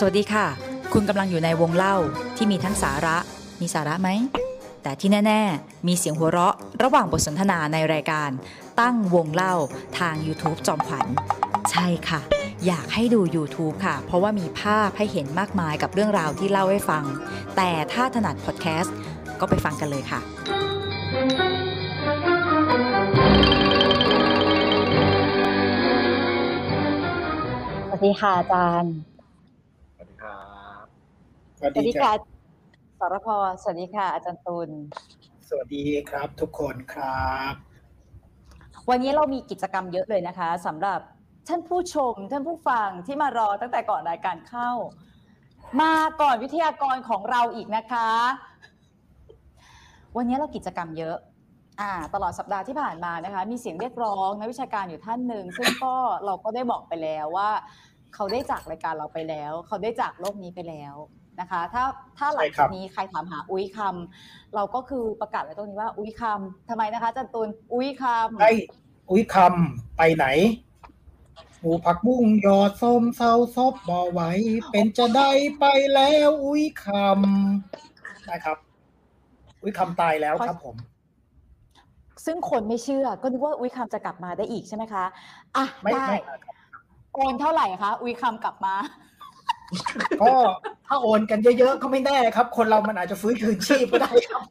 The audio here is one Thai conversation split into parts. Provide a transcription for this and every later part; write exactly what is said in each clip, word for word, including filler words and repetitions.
สวัสดีค่ะคุณกำลังอยู่ในวงเล่าที่มีทั้งสาระมีสาระไหมแต่ที่แน่ๆมีเสียงหัวเราะระหว่างบทสนทนาในรายการตั้งวงเล่าทาง YouTube จอมขวัญใช่ค่ะอยากให้ดู YouTube ค่ะเพราะว่ามีภาพให้เห็นมากมายกับเรื่องราวที่เล่าให้ฟังแต่ถ้าถนัดพอดแคสต์ก็ไปฟังกันเลยค่ะสวัสดีค่ะอาจารย์สวัสดีครับสวัสดีค่ะสรพสวัสดีค่ะอาจารย์ตูนสวัสดีครับทุกคนครับวันนี้เรามีกิจกรรมเยอะเลยนะคะสำหรับท่านผู้ชมท่านผู้ฟังที่มารอตั้งแต่ก่อนรายการเข้ามาก่อนวิทยากรของเราอีกนะคะวันนี้เรากิจกรรมเยอะอ่าตลอดสัปดาห์ที่ผ่านมานะคะมีเสียงเรียกร้องนักวิชาการอยู่ท่านหนึ่งซึ่งก็เราก็ได้บอกไปแล้วว่าเขาได้จากรายการเราไปแล้วเขาได้จากโลกนี้ไปแล้วนะคะถ้าถ้าหลังจากนี้ใครถามหาอุ้ยคำเราก็คือประกาศไว้ตรงนี้ว่าอุ้ยคำทำไมนะคะอาจารย์ตูนอุ้ยคำไปอุ้ยคำไปไหนหมูผักบุ้งยอส้มเซาซบบ่ไหวเป็นจะได้ไปแล้วอุ้ยคำได้ครับอุ้ยคำตายแล้วครับผมซึ่งคนไม่เชื่อก็นึกว่าอุ้ยคำจะกลับมาได้อีกใช่ไหมคะอ่ะได้โอนเท่าไหร่คะอุ้ยคำกลับมาก็ถ้าโอนกันเยอะๆก็ไม่แน่ครับคนเรามันอาจจะฟื้นคืนชีพก็ได้ครับ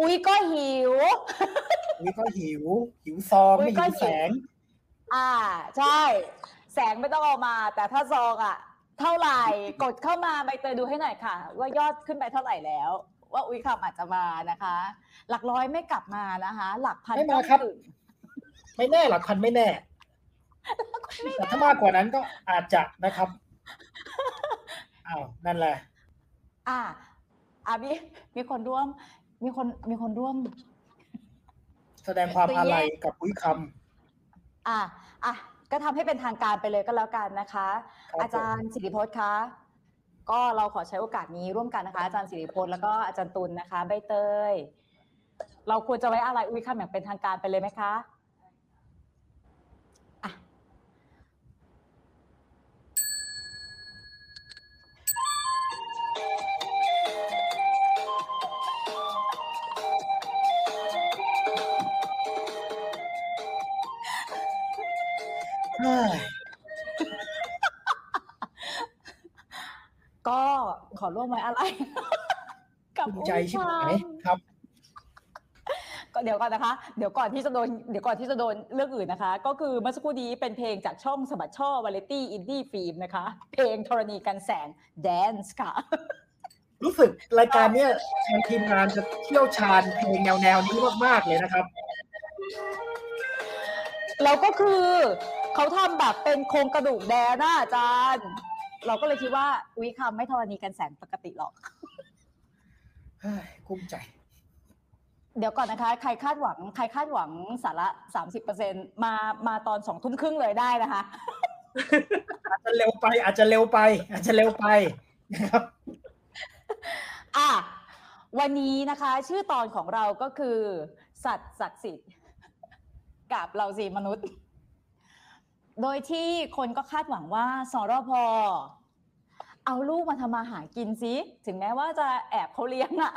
อุ้ยก็หิวอุ้ยก็หิวหิวซองไม่หิวแสงอ่าใช่แสงไม่ต้องออกมาแต่ถ้าซองอ่ะเท่าไหร่กดเข้ามาใบเตยดูให้หน่อยค่ะว่ายอดขึ้นไปเท่าไหร่แล้วว่าอุ้ยคำอาจจะมานะคะหลักร้อยไม่กลับมานะคะหลักพันไม่มาครับไม่แน่หลักพันไม่แน่แต่ถ้ามากกว่านั้นก็อาจจะนะครับอ้าวนั่นแหละอ่าอ่ะมีมีคนร่วมมีคนมีคนร่วมแสดงความอาลัยกับอุ้ยคำอ่ะอ่ะก็ทำให้เป็นทางการไปเลยก็แล้วกันนะคะอาจารย์ศิริพจน์คะก็เราขอใช้โอกาสนี้ร่วมกันนะคะอาจารย์ศิริพจน์แล้วก็อาจารย์ตุลนะคะใบเตยเราควรจะไว้อะไรอุ้ยคำอย่างเป็นทางการไปเลยไหมคะอ่ะก็ขอร่วมไว้อะไรกับอุ้ยคำครับก็เดี๋ยวก่อนนะคะเดี๋ยวก่อนที่จะโดนเดี๋ยวก่อนที่จะโดนเรื่องอื่นนะคะก็คือเมื่อสักครู่นี้เป็นเพลงจากช่องสะบัดช่อวาไรตี้อินดี้ฟิล์มนะคะเพลงธรณีกันแสงแดนซ์ค่ะรู้สึกรายการเนี้ยทีมงานจะเชี่ยวชาญเพลงแนวแนวนี้มากๆเลยนะครับเราก็คือเขาทำแบบเป็นโครงกระดูกแดนนะอาจารย์เราก็เลยคิดว่าอุ้ยคำไม่ธรณีกันแสงปกติหรอกเฮ้ยกุ้มใจเดี๋ยวก่อนนะคะใครคาดหวังใครคาดหวังสาระ สามสิบเปอร์เซ็นต์ มามาตอน สองทุ่มครึ่งเลยได้นะคะอาจจะเร็วไปอาจจะเร็วไปอาจจะเร็วไปนะครับอ่ะวันนี้นะคะชื่อตอนของเราก็คือสัตว์ศักดิ์สิทธิ์กับเราสิมนุษย์โดยที่คนก็คาดหวังว่าสรพ.เอาลูกมาทำมาหากินสิถึงแม้ว่าจะแอบเขาเลี้ยงอะ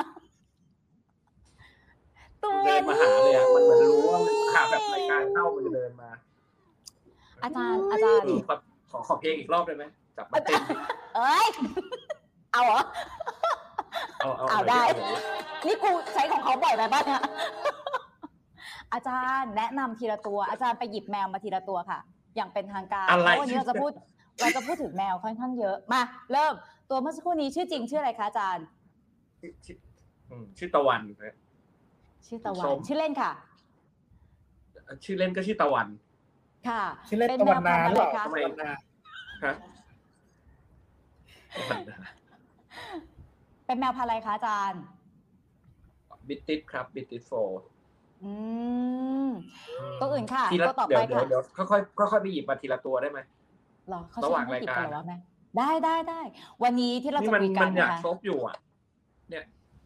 ตัวนี้เดินมาหาเลยอะมันเหมือนรู้ว่ามันขาแบบรายการเข้ามันเดินมาอาจารย์อาจารย์ขอขอเพลงอีกรอบได้ไหมจับมาเต้นเอ้ยเอาเหรอเอาเอาได้นี่กูใช้ของเขาบ่อยไปบ้างนะอาจารย์แนะนำทีละตัวอาจารย์ไปหยิบแมวมาทีละตัวค่ะอย่างเป็นทางการเพราะวันนี้เราจะพูดเราจะพูดถึงแมวค่อนข้างเยอะมาเริ่มตัวเมื่อสักครู่นี้ชื่อจริงชื่ออะไรคะอาจารย์ชื่อตะวันครับชื่อตะวันชื่อเล่นค่ะชื่อเล่นก็ชื่อตะวันค่ะชื่อเล่นตะวันนาหรือเปล่าตะวันนาฮะเป็นแมวพันธุ์อะไรคะอาจารย์บิตติสครับบิตติสโฟอืมตัวอื่นค่ะตัวต่อไปค่ะเดี๋ยวค่อยๆค่อยๆไปหยิบมาทีละตัวได้ไหมหรอระหว่างรายการได้ได้ได้วันนี้ที่เราจะคุยกันนะคะมันอยากซบอยู่อ่ะเนี่ย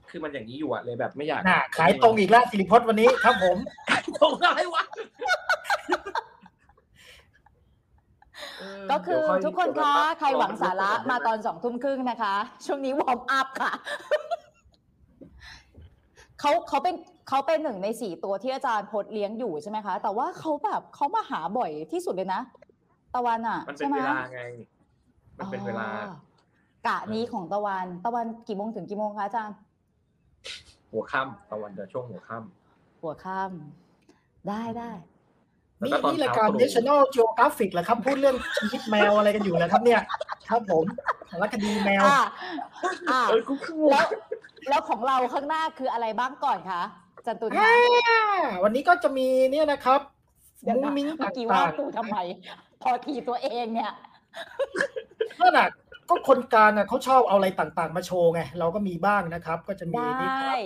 คือมันอย่างนี้อยู่อ่ะเลยแบบไม่อยากขายตรงอีกแล้วศิริพจน์วันนี้ครับผมตรงอะไรวะ ก็คือทุกคนคะใครหวังสาระมาตอนสองทุ่มครึ่งนะคะช่วงนี้วอร์มอัพค่ะเขาเขาเป็นเขาเป็นหนึ่งในสี่ตัวที่อาจารย์พดเลี้ยงอยู่ใช่ไหมคะแต่ว่าเขาแบบเขามาหาบ่อยที่สุดเลยนะตะวันอ่ะมันเป็นเวลาไงมันเป็นเวลากะนี้ของตะวันตะวันกี่โมงถึงกี่โมงคะอาจารย์หัวค่ำตะวันจะช่วงหัวค่ำหัวค่ำได้ได้นี่นี่รายการ National Geographic เหรอครับพูดเรื่องชีวิตแมวอะไรกันอยู่นะครับเนี่ยครับผมสารคดีแมวแล้วแล้วของเราข้างหน้าคืออะไรบ้างก่อนคะจันตุนวันนี้ก็จะมีเนี่ยนะครับมุ้งมิ้งต่างๆกี่ว่ากูทำไมพอทีตัวเองเนี่ยนั่นแหละก็คนการน่ะเขาชอบเอาอะไรต่างๆมาโชว์ไงเราก็มีบ้างนะครับก็จะมีนี่ครับ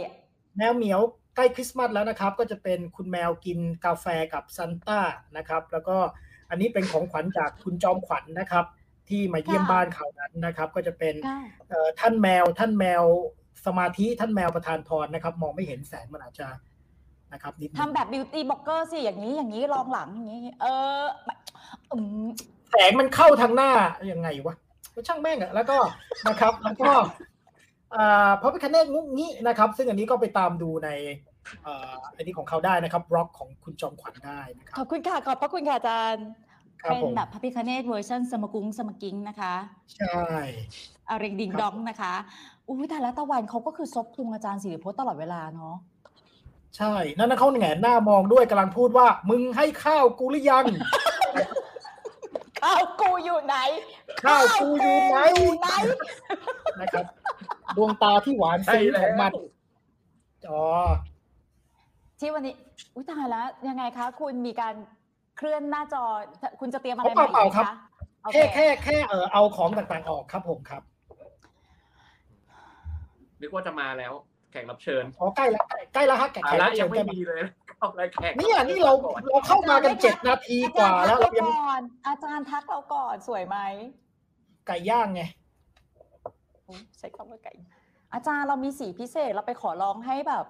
แมวเหมียวใกล้คริสต์มาสแล้วนะครับก็จะเป็นคุณแมวกินกาแฟกับซันต้านะครับแล้วก็อันนี้เป็นของขวัญจากคุณจอมขวัญ น, นะครับที่มาเยี่ยมบ้านเขานั้นนะครับก็จะเป็นท่านแมวท่านแมวสมาธิท่านแมวประธานพรนะครับมองไม่เห็นแสงมันอาจจะนะครับทำแบบบิวตี้บล็อกเกอร์สิอย่างนี้อย่างนี้รองหลังอย่างนี้เออแสงมันเข้าทางหน้ายังไงวะช่างแม่งอะแล้วก็นะครับแล้วก็พระพิฆเนศงุกงี้นะครับซึ่งอันนี้ก็ไปตามดูในอันนี้ของเขาได้นะครับบล็อกของคุณจอมขวัญได้นะครับขอบคุณค่ะขอบพระคุณค่ะอาจารย์เป็นแบบพระพิฆเนศเวอร์ชันสมกุ้งสมกิ้งนะคะใช่อาริงดิงดองนะคะอุ้ยแต่ละตะวันเขาก็คือซบพุงอาจารย์ศิริพจน์ตลอดเวลาเนาะใช่นั่นเขาแหงหน้ามองด้วยกำลังพูดว่ามึงให้ข้าวกูหรือยังข้าวกูอยู่ไหนข้าวกูอยู่ไหนนะครับดวงตาที่หวานซึ้งของมันอ๋อที่วันนี้อุ้ยตายแล้วยังไงคะคุณมีการเคลื่อนหน้าจอคุณจะเตรียมอะไรมาอีกคะแค่แค่แค่เออเอาของต่างๆออกครับผมครับนึกว่าจะมาแล้วแขกรับเชิญอ๋อใกล้แล้วใกล้แล้วฮะแขกรับเชิญยังไม่มีเลยเข้าอะไรแขกเนี่ยนี่เราเราเข้ามากันเจ็ดนาทีกว่าแล้วเรายังอาจารย์ทักเราก่อนสวยไหมไก่ย่างไงใช้คำว่าไก่อาจารย์เรามีสีพิเศษเราไปขอร้องให้แบบ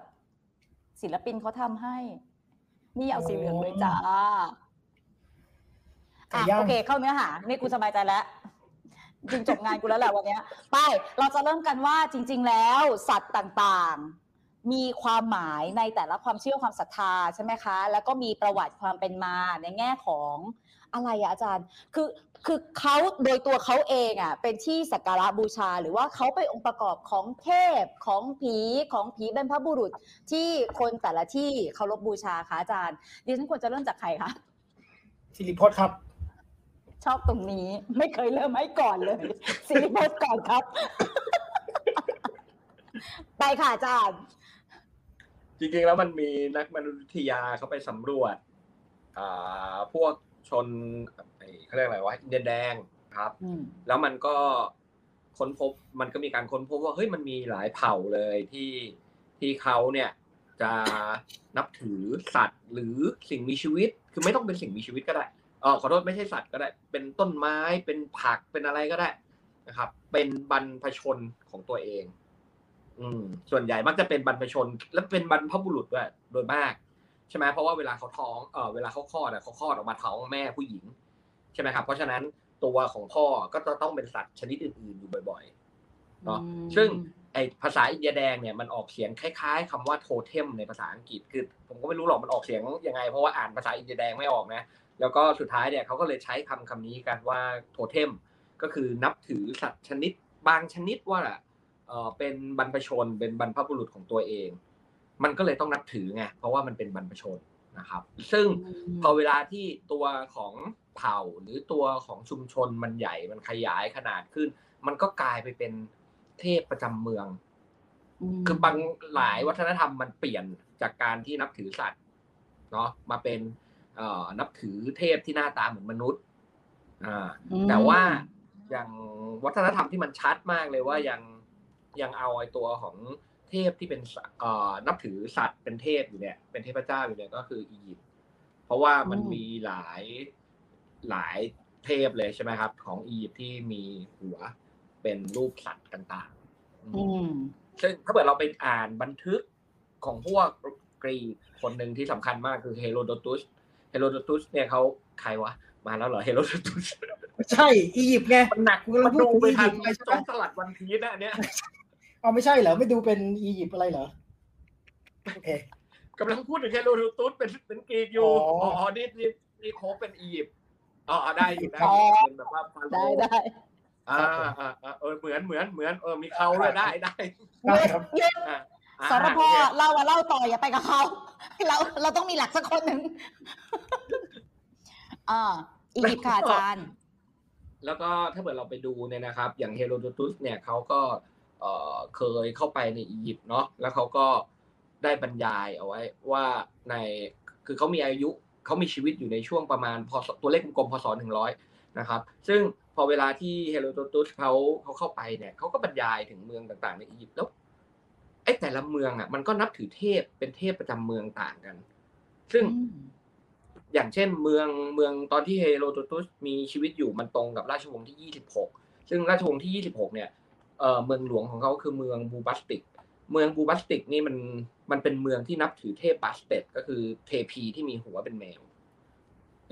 ศิลปินเขาทำให้นี่เอาสีเหลืองเลยจ้าอ่ะโอเคเข้าเนื้อหานี่กูสบายใจแล้วจริงจบงานกูแล้วแหละวันนี้ไปเราจะเริ่มกันว่าจริงๆแล้วสัตว์ต่างๆมีความหมายในแต่ละความเชื่อความศรัทธาใช่ไหมคะแล้วก็มีประวัติความเป็นมาในแง่ของอะไรอะอาจารย์คือคือเขาโดยตัวเขาเองอะเป็นที่สักการะบูชาหรือว่าเขาไปองค์ประกอบของเทพของผีของผีบรรพบุรุษที่คนแต่ละที่เคารพบูชาคะอาจารย์ดิฉันควรจะเริ่มจากใครคะศิริพจน์ครับชอบตรงนี้ไม่เคยเริ่มให้ก่อนเลยศิริพจน์ก่อนครับไปค่ะอาจารย์จริงๆแล้วมันมีนักมนุษยวิทยาเขาไปสำรวจอ่าพวกชนเขาเรียกอะไรวะอินเดียนแดงครับแล้วมันก็ค้นพบมันก็มีการค้นพบว่าเฮ้ยมันมีหลายเผ่าเลยที่ที่เขาเนี่ยจะนับถือสัตว์หรือสิ่งมีชีวิตคือไม่ต้องเป็นสิ่งมีชีวิตก็ได้เออขอโทษไม่ใช่สัตว์ก็ได้เป็นต้นไม้เป็นผักเป็นอะไรก็ได้นะครับเป็นบรรพชนของตัวเองอืมส่วนใหญ่มักจะเป็นบรรพชนและเป็นบรรพบุรุษด้วยโดยมากใช่ไหมเพราะว่าเวลาเขาท้องเออเวลาเขาคลอดอ่ะเขาคลอดออกมาท้องแม่ผู้หญิงใช่ไหมครับเพราะฉะนั้นตัวของพ่อก็จะต้องเป็นสัตว์ชนิดอื่นๆอยู่บ่อยๆเนาะซึ่งไอภาษาอินเดียแดงเนี่ยมันออกเสียงคล้ายๆคำว่าโทเทมในภาษาอังกฤษคือผมก็ไม่รู้หรอกมันออกเสียงยังไงเพราะว่าอ่านภาษาอินเดียแดงไม่ออกนะแล้วก็สุดท้ายเนี่ยเขาก็เลยใช้คำคำนี้กันว่าโทเทมก็คือนับถือสัตว์ชนิดบางชนิดว่าเออเป็นบรรพชนเป็นบรรพบุรุษของตัวเองมันก็เลยต้องนับถือไงเพราะว่ามันเป็นบรรพชนนะครับซึ่งพอเวลาที่ตัวของเผ่าหรือตัวของชุมชนมันใหญ่มันขยายขนาดขึ้นมันก็กลายไปเป็นเทพประจำเมืองคือบางหลายวัฒนธรรมมันเปลี่ยนจากการที่นับถือสัตว์เนาะมาเป็นนับถือเทพที่หน้าตาเหมือนมนุษย์แต่ว่าอย่างวัฒนธรรมที่มันชัดมากเลยว่ายังยังเอาไอ้ตัวของเทพที่เป็นนับถือสัตว์เป็นเทพอยู่เนี่ยเป็นเทพเจ้าอยู่เนี่ยก็คืออียิปต์เพราะว่ามันมีหลายหลายเทพเลยใช่ไหมครับของอียิปต์ที่มีหัวเป็นรูปสัตว์ต่างๆซึ่งถ้าเกิดเราไปอ่านบันทึกของพวกกรีกคนหนึ่งที่สำคัญมากคือเฮโรโดตุสเฮโรโดตุสเนี่ยเขาใครวะ มาแล้วเหรอเฮโรสตูสใช่อียิปต์ไงมันหนักกูมันดูไปทางจงสลัดวันพีซนะอันเนี้ยเอาไม่ใช่เหรอไม่ดูเป็นอียิปต์อะไรเหรอโอเคกำลังพูดถึงเฮโรสตูสเป็นเป็นกรีกอยู่อ๋อนี่นี่นี่โคเป็นอียิปต์อ๋อได้อยู่ได้เป็นแบบว่าได้ได้อ่าอ่าเออเหมือนเหมือนเหมือนเออมีเขาด้วยได้ได้สารพอเราอะเล่าต่ออย่าไปกับเขาเราเราต้องมีหลักสักคนหนึ่งอ่าอียิปต์ค่ะอาจารย์แล้วก็ถ้าเกิดเราไปดูเนี่ยนะครับอย่างเฮโรโดตุสเนี่ยเขาก็เอ่อเคยเข้าไปในอียิปต์เนาะแล้วเขาก็ได้บรรยายเอาไว้ว่าในคือเขามีอายุเขามีชีวิตอยู่ในช่วงประมาณพศตัวเลขกลมๆพศหนึ่งร้อยนะครับซึ่งพอเวลาที่เฮโรโดตุสเขาเขาเข้าไปเนี่ยเขาก็บรรยายถึงเมืองต่างๆในอียิปต์แล้วไอ้แต่ละเมืองอ่ะมันก็นับถือเทพเป็นเทพประจำเมืองต่างกันซึ่งอย่างเช่นเมืองเมืองตอนที่เฮโรโดตุสมีชีวิตอยู่มันตรงกับราชวงศ์ที่ยี่สิบหกซึ่งราชวงศ์ที่ยี่สิบหกเนี่ยเอ่อเมืองหลวงของเขาคือเมืองบูบัสติกเมืองบูบัสติกนี่มันมันเป็นเมืองที่นับถือเทพบัสเตดก็คือเทพีที่มีหัวเป็นแมว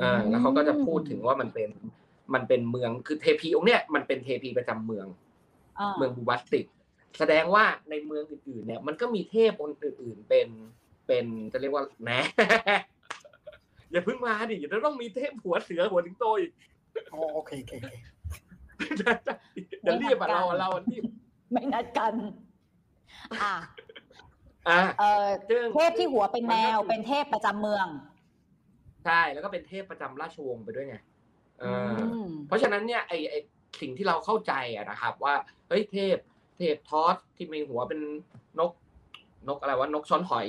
อ่าแล้วเขาก็จะพูดถึงว่ามันเป็นมันเป็นเมืองคือเทพีองค์เนี้ยมันเป็นเทพีประจำเมืองเมืองบูบัสติกแสดงว่าในเมืองอื่นๆเนี่ยมันก็มีเทพองค์อื่นๆเป็นเป็นจะเรียกว่าแหมอย่าเพิ่งมาดิจะต้องมีเทพหัวเสือหัวสิงโตอีกอ๋อโอเคโอเคเดี๋ยวรีบอ่ะเราเรารีบไม่นัดกันอ่ะอ่ะเทพที่หัวเป็นแมวเป็นเทพประจำเมืองใช่แล้วก็เป็นเทพประจำราชวงศ์ไปด้วยไงเออเพราะฉะนั้นเนี่ยไอไอสิ่งที่เราเข้าใจอะนะครับว่าเฮ้ยเทพเทพทอสที่มีหัวเป็นนกนกอะไรวะนกช้อนหอย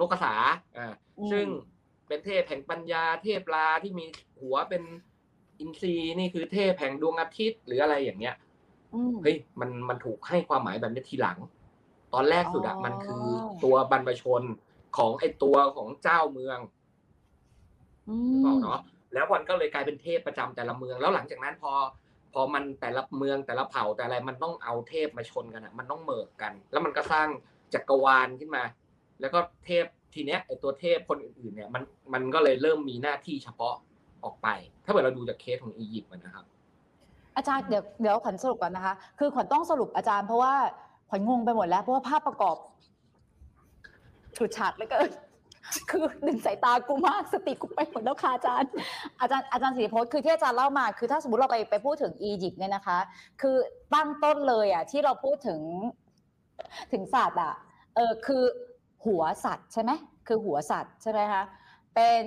นกกระสาอ่าซึ่งเป็นเทพแห่งปัญญาเทพลาที่มีหัวเป็นอินทรีนี่คือเทพแห่งดวงอาทิตย์หรืออะไรอย่างเงี้ยเฮ้ยมันมันถูกให้ความหมายแบบนี้ทีหลังตอนแรกสุดอะมันคือตัวบรรพชนของไอตัวของเจ้าเมืองบอกเนาะแล้วมันก็เลยกลายเป็นเทพประจำแต่ละเมืองแล้วหลังจากนั้นพอพอมันแต่ละเมืองแต่ละเผ่าแต่อะไรมันต้องเอาเทพมาชนกันอะมันต้องเมิกกันแล้วมันก็สร้างจักรวาลขึ้นมาแล้วก็เทพทีเนี้ยไอตัวเทพคนอื่นๆเนี่ยมันมันก็เลยเริ่มมีหน้าที่เฉพาะออกไปถ้าเกิดเราดูจากเคสของอียิปต์นะครับอาจารย์เดี๋ยวเดี๋ยวขวัญสรุปก่อนนะคะคือขวัญต้องสรุปอาจารย์เพราะว่าขวัญงงไปหมดแล้วเพราะว่าภาพประกอบถูกฉากแล้วก็คือดึงสายตากูมากสติกูไปหมดแล้วค่ะอาจารย์อาจารย์อาจารย์ศิริพจน์คือที่อาจารย์เล่ามาคือถ้าสมมติเราไปไปพูดถึงอียิปต์เนี่ยนะคะคือตั้งต้นเลยอ่ะที่เราพูดถึงถึงสัตว์อ่ะเออคือหัวสัตว์ใช่ไหมคือหัวสัตว์ใช่ไหมคะเป็น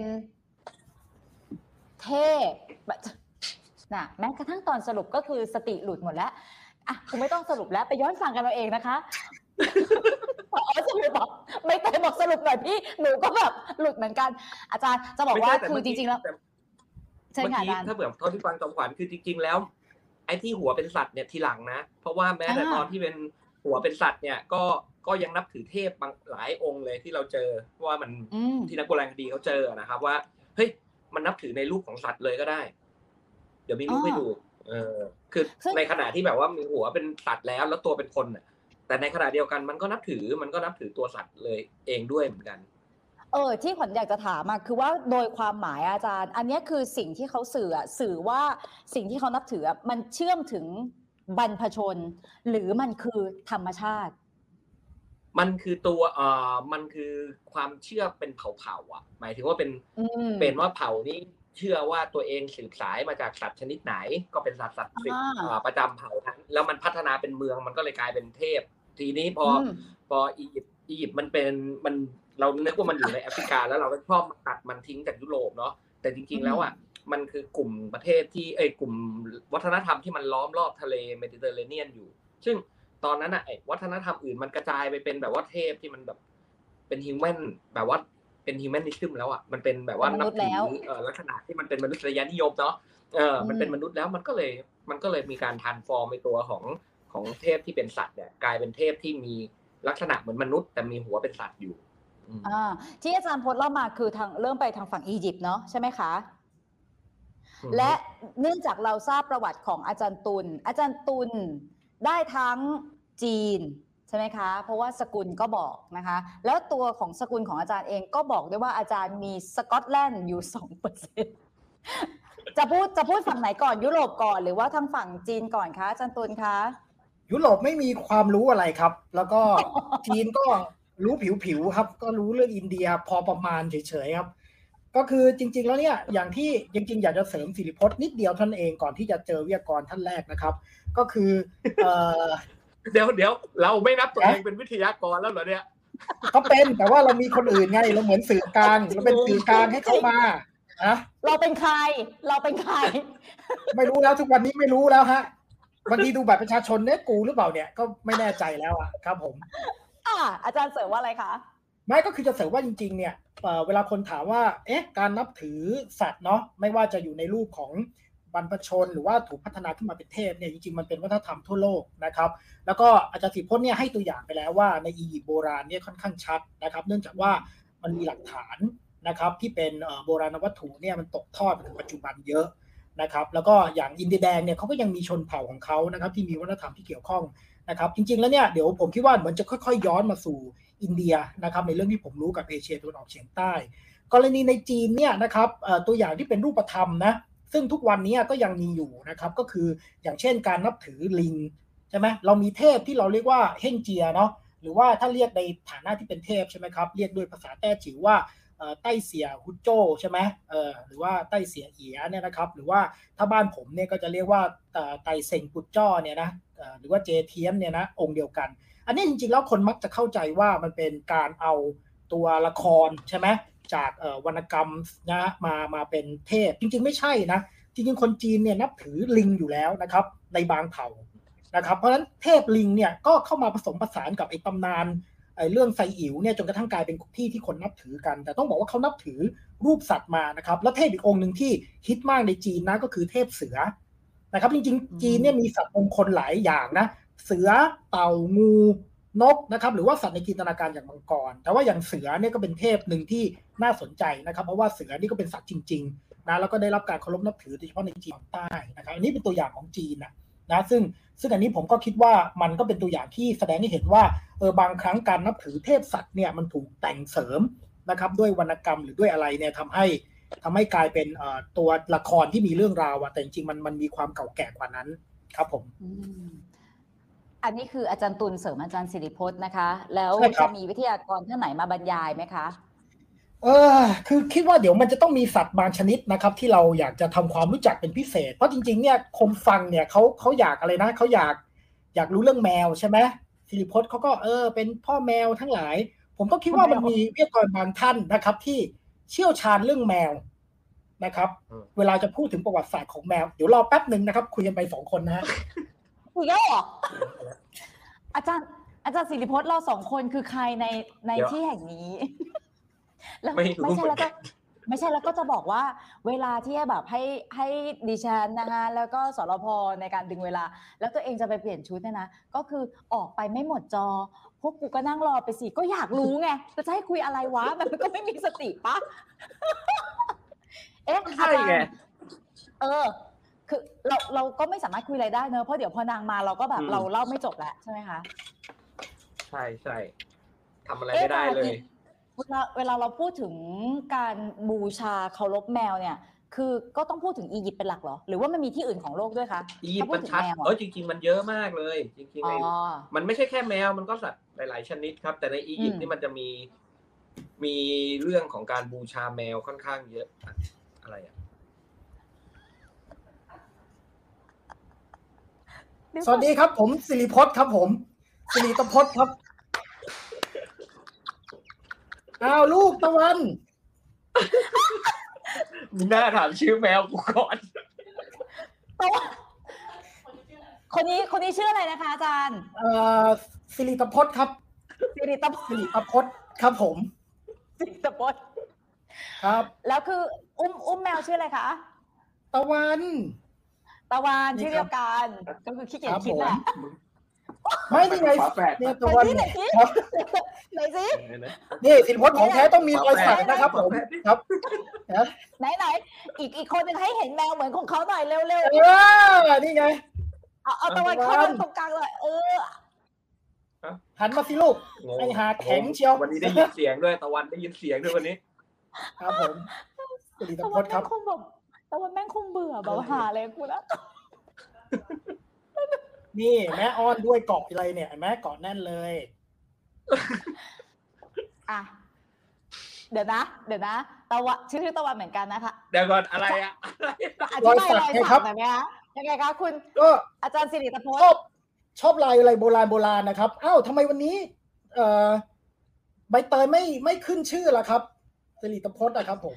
เทพนะแม้กระทั่งตอนสรุปก็คือสติหลุดหมดแล้วอ่ะคุณไม่ต้องสรุปแล้วไปย้อนฟังกันเราเองนะคะพอสรุปบอกไม่แต่บอกสรุปหน่อยพี่หนูก็แบบหลุดเหมือนกันอาจารย์จะบอกว่าคือจริงๆแล้วเมื่อกี้ถ้าเบื่อตอนที่ฟังจอมขวัญคือจริงๆแล้วไอ้ที่หัวเป็นสัตว์เนี่ยทีหลังนะเพราะว่าแม้แต่ตอนที่เป็นหัวเป็นสัตว์เนี่ยก็ก็ยังนับถือเทพบางหลายองค์เลยที่เราเจอว่ามันที่นักโบราณคดีเขาเจอนะครับว่าเฮ้ยมันนับถือในรูปของสัตว์เลยก็ได้เดี๋ยวมีรูปให้ดูเออคือในขณะที่แบบว่ามีหัวเป็นสัตว์แล้วแล้วตัวเป็นคนน่ะแต่ในขณะเดียวกันมันก็นับถือมันก็นับถือตัวสัตว์เลยเองด้วยเหมือนกันเออที่ขวัญอยากจะถามอ่ะคือว่าโดยความหมายอาจารย์อันนี้คือสิ่งที่เขาสื่อสื่อว่าสิ่งที่เขานับถือมันเชื่อมถึงบรรพชนหรือมันคือธรรมชาติมันคือตัวเอ่อมันคือความเชื่อเป็นเผ่าๆอ่ะหมายถึงว่าเป็นเป็นว่าเผ่านี้เชื่อว่าตัวเองสืบสายมาจากสัตว์ชนิดไหนก็เป็นสัตว์ศักดิ์สิทธิ์ประจำเผ่านั้นแล้วมันพัฒนาเป็นเมืองมันก็เลยกลายเป็นเทพทีนี้พอพออียิปต์อียิปต์มันเป็นมันเรานึกว่ามันอยู่ในแอฟริกาแล้วเราก็ชอบตัดมันทิ้งจากยุโรปเนาะแต่จริงๆแล้วอ่ะมันคือกลุ่มประเทศที่เอ้ยกลุ่มวัฒนธรรมที่มันล้อมรอบทะเลเมดิเตอร์เรเนียนอยู่ซึ่งตอนนั้นอ่ะวัฒนธรรมอื่นมันกระจายไปเป็นแบบว่าเทพที่มันแบบเป็นฮิวแมนแบบว่าเป็นฮิวแมนนิซึมแล้วอ่ะมันเป็นแบบว่านับถือเอ่อลักษณะที่มันเป็นมนุษยนิยมเนาะเออมันเป็นมนุษย์แล้วมันก็เลยมันก็เลยมีการทรานส์ฟอร์มในตัวของของเทพที่เป็นสัตว์เนี่ยกลายเป็นเทพที่มีลักษณะเหมือนมนุษย์แต่มีหัวเป็นสัตว์อยู่อ่าที่อาจารย์พจน์เล่ามาคือทางเริ่มไปทางฝั่งอียิปต์เนาะใช่ไหมคะและเนื่องจากเราทราบประวัติของอาจารย์ตุลอาจารย์ตุลได้ทั้งจีนใช่ไหมคะเพราะว่าสกุลก็บอกนะคะแล้วตัวของสกุลของอาจารย์เองก็บอกด้วยว่าอาจารย์มีสกอตแลนด์อยู่ สองเปอร์เซ็นต์ จะพูดจะพูดฝั่งไหนก่อนยุโรปก่อนหรือว่าทางฝั่งจีนก่อนคะอาจารย์ตุลคะยุโรปไม่มีความรู้อะไรครับแล้วก็จีนก็รู้ผิวๆครับก็รู้เรื่องอินเดียพอประมาณเฉยๆครับก็คือจริงๆแล้วเนี่ยอย่างที่จริงๆอยากจะเสริมศิริพจน์นิดเดียวท่านเองก่อนที่จะเจอวิทยากรท่านแรกนะครับก็คือเอ่อเดี๋ยวเดี๋ยวเราไม่นับตัวเองเป็นวิทยากรแล้วเหรอเนี่ยเขาเป็นแต่ว่าเรามีคนอื่นไงเราเหมือนสื่อกลางเราเป็นสื่อกลางให้เขามานะเราเป็นใครเราเป็นใครไม่รู้แล้วทุกวันนี้ไม่รู้แล้วฮะบางทีดูบัตรประชาชนเนี่ยกูหรือเปล่าเนี่ยก็ไม่แน่ใจแล้วอ่ะครับผมอ่าอาจารย์เสริมว่าอะไรคะไม่ก็คือจะเสริมว่าจริงๆเนี่ยเวลาคนถามว่าเอ๊ะการนับถือสัตว์เนาะไม่ว่าจะอยู่ในรูปของบรรพชนหรือว่าถูกพัฒนาขึ้นมาเป็นเทพเนี่ยจริงๆมันเป็นวัฒนธรรมทั่วโลกนะครับแล้วก็อาจารย์ศิริพจน์เนี่ยให้ตัวอย่างไปแล้วว่าในอียิปต์โบราณเนี่ยค่อนข้างชัดนะครับเนื่องจากว่ามันมีหลักฐานนะครับที่เป็นโบราณวัตถุเนี่ยมันตกทอดมาถึงปัจจุบันเยอะนะครับแล้วก็อย่างอินเดียแดงเนี่ยเขาก็ยังมีชนเผ่าของเขานะครับที่มีวัฒนธรรมที่เกี่ยวข้องนะครับจริงๆแล้วเนี่ยเดี๋ยวผมคิดว่ามันจะค่อยๆย้อนมาสู่อินเดียนะครับในเรื่องที่ผมรู้กับเอเชียตะวันออกเฉียงใต้กรณีในจีนเนี่ยนะครับตัวอย่างที่เป็นรูปธรรมนะซึ่งทุกวันนี้ก็ยังมีอยู่นะครับก็คืออย่างเช่นการนับถือลิงใช่ไหมเรามีเทพที่เราเรียกว่าเฮ่งเจียเนาะหรือว่าถ้าเรียกในฐานะที่เป็นเทพใช่ไหมครับเรียกด้วยภาษาแต้จิ๋วว่าไต้เสียฮุโจ้ใช่ไหมเออหรือว่าไต้เสียเอียเนี่ยนะครับหรือว่าถ้าบ้านผมเนี่ยก็จะเรียกว่าไต้เซ็งปุจจ้อเนี่ยนะหรือว่าเจเทียมเนี่ยนะองค์เดียวกันอันนี้จริงๆแล้วคนมักจะเข้าใจว่ามันเป็นการเอาตัวละครใช่ไหมจากวรรณกรรมนะมามาเป็นเทพจริงๆไม่ใช่นะจริงๆคนจีนเนี่ยนับถือลิงอยู่แล้วนะครับในบางเผ่านะครับเพราะฉะนั้นเทพลิงเนี่ยก็เข้ามาผสมผสานกับไอ้ตำนานไอ้เรื่องไซอิ๋วเนี่ยจนกระทั่งกลายเป็นที่ที่คนนับถือกันแต่ต้องบอกว่าเขานับถือรูปสัตว์มานะครับแล้วเทพอีกองค์หนึ่งที่ฮิตมากในจีนนะก็คือเทพเสือนะครับจริงๆจีนเนี่ยมีสัตว์มงคลหลายอย่างนะเสือเต่างูนกนะครับหรือว่าสัตว์ในจินตนาการอย่างมังกรแต่ว่าอย่างเสือเนี่ยก็เป็นเทพหนึ่งที่น่าสนใจนะครับเพราะว่าเสือนี่ก็เป็นสัตว์จริงๆนะแล้วก็ได้รับการเคารพนับถือโดยเฉพาะในจีนใต้นะครับอันนี้เป็นตัวอย่างของจีนนะนะซึ่งซึ่งอันนี้ผมก็คิดว่ามันก็เป็นตัวอย่างที่แสดงให้เห็นว่าเออบางครั้งการนับถือเทพสัตว์เนี่ยมันถูกแต่งเสริมนะครับด้วยวรรณกรรมหรือด้วยอะไรเนี่ยทำให้ทำให้กลายเป็นตัวละครที่มีเรื่องราวอะแต่จริงๆมันมันมีความเก่าแก่กว่านั้นครับผมอันนี้คืออาจารย์ตุลเสริมอาจารย์ศิริพจน์นะคะแล้วจะมีวิทยากรท่านไหนมาบรรยายไหมคะเออคือคิดว่าเดี๋ยวมันจะต้องมีสัตว์บางชนิดนะครับที่เราอยากจะทำความรู้จักเป็นพิเศษเพราะจริงๆเนี่ยคนฟังเนี่ยเขาเขาอยากอะไรนะเขาอยากอยากรู้เรื่องแมวใช่ไหมศิริพจน์เขาก็เออเป็นพ่อแมวทั้งหลายผมก็คิดว่ามันมีวิทยากรบางท่านนะครับที่เชี่ยวชาญเรื่องแมวนะครับเวลาจะพูดถึงประวัติศาสตร์ของแมวเดี๋ยวรอแป๊บนึงนะครับคุยกันไปสองคนนะฮะคุยแล้วเหรออาจารย์อาจารย์ศิริพจน์เราสองคนคือใครในในที่แห่งนี้แล้วไม่ใช่แล้วก็ไม่ใช่แล้วก็จะบอกว่าเวลาที่แบบให้ให้ดิฉันนะคะแล้วก็สรพในการดึงเวลาแล้วตัวเองจะไปเปลี่ยนชุดเนี่ยนะก็คือออกไปไม่หมดจอพวกกูก็นั่งรอไปสิก็อยากรู้ไงจะให้คุยอะไรวะมันก็ไม่มีสติปะเอ๊ะใช่ไงเออคือเราเราก็ไม่สามารถคุยอะไรได้เนอะเพราะเดี๋ยวพอนางมาเราก็แบบเราเล่าไม่จบแล้วใช่ไหมคะใช่ใช่ทำอะไรไม่ได้เลยเวลาเวลาเราพูดถึงการบูชาเคารพแมวเนี่ยคือก็ต้องพูดถึงอียิปต์เป็นหลักเหรอหรือว่ามันมีที่อื่นของโลกด้วยคะอียิปต์มันชัดเออจริงๆมันเยอะมากเลยจริงๆมันไม่ใช่แค่แมวมันก็สัตว์หลายๆชนิดครับแต่ในอียิปต์นี่มันจะมีมีเรื่องของการบูชาแมวค่อนข้างเยอะอะไรอ่ะสวัสดีครับผมศิริพจน์ครับผมศิริตพจน์ครับอ้าวลูกตะวันมีหน้าถามชื่อแมวกูก่อนตะวันคนนี้คนนี้ชื่ออะไรนะคะอาจารย์เอ่อศิริตพจน์ครับศิริตพจน์ศิริตพจน์ครับผมศิริตพจน์ครับแล้วคืออุ้มอุ้มแมวชื่ออะไรคะตะวันตะวันชื่อเดียวกันก็คือขี้เกียจคิดแหละไม่ได้ไงเนี่ยตะวันไหนสิไหนสินี่ศิริพจน์ของแท้ต้องมีรอยสักนะครับผมครับไหนไหนอีกอีกคนหนึ่งให้เห็นแมวเหมือนของเขาหน่อยเร็วเร็วเออนี่ไงเอาเอาตะวันเข้ามาตรงกลางเลยเออหันมาสิลูกไอหาแข็งเชียววันนี้ได้ยินเสียงด้วยตะวันได้ยินเสียงด้วยวันนี้ครับผมศิริพจน์ครับ แต่ว่าแม่งคงเบื่อแบบหาอะไรกูแล้วนี่แม่อ้อนด้วยเกาะอะไรเนี่ยแม่เกาะแน่นเลยอ่ะเดี๋ยวนะเดี๋ยวนะตะวันชื่อตะวันเหมือนกันนะคะเดี๋ยวก่อนอะไรอ่ะอธิบายรอยสักหน่อยไหมคะยังไงคะคุณก็อาจารย์สิริตะพงศ์ชอบชอบลายอะไรโบราณโบราณนะครับอ้าวทำไมวันนี้เอ่อใบเตยไม่ไม่ขึ้นชื่อล่ะครับสิริตะพงศ์นะครับผม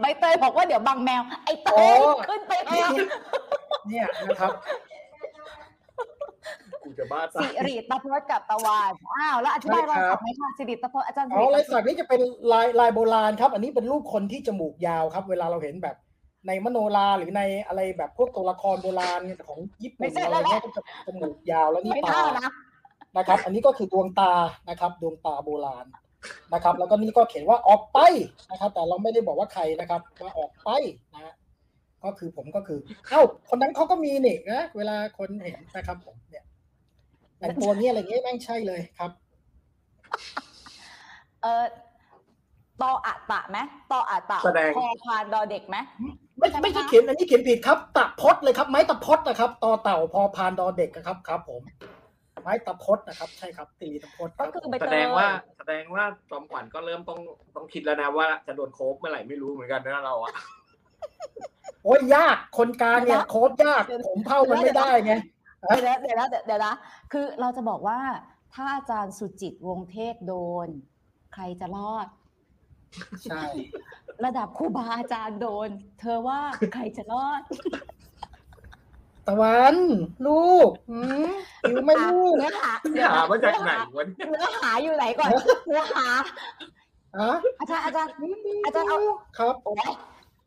ใบเตยบอกว่าเดี๋ยวบังแมวไอ้เตยขึ้นไปแล้วเนี่ยนะครับสิริตะพงศ์กับตะวันอ้าวแล้วอธิบายรอยสักไหมคะสิริตะพงศ์อาจารย์อ๋อลายสักนี่จะเป็นลายลายโบราณครับอันนี้เป็นรูปคนที่จมูกยาวครับเวลาเราเห็นแบบในมโนราหรือในอะไรแบบพวกตัวละครโบราณของญี่ปุ่นอะไรเนี่ยจะจมูกยาวแล้วนี่ตานะครับอันนี้ก็คือดวงตานะครับดวงตาโบราณนะครับแล้วก็นี่ก็เขียนว่าออกไปนะครับแต่เราไม่ได้บอกว่าใครนะครับว่าออกไปนะก็คือผมก็คือเอ้าคนนั้นเขาก็มีนี่นะเวลาคนเห็นนะครับผมเนี่ยแต่ตัวนี้อะไรเงี้ยไม่ใช่เลยครับเออตออะตะไหมตออะตะพอพานดอเด็กไหมไม่ไม่ใช่เขียนอันนี้เขียนผิดครับตะพดเลยครับไม้ตะพดนะครับตอเต่าพอพานดอเด็กนะครับครับผมไม้ตะพดนะครับใช่ครับตีตะพดก็คือแสดงว่าแสดงว่าจอมขวัญก็เริ่มต้องต้องคิดแล้วนะว่าจะโดนโคบเมื่อไหร่ไม่รู้เหมือนกันนะเราอะโอ้ยยากคนกลางเนี่ยโคบยากผมเผ่ามันไม่ได้ไงเดี๋ยวนะเดี๋ยวนะเดี๋ยวนะคือเราจะบอกว่าถ้าอาจารย์สุจิตวงเทศโดนใครจะรอดใช่ระดับครูบาอาจารย์โดนเธอว่าใครจะรอดตะวันลูกอืมอยู่ไม่ลูกเนื้อหาเนื้อหามาจากไหนวะเนื้อหาอยู่ไหนก่อนเนื้อหาอ๋ออาจารย์อาจารย์อาจารย์เอาครับโอ้ย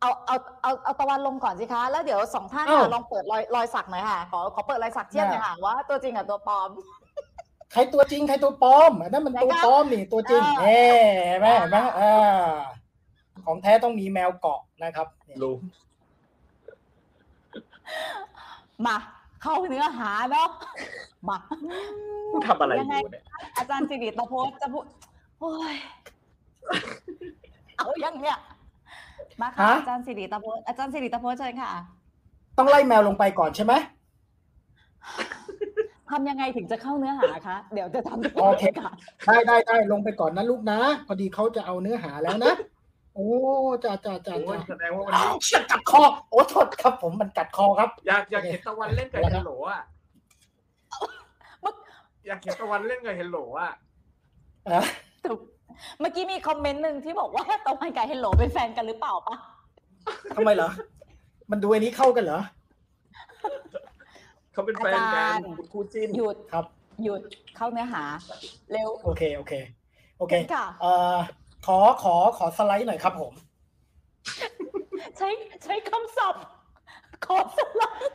เอาเอาเอาเอาตะวันลงก่อนสิคะแล้วเดี๋ยวสองท่านลองเปิดรอยรอยสักหน่อยค่ะขอขอเปิดรอยสักเทียบหน่อยค่ะว่าตัวจริงกับตัวปลอมใครตัวจริงใครตัวปลอมนั่นมันตัวปลอมนี่ตัวจริงแหมแหมแหมอ่าของแท้ต้องมีแมวเกาะนะครับลูกมาเข้าเนื้อหาเนาะมาทำอะไรอยู่เนี่ยอาจารย์สิริตะพงศ์จะพูดโอ้ยเอายังเนี่ยมาค่ะอาจารย์สิริตะพงศ์อาจารย์สิริตะพงศ์เชิญค่ะต้องไล่แมวลงไปก่อนใช่ไหมทำยังไงถึงจะเข้าเนื้อหาคะเดี๋ยวจะทำโอเคค่ะได้ได้ได้ลงไปก่อนนะลูกนะพอดีเขาจะเอาเนื้อหาแล้วนะโอ้จ่าจ่าจ่าแสดงว่าวันนี้เชือกกัดคอโอ้โทษครับผมมันกัดคอครับอยากอยากเห็นตะวันเล่นกับเฮลโหลอ่ะอยากเห็นตะวันเล่นกับเฮลโหลอ่ะเมื่อกี้มีคอมเมนต์หนึ่งที่บอกว่าตะวันกับเฮลโหลเป็นแฟนกันหรือเปล่าปะทำไมเหรอมันดูอันนี้เข้ากันเหรอเขาเป็นแฟนกันคุณคู่จิ้นหยุดครับหยุดเข้าเนื้อหาเร็วโอเคโอเคโอเคเอ่อขอขอขอสไลด์หน่อยครับผมใช้ใช้คำศัพท์ขอสไลด์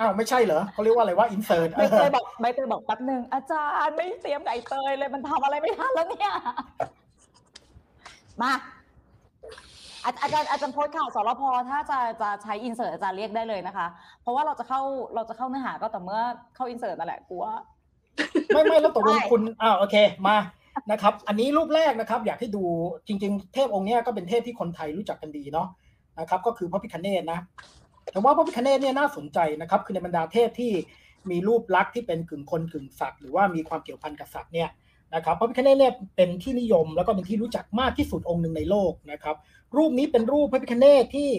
อ้าวไม่ใช่เหรอเขาเรียกว่าอะไรว่าอินเสิร์ตใบเตยบอกใบเตยบอกแป๊บนึงอาจารย์ไม่เตรียมใบเตยเลยมันทำอะไรไม่ทันแล้วเนี่ยมาอาจารย์อาจารย์โพสข่าวสรพถ้าจะจะใช้อินเสิร์ตอาจารย์เรียกได้เลยนะคะเพราะว่าเราจะเข้าเราจะเข้าเนื้อหาก็แต่เมื่อเข้าอินเสิร์ตนั่นแหละกูว่าไม่ไม่แล้วตกลงคุณอ้าวโอเคมานะครับอันนี้รูปแรกนะครับอยากให้ดูจริงๆเทพองค์นี้ก็เป็นเทพที่คนไทยรู้จักกันดีเนาะนะครับก็คือพระพิฆเนศนะแต่ว่าพระพิฆเนศเนี่ยน่าสนใจนะครับคือในบรรดาเทพที่มีรูปลักษณ์ที่เป็นกึ่งคนกึ่งสัตว์หรือว่ามีความเกี่ยวพันกับสัตว์เนี่ยนะครับพระพิฆเนศเนี่ยเป็นที่นิยมแล้วก็เป็นที่รู้จักมากที่สุดองค์หนึ่งในโลกนะครับรูปนี้เป็นรูปพระพิฆเนศที่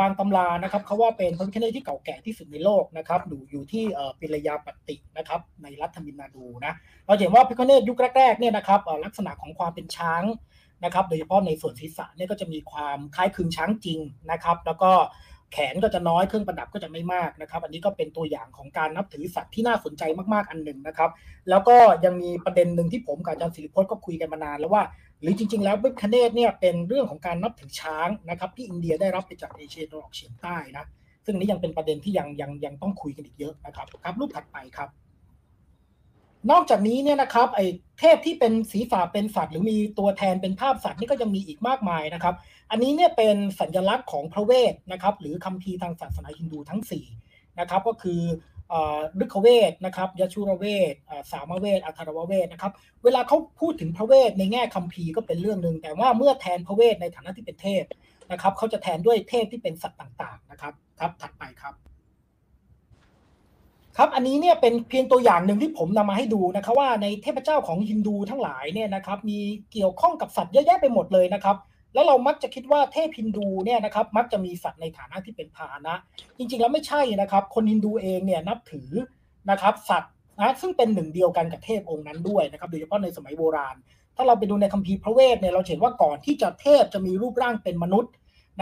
บางตำรานะครับเขาว่าเป็นพระพิฆเนศที่เก่าแก่ที่สุดในโลกนะครับอยู่ที่ปิรยาปฏินะครับในรัฐมินนาดูนะเราเห็นว่าพระพิฆเนศยุคแรกๆเนี่ยนะครับลักษณะของความเป็นช้างนะครับโดยเฉพาะในส่วนศีรษะเนี่ยก็จะมีความคล้ายคลึงช้างจริงนะครับแล้วก็แขนก็จะน้อยเครื่องประดับก็จะไม่มากนะครับอันนี้ก็เป็นตัวอย่างของการนับถือสัตว์ที่น่าสนใจมากๆอันหนึ่งนะครับแล้วก็ยังมีประเด็นหนึ่งที่ผมกับอาจารย์ศิริพจน์ก็คุยกันมานานแล้วว่าหรือจริงๆแล้วพระพิฆเนศเนี่ยเป็นเรื่องของการนับถือช้างนะครับที่อินเดียได้รับไปจากเอเชียตะวันออกเฉียงใต้นะซึ่งนี้ยังเป็นประเด็นที่ยังยังยังต้องคุยกันอีกเยอะนะครับครับรูปถัดไปครับนอกจากนี้เนี่ยนะครับไอ้เทพที่เป็นศีรษะเป็นสัตว์หรือมีตัวแทนเป็นภาพสัตว์นี่ก็ยังมีอีกมากมายนะครับอันนี้เนี่ยเป็นสัญลักษณ์ของพระเวทนะครับหรือคัมภีร์ทางศาสนาฮินดูทั้งสี่นะครับก็คือฤกขเวทนะครับยชุรเวทสามเวทอัทรวเวทนะครับเวลาเขาพูดถึงพระเวทในแง่คัมภีร์ก็เป็นเรื่องนึงแต่ว่าเมื่อแทนพระเวทในฐานะที่เป็นเทพ นะครับเขาจะแทนด้วยเทพที่เป็นสัตว์ต่างๆนะครับครับถัดไปครับครับอันนี้เนี่ยเป็นเพียงตัวอย่างหนึ่งที่ผมนำมาให้ดูนะครับว่าในเทพเจ้าของฮินดูทั้งหลายเนี่ยนะครับมีเกี่ยวข้องกับสัตว์เยอะแยะไปหมดเลยนะครับแล้วเรามักจะคิดว่าเทพฮินดูเนี่ยนะครับมักจะมีสัตว์ในฐานะที่เป็นพาหนะจริงๆแล้วไม่ใช่นะครับคนฮินดูเองเนี่ยนับถือนะครับสัตว์นะซึ่งเป็นหนึ่งเดียวกันกับเทพองค์นั้นด้วยนะครับโดยเฉพาะในสมัยโบราณถ้าเราไปดูในคัมภีร์พระเวทเนี่ยเราเห็นว่าก่อนที่จะเทพจะมีรูปร่างเป็นมนุษย์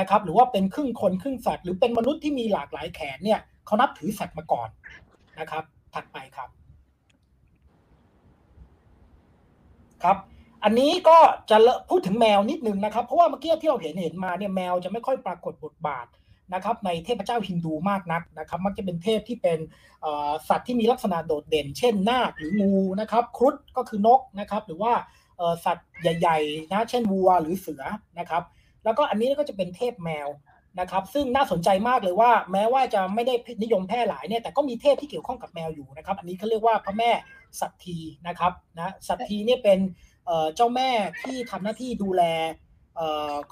นะครับหรือว่าเป็นครึ่งคนครึ่งสัตว์หรือเป็นมนุษย์ที่มีหลากหลายแขนเนี่ยเขานับถือสัตว์มาก่อนนะครับถัดไปครับครับอันนี้ก็จะพูดถึงแมวนิดนึงนะครับเพราะว่าเมื่อกี้ที่เราเห็นเห็นมาเนี่ยแมวจะไม่ค่อยปรากฏบทบาทนะครับในเทพเจ้าฮินดูมากนักนะครับมักจะเป็นเทพที่เป็นสัตว์ที่มีลักษณะโดดเด่นเช่นนาคหรืองูนะครับครุฑก็คือนกนะครับหรือว่าสัตว์ใหญ่ๆนะเช่นวัวหรือเสือนะครับแล้วก็อันนี้ก็จะเป็นเทพแมวนะครับซึ่งน่าสนใจมากเลยว่าแม้ว่าจะไม่ได้นิยมแพร่หลายเนี่ยแต่ก็มีเทพที่เกี่ยวข้องกับแมวอยู่นะครับอันนี้เขาเรียกว่าพระแม่สัตทีนะครับนะสัตทีเนี่ยเป็นเจ้าแม่ที่ทำหน้าที่ดูแล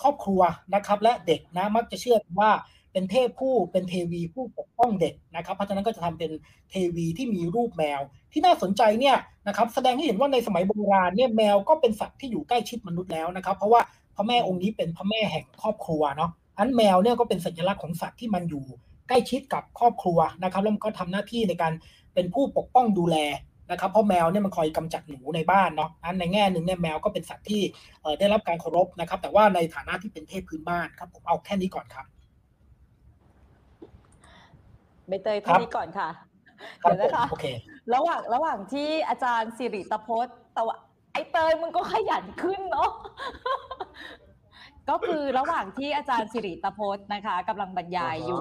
ครอบครัวนะครับและเด็กนะมักจะเชื่อว่าเป็นเทพผู้เป็นเทวีผู้ปกป้องเด็กนะครับเพราะฉะนั้นก็จะทำเป็นเทวีที่มีรูปแมวที่น่าสนใจเนี่ยนะครับแสดงให้เห็นว่าในสมัยโบราณเนี่ยแมวก็เป็นสัตว์ที่อยู่ใกล้ชิดมนุษย์แล้วนะครับเพราะว่าพระแม่องค์นี้เป็นพระแม่แห่งครอบครัวเนาะอันแมวเนี่ยก็เป็นสัญลักษณ์ของสัตว์ที่มันอยู่ใกล้ชิดกับครอบครัวนะครับแล้วมันก็ทำหน้าที่ในการเป็นผู้ปกป้องดูแลนะครับเพราะแมวเนี่ยมันคอยกำจัดหนูในบ้านเนาะอันในแง่หนึ่งเนี่ยแมวก็เป็นสัตว์ที่ได้รับการเคารพนะครับแต่ว่าในฐานะที่เป็นเทพพื้นบ้านครับผมเอาแค่นี้ก่อนครับใบเตยแค่นี้ก่อนค่ะเดี๋ยวนะคะระหว่างระหว่างที่อาจารย์สิริตพจน์แต่ว่าไอเตยมันก็ขยันขึ้นเนาะก็คือระหว่างที่อาจารย์สิริตพจน์นะคะกำลังบรรยายอยู่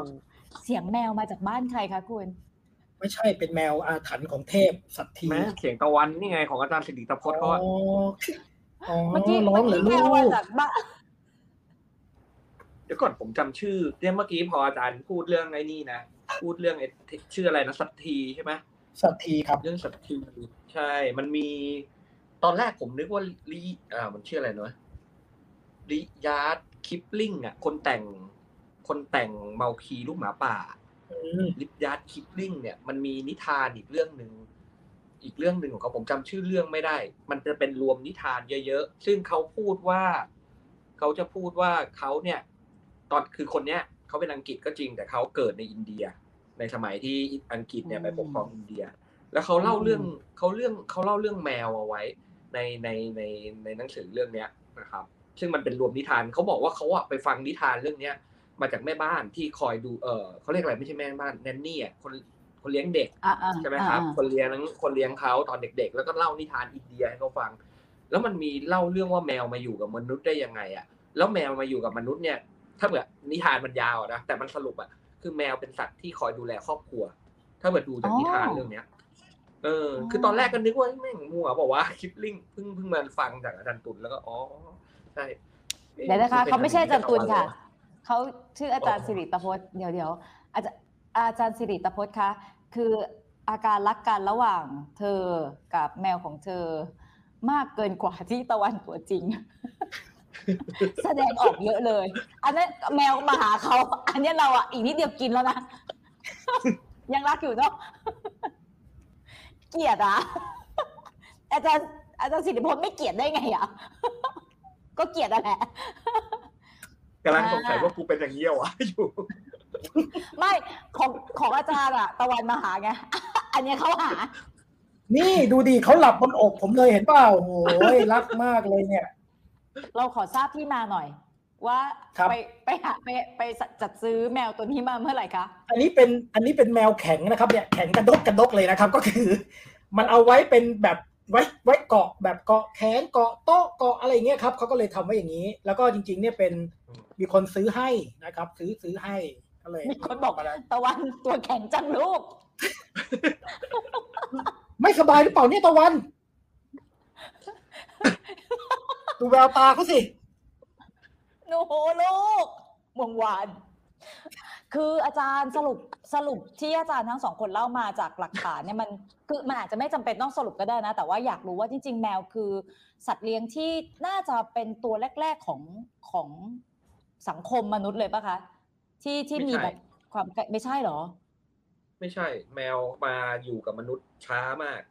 เสียงแมวมาจากบ้านใครคะคุณไม่ใช่เป็นแมวอาถรรพ์ของเทพสัตทีแม่เสียงตะวันนี่ไงของอาจารย์สิริตพจน์ก็เมื่อกี้ร้องหรือลูกเดี๋ยวก่อนผมจำชื่อเนี่ยเมื่อกี้พออาจารย์พูดเรื่องไอ้นี่นะพูดเรื่องไอ้ชื่ออะไรนะสัตทีใช่ไหมสัตทีครับเรื่องสัตทีใช่มันมีตอนแรกผมนึกว่าลีอ่ามันชื่ออะไรนะริยาร์ดคิปลิงอ่ะคนแต่งคนแต่งเมาคีลูกหมาป่าริยาร์ดคิปลิงเนี่ยมันมีนิทานอีกเรื่องหนึ่งอีกเรื่องหนึ่งของเขาผมจำชื่อเรื่องไม่ได้มันจะเป็นรวมนิทานเยอะๆซึ่งเขาพูดว่าเขาจะพูดว่าเขาเนี่ยตอนคือคนเนี้ยเขาเป็นอังกฤษก็จริงแต่เขาเกิดในอินเดียในสมัยที่อังกฤษเนี่ยไปปกครองอินเดียแล้วเขาเล่าเรื่องเขาเรื่องเขาเล่าเรื่องแมวเอาไว้ในในในในหนังสือเรื่องเนี้ยนะครับซึ่งมันเป็นรวมนิทานเขาบอกว่าเขาอะไปฟังนิทานเรื่องเนี้ยมาจากแม่บ้านที่คอยดูเออเขาเรียกอะไรไม่ใช่แม่บ้านแนนนี่อะคนคนเลี้ยงเด็กใช่ไหมครับคนเลี้ยงคนเลี้ยงเขาตอนเด็กๆแล้วก็เล่านิทานอินเดียให้เขาฟังแล้วมันมีเล่าเรื่องว่าแมวมาอยู่กับมนุษย์ได้ยังไงอะแล้วแมวมาอยู่กับมนุษย์เนี่ยถ้าเกิดนิทานมันยาวนะแต่มันสรุปอะคือแมวเป็นสัตว์ที่คอยดูแลครอบครัวถ้าเกิดดูจากนิทานเรื่องเนี้ยเออคือตอนแรกก็นึกว่าแม่งมัวบอกว่าคิปลิงเพิ่งเพิ่งมาฟังจากอาจารย์ตุลแล้วก็อ๋อเดี๋ยวนะคะเขาไม่ใช่อาจารย์ตุลค่ะเขาชื่ออาจารย์สิริตพจน์เดี๋ยวเดี๋ยวอาจารย์อาจารย์สิริตพจน์คะคืออาการรักกันระหว่างเธอกับแมวของเธอมากเกินกว่าที่ตะวันตัวจริงแสดงออกเยอะเลยอันนั้นแมวมาหาเขาอันนี้เราอ่ะอีกนิดเดียวกินแล้วนะยังรักอยู่เนาะเกลียดอ่ะอาจารย์อาจารย์สิริตพจน์ไม่เกลียดได้ไงอ่ะก็เกลียดนั่นแหละกำลังสงสัยว่ากูเป็นอย่างเงี้ยวะอยู่ไม่ของของอาจารย์อะตะวันมาหาไงอันนี้เขาหานี่ดูดิเขาหลับบนอกผมเลยเห็นเปล่าโอ้ยรักมากเลยเนี่ยเราขอทราบที่มาหน่อยว่าไปไปหาไปไปจัดซื้อแมวตัวนี้มาเมื่อไหร่คะอันนี้เป็นอันนี้เป็นแมวแข็งนะครับเนี่ยแข็งกระดกกระดกเลยนะครับก็คือมันเอาไว้เป็นแบบไว้ไว้เกาะแบบเกาะแขนเกาะโต๊ะเกาะอะไรเงี้ยครับเขาก็เลยทำไว้อย่างนี้แล้วก็จริงๆเนี่ยเป็นมีคนซื้อให้นะครับซื้อซื้อให้ก็เลยมีคนบอกมาแล้วตะวันตัวแข็งจังลูกไม่สบายหรือเปล่าเนี่ยตะวันดูแววตาเขาสิโนลูกมองหวานคืออาจารย์สรุปสรุปที่อาจารย์ทั้งสองคนเล่ามาจากหลักฐานเนี่ยมันคือมันอาจจะไม่จำเป็นต้องสรุปก็ได้นะแต่ว่าอยากรู้ว่าจริงๆแมวคือสัตว์เลี้ยงที่น่าจะเป็นตัวแรกๆของของ สังคมมนุษย์เลยปะคะที่ที่มีแบบความไม่ใช่หรอไม่ใช่แมวมาอยู่กับมนุษย์ช้ามาก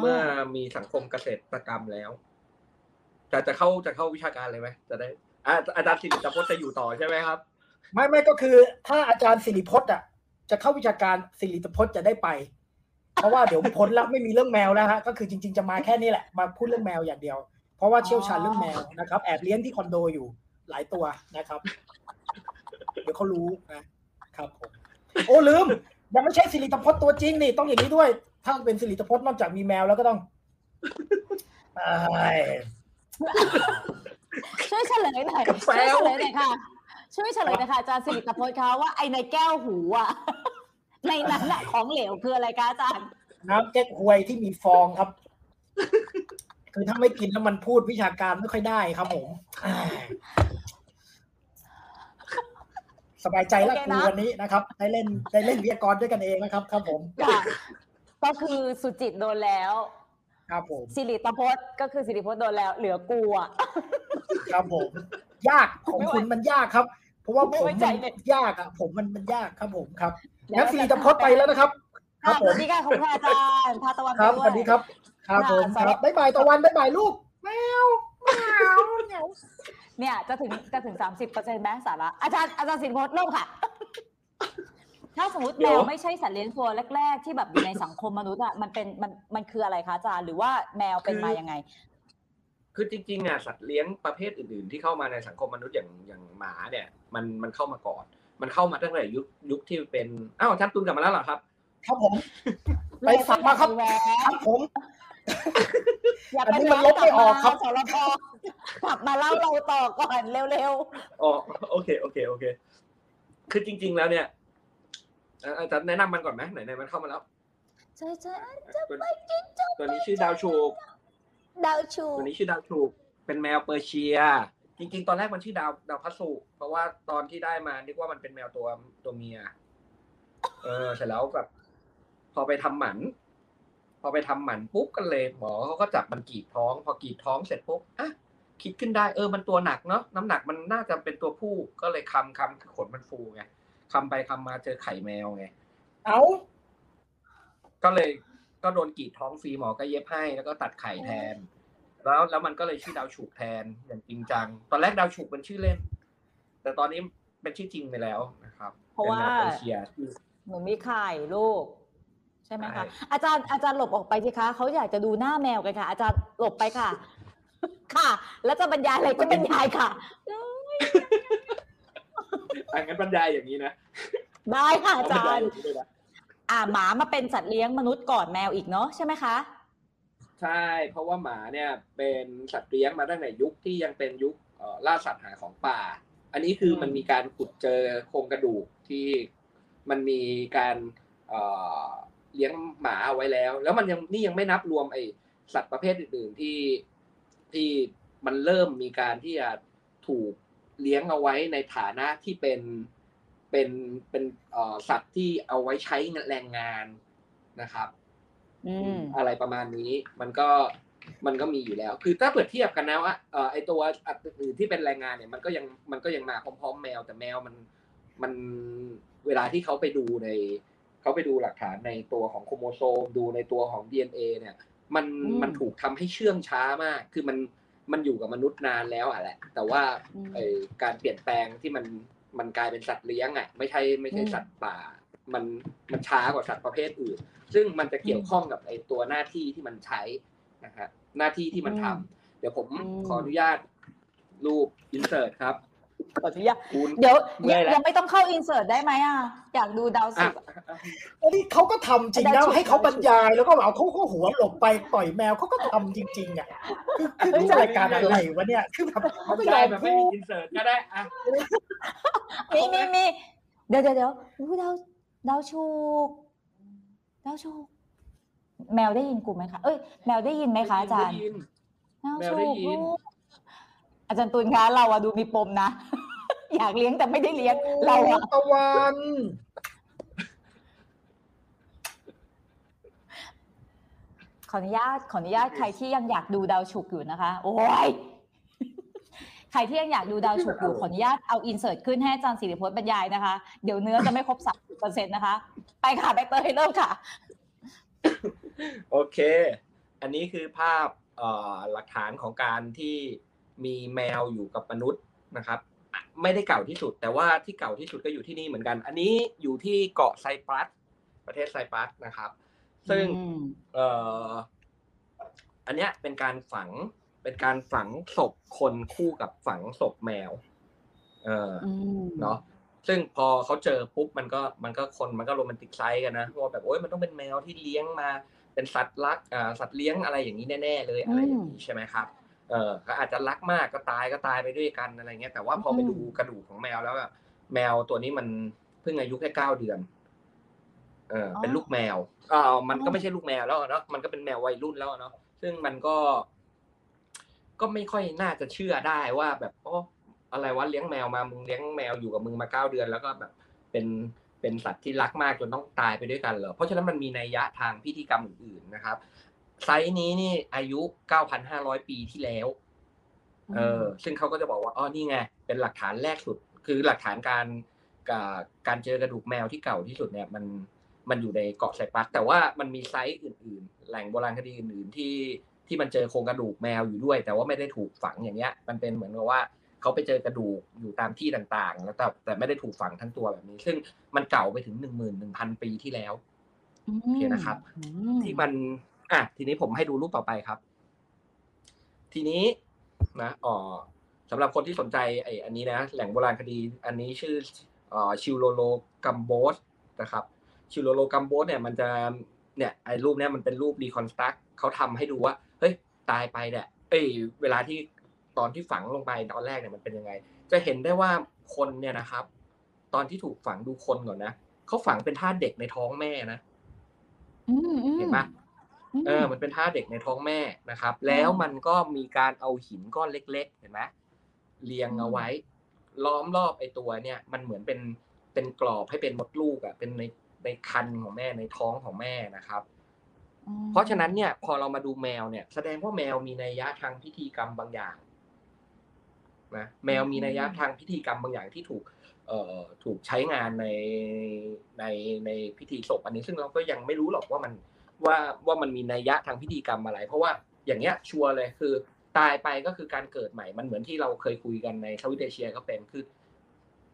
เมื่อมีสังคมเกษตรกรรมแล้วแต่จะเข้าจะเข้าวิชาการเลยไหมจะได้อาจารย์ศิริพจน์จะอยู่ต่อใช่ไหมครับไม่ไม่ก็คือถ้าอาจารย์ศิริพจน์อ่ะจะเข้าวิชาการศิริพจน์จะได้ไปเพราะว่าเดี๋ยวพ้นแล้วไม่มีเรื่องแมวแล้วฮะก็คือจริงๆจะมาแค่นี้แหละมาพูดเรื่องแมวอย่างเดียวเพราะว่าเชี่ยวชาญเรื่องแมวนะครับแอบเลี้ยงที่คอนโดอยู่หลายตัวนะครับเดี๋ยวเขารู้นะครับผมโอ้ลืมยังไม่ใช่ศิริพจน์ตัวจริงนี่ต้องอย่างนี้ด้วยถ้าเป็นศิริพจน์นอกจากมีแมวแล้วก็ต้องช่วยเฉลยหน่อยช่วยเฉลยหน่อยค่ะช่วยเฉลยหน่อยค่ะอาจารย์ศิริพจน์เขาว่าไอ้ในแก้วหูอ่ะในนั้นน่ะของเหลวคืออะไรคะอาจารย์น้ำแก้วหวยที่มีฟองครับคือถ้าไม่กินแล้วมันพูดวิชาการไม่ค่อยได้ครับผมสบายใจแล้วคือวันนี้นะครับได้เล่นได้เล่นวิทยากรด้วยกันเองนะครับครับผมก็คือสุจิตโดนแล้วครับผมศิริพจน์ก็คือศิริพจน์โดนแล้วเหลือกูอ่ะครับผมยากของคุณมันยากครับเพราะว่าผมมันยากอ่ะผมมันมันยากครับผมครับแล้วศิริพจน์ไปแล้วนะครับครับสวัสดีค่ะคุณอาจารย์พาตะวันครับสวัสดีครับครับผมครับบ๊ายบายตะวันบ๊ายบายลูกแมวแมวเนี่ยจะถึงจะถึง สามสิบเปอร์เซ็นต์ แม้สาระอาจารย์อาจารย์ศิริพจน์เริ่มค่ะถ้าสมมติแมวไม่ใช่สัตว์เลี้ยงตัวแรกๆที่แบบอยู่ในสังคมมนุษย์อ่ะมันเป็นมันมันคืออะไรคะอาจารย์หรือว่าแมวเป็นมายังไงคือจริงๆอ่ะสัตว์เลี้ยงประเภทอื่นๆที่เข้ามาในสังคมมนุษย์อย่างอย่างหมาเนี่ยมันมันเข้ามาก่อนมันเข้ามาตั้งแต่ยุคยุคที่เป็นอ้าวท่านตุลกลับมาแล้วเหรอครับครับผมไปสักมาครับครับผมอันนี้มันลบไม่ออกครับสรพกลับมาเล่าเราต่อก่อนเร็วๆอ๋อโอเคโอเคโอเคคือจริงๆแล้วเนี่ยอาจารย์แนะนำมันก่อนไหมไหนๆมันเข้ามาแล้วใช่ใช่ตัวนี้ชื่อดาวชูดาวชูตัวนี้ชื่อดาวชูเป็นแมวเปอร์เซียจริงๆตอนแรกมันชื่อดาวดาวพัสุเพราะว่าตอนที่ได้มานึกว่ามันเป็นแมวตัวตัวเมียเออเสร็จแล้วแบบพอไปทำหมันพอไปทำหมันปุ๊บกันเลยหมอเขาก็จับมันกรีดท้องพอกรีดท้องเสร็จปุ๊บอ่ะคิดขึ้นได้เออมันตัวหนักเนาะน้ำหนักมันน่าจะเป็นตัวผู้ก็เลยคำคำคือขนมันฟูไงคำไปคำมาเจอไข่แมวไงเอ้าก็เลยก็โดนกรีดท้องฟรีหมอก็เย็บให้แล้วก็ตัดไข่แทนแล้วแล้วมันก็เลยชื่อดาวฉุกแทนอย่างจริงจังตอนแรกดาวฉุกเป็นชื่อเล่นแต่ตอนนี้เป็นชื่อจริงไปแล้วนะครับเพราะว่าหนูมีไข่ลูกใช่ไหมคะอาจารย์อาจารย์หลบออกไปสิคะเขาอยากจะดูหน้าแมวกันค่ะอาจารย์หลบไปค่ะค่ะแล้วจะบรรยายอะไรก็บรรยายค่ะอันนั้นบรรยายอย่างนี้นะได้ค่ะอาจารย์อ่าหมามาเป็นสัตว์เลี้ยงมนุษย์ก่อนแมวอีกเนาะใช่ไหมคะใช่เพราะว่าหมาเนี่ยเป็นสัตว์เลี้ยงมาตั้งแต่ยุคที่ยังเป็นยุคล่าสัตว์หาของป่าอันนี้คือมันมีการขุดเจอโครงกระดูกที่มันมีการเลี้ยงหมาไว้แล้วแล้วมันยังนี่ยังไม่นับรวมไอสัตว์ประเภทอื่นๆที่ที่มันเริ่มมีการที่จะถูกเลี้ยงเอาไว้ในฐานะที่เป็นเป็นเป็นเอ่อสัตว์ที่เอาไว้ใช้แรงงานนะครับอืมอะไรประมาณนี้มันก็มันก็มีอยู่แล้วคือถ้าเปรียบเทียบกันนะว่าเอ่อไอตัวอื่นที่เป็นแรงงานเนี่ยมันก็ยังมันก็ยังมาพร้อมๆแมวแต่แมวมันมันเวลาที่เขาไปดูในเขาไปดูหลักฐานในตัวของโครโมโซมดูในตัวของ ดี เอ็น เอ เนี่ยมันมันถูกทำให้เชื่องช้ามากคือมันมันอยู่กับมนุษย์นานแล้วอ่ะแหละแต่ว่าไอ้การเปลี่ยนแปลงที่มันมันกลายเป็นสัตว์เลี้ยงอ่ะไม่ใช่ไม่ใช่สัตว์ป่ามันมันช้ากว่าสัตว์ประเภทอื่นซึ่งมันจะเกี่ยวข้องกับไอ้ตัวหน้าที่ที่มันใช้นะฮะหน้าที่ที่มันทำเดี๋ยวผมขออนุญาตรูปอินเสิร์ตครับขออนุญาตเดี๋ยวยังไม่ต้องเข้าอินเสิร์ตได้ไหมอ่ะอยากดูดาวสุกอันนี้เขาก็ทำจริงแล้วให้เขาบรรยายแล้วก็เอาเขาหัวหลบไปปล่อยแมวเขาก็ทำจริงๆอ่ะคือคือรายการอะไรวะเนี่ยคือแบบเขาไม่ยอมพูดอินเสิร์ตก็ได้อ่ะมีมีมีเดี๋ยวเดี๋ยวดาวดาวชูดาวชูแมวได้ยินกูไหมคะเอ้ยแมวได้ยินไหมคะอาจารย์แมวได้ยินอาจารย์ตูนคะเราอะดูมีปมนะอยากเลี้ยงแต่ไม่ได้เลี้ยงเราอะตะวันขออนุญาตขออนุญาตใครที่ยังอยากดูดาวฉุกอยู่นะคะโอ้ย ใครที่ยังอยากดูดาวฉุกอยู่ขออนุญาตเอาอินเสิร์ตขึ้นให้อาจารย์ศิริพจน์บรรยายนะคะเดี๋ยวเนื้อจะไม่ครบ สามสิบเปอร์เซ็นต์ นะคะไปค่ะแบคเตอร์เริ่มค่ะโอเคอันนี้คือภาพหลักฐานของการที่มีแมวอยู่กับมนุษย์นะครับไม่ได้เก่าที่สุดแต่ว่าที่เก่าที่สุดก็อยู่ที่นี่เหมือนกันอันนี้อยู่ที่เกาะไซปรัสประเทศไซปรัสนะครับซึ่งเอ่ออันเนี้ยเป็นการฝังเป็นการฝังศพคนคู่กับฝังศพแมวเออเนาะซึ่งพอเขาเจอปุ๊บมันก็มันก็คนมันก็โรแมนติกไซส์กันนะว่าแบบโอ๊ยมันต้องเป็นแมวที่เลี้ยงมาเป็นสัตว์รักอ่าสัตว์เลี้ยงอะไรอย่างนี้แน่ๆเลยอะไรอย่างนี้ใช่ไหมครับเออก็อาจจะรักมากก็ตายก็ตายไปด้วยกันอะไรเงี้ยแต่ว่าพอไปดูกระดูกของแมวแล้วแมวตัวนี้มันเพิ่งอายุแค่เก้าเดือนเออเป็นลูกแมวอ่ามันก็ไม่ใช่ลูกแมวแล้วเนาะมันก็เป็นแมววัยรุ่นแล้วเนาะซึ่งมันก็ก็ไม่ค่อยน่าจะเชื่อได้ว่าแบบโอ้อะไรวะเลี้ยงแมวมามึงเลี้ยงแมวอยู่กับมึงมาเก้าเดือนแล้วก็แบบเป็นเป็นสัตว์ที่รักมากจนต้องตายไปด้วยกันเหรอเพราะฉะนั้นมันมีนัยยะทางพิธีกรรมอื่นๆนะครับไซส์นี้นี่อายุ เก้าพันห้าร้อย ปีที่แล้วเออซึ่งเขาก็จะบอกว่าอ๋อนี่ไงเป็นหลักฐานแรกสุดคือหลักฐานการการเจอกระดูกแมวที่เก่าที่สุดเนี่ยมันมันอยู่ในเกาะไซปรัสแต่ว่ามันมีไซส์อื่นๆแหล่งโบราณคดีอื่นๆที่ที่มันเจอโครงกระดูกแมวอยู่ด้วยแต่ว่าไม่ได้ถูกฝังอย่างเงี้ยมันเป็นเหมือนกับว่าเขาไปเจอกระดูกอยู่ตามที่ต่างๆแล้วแต่แต่ไม่ได้ถูกฝังทั้งตัวแบบนี้ซึ่งมันเก่าไปถึง หนึ่งหมื่นหนึ่งพัน ปีที่แล้วโอเคนะครับที่มันอ่ะทีนี้ผมให้ดูรูปต่อไปครับทีนี้นะอ๋อสำหรับคนที่สนใจไอ้อันนี้นะแหล่งโบราณคดีอันนี้ชื่ออ๋อชิวโลโลกัมโบสนะครับชิวโลโลกัมโบสเนี่ยมันจะเนี่ยไอ้รูปเนี้ยมันเป็นรูปรีคอนสตรักเขาทำให้ดูว่าเฮ้ยตายไปเนี่ยเอ้ยเวลาที่ตอนที่ฝังลงไปตอนแรกเนี่ยมันเป็นยังไงจะเห็นได้ว่าคนเนี่ยนะครับตอนที่ถูกฝังดูคนก่อนนะเขาฝังเป็นท่าเด็กในท้องแม่นะเห็นไหมเออมันเป็นท่าเด็กในท้องแม่นะครับแล้วมันก็มีการเอาหินก้อนเล็กๆเห็นไหมเรียงเอาไว้ล้อมรอบไอ้ตัวเนี่ยมันเหมือนเป็นเป็นกรอบให้เป็นมดลูกอ่ะเป็นในในคันของแม่ในท้องของแม่นะครับเพราะฉะนั้นเนี่ยพอเรามาดูแมวเนี่ยแสดงว่าแมวมีนัยยะทางพิธีกรรมบางอย่างนะแมวมีนัยยะทางพิธีกรรมบางอย่างที่ถูกเอ่อถูกใช้งานในในในพิธีศพอันนี้ซึ่งเราก็ยังไม่รู้หรอกว่ามันว่าว่ามันมีนัยยะทางพิธีกรรมอะไรเพราะว่าอย่างเงี้ยชัวร์เลยคือตายไปก็คือการเกิดใหม่มันเหมือนที่เราเคยคุยกันในทวิตเอเชียก็เป็นคือ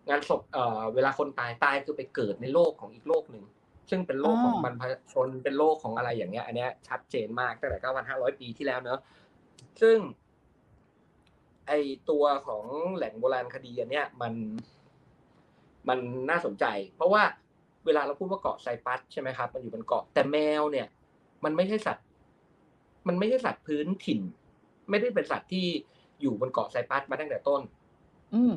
งานศพเอ่อเวลาคนตายตายคือไปเกิดในโลกของอีกโลกหนึ่งซึ่งเป็นโลกของบรรพชนเป็นโลกของอะไรอย่างเงี้ยอันเนี้ยชัดเจนมากตั้งแต่ เก้าพันห้าร้อย ปีที่แล้วเนอะซึ่งไอตัวของแหล่งโบราณคดีอันเนี้ยมันมันน่าสนใจเพราะว่าเวลาเราพูดว่าเกาะไซปรัสใช่ไหมครับมันอยู่บนเกาะแต่แมวเนี่ยมันไม่ใช่สัตว์มันไม่ใช่สัตว์พื้นถิ่นไม่ได้เป็นสัตว์ที่อยู่บนเกาะไซปรัสมาตั้งแต่ต้นอืม